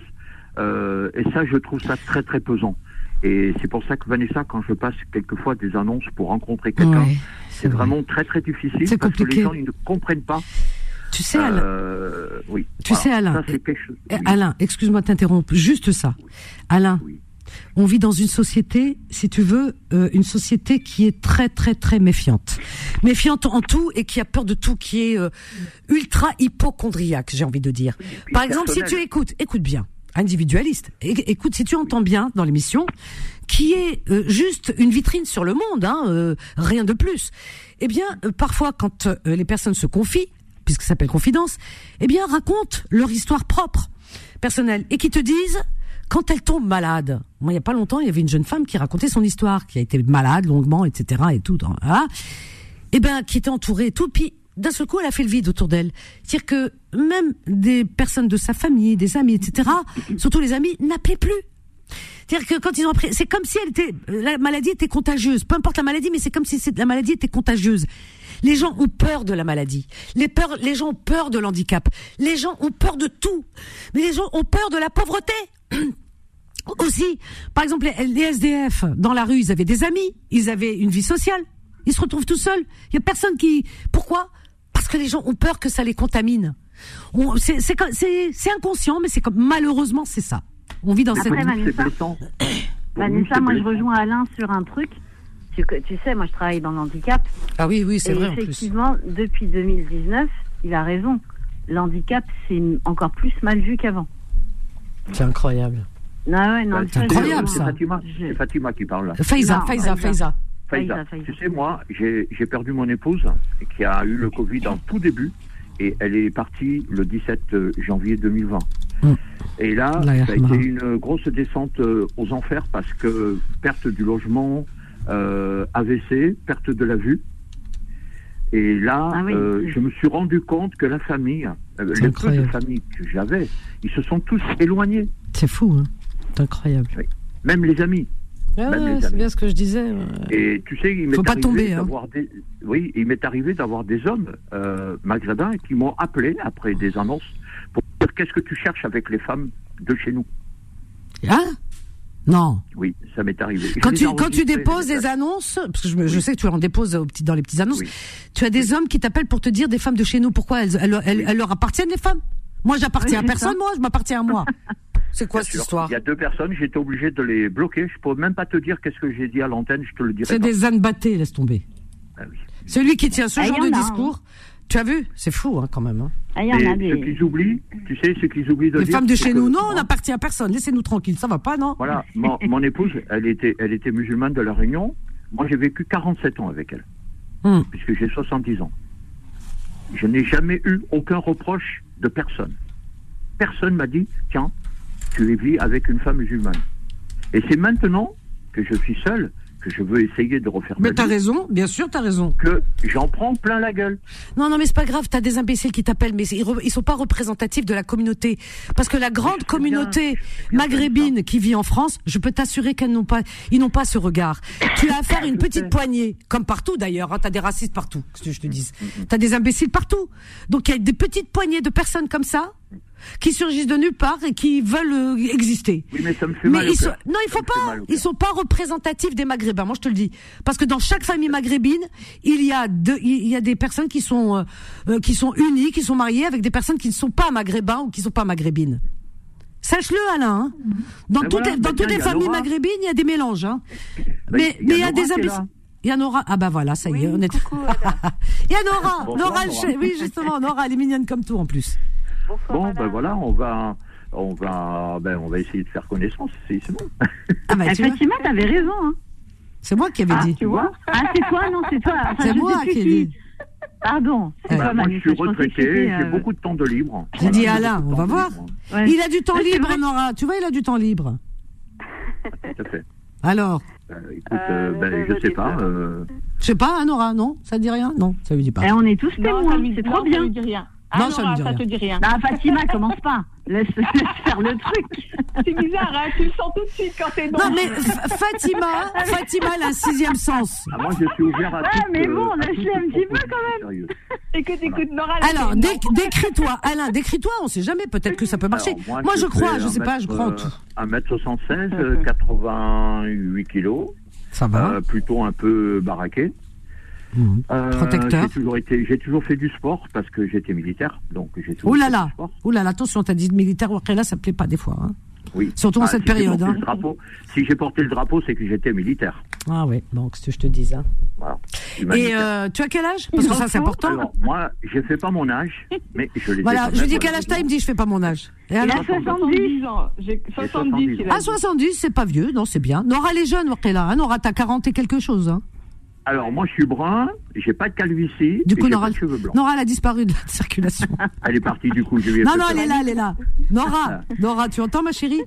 Et ça, je trouve ça très, très pesant. Et c'est pour ça que Vanessa, quand je passe quelquefois des annonces pour rencontrer quelqu'un, c'est vraiment très très difficile parce que les gens ils ne comprennent pas. Tu sais, Alain. Tu sais, Alain. Ça, Alain, excuse-moi de t'interrompre. Juste ça, Alain. on vit dans une société, si tu veux, une société qui est très très très méfiante. Méfiante en tout et qui a peur de tout, qui est ultra hypochondriaque, j'ai envie de dire. Par exemple, si tu écoute bien, individualiste, écoute, si tu entends bien dans l'émission, qui est juste une vitrine sur le monde, hein, rien de plus. Eh bien, parfois, quand les personnes se confient, puisque ça s'appelle Confidence, eh bien, racontent leur histoire propre, personnelle, et qui te disent... Quand elle tombe malade, moi il y a pas longtemps, il y avait une jeune femme qui racontait son histoire, qui a été malade longuement, etc. et tout, hein, et ben qui était entourée et tout, puis d'un seul coup elle a fait le vide autour d'elle, c'est-à-dire que même des personnes de sa famille, des amis, etc. surtout les amis n'appelaient plus. C'est-à-dire que quand ils ont appris, c'est comme si la maladie était contagieuse. Peu importe la maladie, mais c'est comme si la maladie était contagieuse. Les gens ont peur de la maladie. Les gens ont peur de l'handicap. Les gens ont peur de tout. Mais les gens ont peur de la pauvreté. Aussi, par exemple, les SDF, dans la rue, ils avaient des amis, ils avaient une vie sociale. Ils se retrouvent tout seuls. Il y a personne qui... Pourquoi ? Parce que les gens ont peur que ça les contamine. C'est inconscient, mais c'est comme, malheureusement, c'est ça. On vit dans cette... Vanessa, moi je rejoins Alain sur un truc. Tu sais, moi je travaille dans l'handicap. Ah oui, c'est vrai en plus. Effectivement, depuis 2019, il a raison. L'handicap, c'est encore plus mal vu qu'avant. C'est incroyable. C'est incroyable ça. C'est Fatima qui parle là. Fayza. Tu sais, moi, j'ai perdu mon épouse qui a eu le Covid en tout début et elle est partie le 17 janvier 2020. Et là, ça a été une grosse descente aux enfers parce que perte du logement, AVC, perte de la vue. Et là, je me suis rendu compte que la famille, les peu de familles que j'avais, ils se sont tous éloignés. C'est fou, hein ? C'est incroyable. Oui. Même les amis. C'est bien ce que je disais. Et tu sais, il m'est arrivé d'avoir des hommes maghrébins qui m'ont appelé après des annonces pour dire qu'est-ce que tu cherches avec les femmes de chez nous. Hein ? Non. Oui, ça m'est arrivé. Quand tu déposes des annonces, parce que je sais que tu en déposes dans les petites annonces, tu as des hommes qui t'appellent pour te dire des femmes de chez nous. Pourquoi elles leur appartiennent, les femmes ? Moi, j'appartiens à personne, je m'appartiens à moi. C'est quoi cette histoire ? Il y a deux personnes, j'étais obligé de les bloquer. Je ne peux même pas te dire qu'est-ce que j'ai dit à l'antenne, je te le dirai. C'est des ânes battés, laisse tomber. Ah oui. Celui qui tient ce genre de discours, tu as vu ? C'est fou hein, quand même. Hein. Ce qu'ils oublient de dire... Les femmes de chez nous, on n'appartient à personne. Laissez-nous tranquilles, ça ne va pas, non ? Voilà, mon épouse, elle était musulmane de La Réunion. Moi, j'ai vécu 47 ans avec elle, puisque j'ai 70 ans. Je n'ai jamais eu aucun reproche de personne. Personne m'a dit, tiens... Tu vis avec une femme musulmane. Et c'est maintenant que je suis seul que je veux essayer de refaire ma vie. Mais t'as raison, bien sûr t'as raison. Que j'en prends plein la gueule. Non, mais c'est pas grave, t'as des imbéciles qui t'appellent, mais ils sont pas représentatifs de la communauté. Parce que la grande communauté maghrébine qui vit en France, je peux t'assurer ils n'ont pas ce regard. Tu as affaire à une petite poignée, comme partout d'ailleurs, hein, t'as des racistes partout, qu'est-ce que je te dise. T'as des imbéciles partout. Donc il y a des petites poignées de personnes comme ça, qui surgissent de nulle part et qui veulent exister. Oui, mais ça me fait mal au cœur. Non, ils sont pas représentatifs des Maghrébins, moi je te le dis. Parce que dans chaque famille maghrébine, il y a des personnes qui sont unies, qui sont mariées avec des personnes qui ne sont pas maghrébins ou qui ne sont pas maghrébines. Sache-le, Alain. Hein. Dans toutes les familles maghrébines, il y a des mélanges. Hein. Mais il y a des ambitions. Il y a Nora. Ah bah voilà, ça y est, on est. Il y a Nora. Oui, justement, Nora, elle est mignonne comme tout en plus. Bon, ben voilà, on va essayer de faire connaissance, c'est bon. Ah bah, Fatima, t'avais raison. Hein. C'est moi qui avais dit. Tu vois ? Ah, c'est toi, non, c'est toi. Enfin, c'est moi qui ai dit. Pardon. Moi, je suis retraité, j'ai beaucoup de temps de libre. J'ai dit Alain, on va voir. Ouais. Il a du temps libre, Nora. Tu vois, il a du temps libre. Tout à fait. Alors ? Écoute, je sais pas. Je sais pas, Nora, non ? Ça te dit rien ? Non, ça lui dit pas. On est tous témoins, c'est trop bien. Ça lui dit rien. Ah non, ça te dit rien. Bah, Fatima, commence pas. Laisse faire le truc. C'est bizarre, hein, tu le sens tout de suite quand t'es dans. Non, mais Fatima, elle a un sixième sens. Ah, moi, je suis ouvert à tout. Ah, mais bon, laisse-les un petit peu quand même. Écoute, Nora. Alors, décris-toi, Alain, décris-toi, on sait jamais, peut-être que ça peut marcher. Alors, moi, je crois, je sais pas, je crois en tout. 1m76, 88 kilos. Ça va. Plutôt un peu baraqué. Protecteur. J'ai toujours fait du sport parce que j'étais militaire, donc j'ai toujours fait du sport. Attention, t'as dit militaire, là ça me plaît pas des fois. Hein. Oui. Surtout en cette période. Hein. Si j'ai porté le drapeau, c'est que j'étais militaire. Ah oui, donc ce que je te dis. Hein. Voilà. Et tu as quel âge? Parce que ça, c'est important. Alors, moi, je ne fais pas mon âge, mais je les ai. Voilà, je dis quel âge t'as, il me dit je ne fais pas mon âge. Et alors, il a 70 ans. J'ai 70. Ah, 70, c'est pas vieux, non, c'est bien. Nora, les jeunes, t'es là. Hein. Nora, t'as 40 et quelque chose. Hein. Alors, moi, je suis brun, j'ai pas de calvitie, du coup, Nora, pas de cheveux blancs. Nora, elle a disparu de la circulation. Elle est partie, du coup, je lui ai Non, elle est là, elle est là. Nora, tu entends, ma chérie?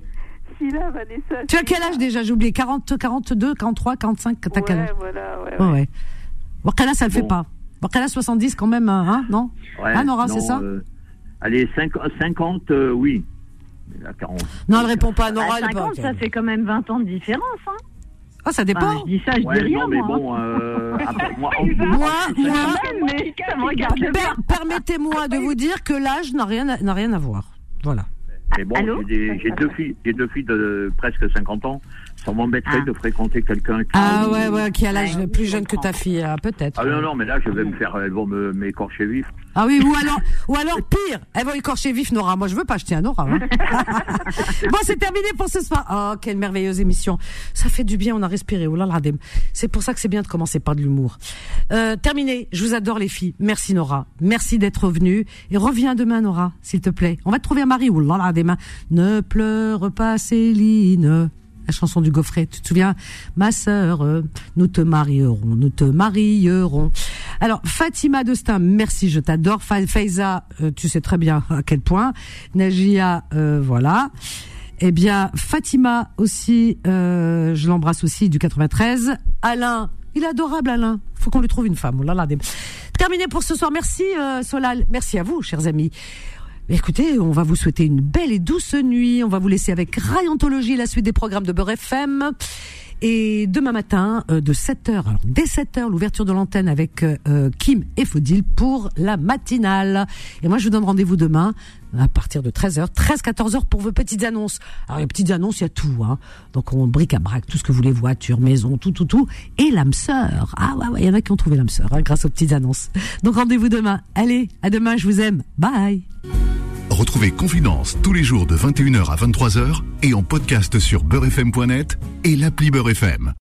Si, là, Vanessa. Tu as quel âge déjà? J'ai oublié. 40, 42, 43, 45, t'as quel âge? Voilà, ouais. Wakala, ça le fait pas. Wakala, 70 quand même, hein, non? Ouais, ah, Nora, non, c'est ça? Allez, 50, oui. Mais là, 40. Non, elle répond pas, Nora. Ah, 50, ça fait quand même 20 ans de différence, hein. Ah, ça dépend. Bah, je dis ça, je dis rien, mais moi. Bon, après, permettez-moi de vous dire que l'âge n'a rien à voir. Voilà. Mais bon, j'ai deux filles de presque 50 ans. Ça m'embêterait de fréquenter quelqu'un qui... Ah ouais, qui a l'âge le plus jeune que ta fille, peut-être. Ah non, mais là, je vais me faire... Elles vont m'écorcher vif. Ah oui, ou alors pire, elles vont écorcher vif Nora. Moi, je veux pas acheter un Nora. Hein. Bon, c'est terminé pour ce soir. Oh, quelle merveilleuse émission. Ça fait du bien, on a respiré. Oh là là, c'est pour ça que c'est bien de commencer par de l'humour. Terminé, je vous adore les filles. Merci Nora. Merci d'être venue. Et reviens demain, Nora, s'il te plaît. On va te trouver un mari. Oh là là, demain. Ne pleure pas, Céline. La chanson du Gaufret, tu te souviens? Ma sœur, nous te marierons, nous te marierons. Alors, Fatima Destin, merci, je t'adore. Fayza, tu sais très bien à quel point. Najia, voilà. Eh bien, Fatima aussi, je l'embrasse aussi, du 93. Alain, il est adorable, Alain. Faut qu'on lui trouve une femme. Oh là là, terminé pour ce soir. Merci, Solal. Merci à vous, chers amis. Écoutez, on va vous souhaiter une belle et douce nuit. On va vous laisser avec Rayontologie, la suite des programmes de Beur FM. Et demain matin, de 7h, alors dès 7h, l'ouverture de l'antenne avec Kim et Fodil pour la matinale. Et moi, je vous donne rendez-vous demain à partir de 13h, 13-14h pour vos petites annonces. Alors, les petites annonces, il y a tout. Hein. Donc, on bric-à-brac, tout ce que vous voulez, voiture, maison, tout. Et l'âme sœur. Ah ouais, il y en a qui ont trouvé l'âme sœur hein, grâce aux petites annonces. Donc, rendez-vous demain. Allez, à demain, je vous aime. Bye. Retrouvez Confidence tous les jours de 21h à 23h et en podcast sur beurrefm.net et l'appli Beur FM.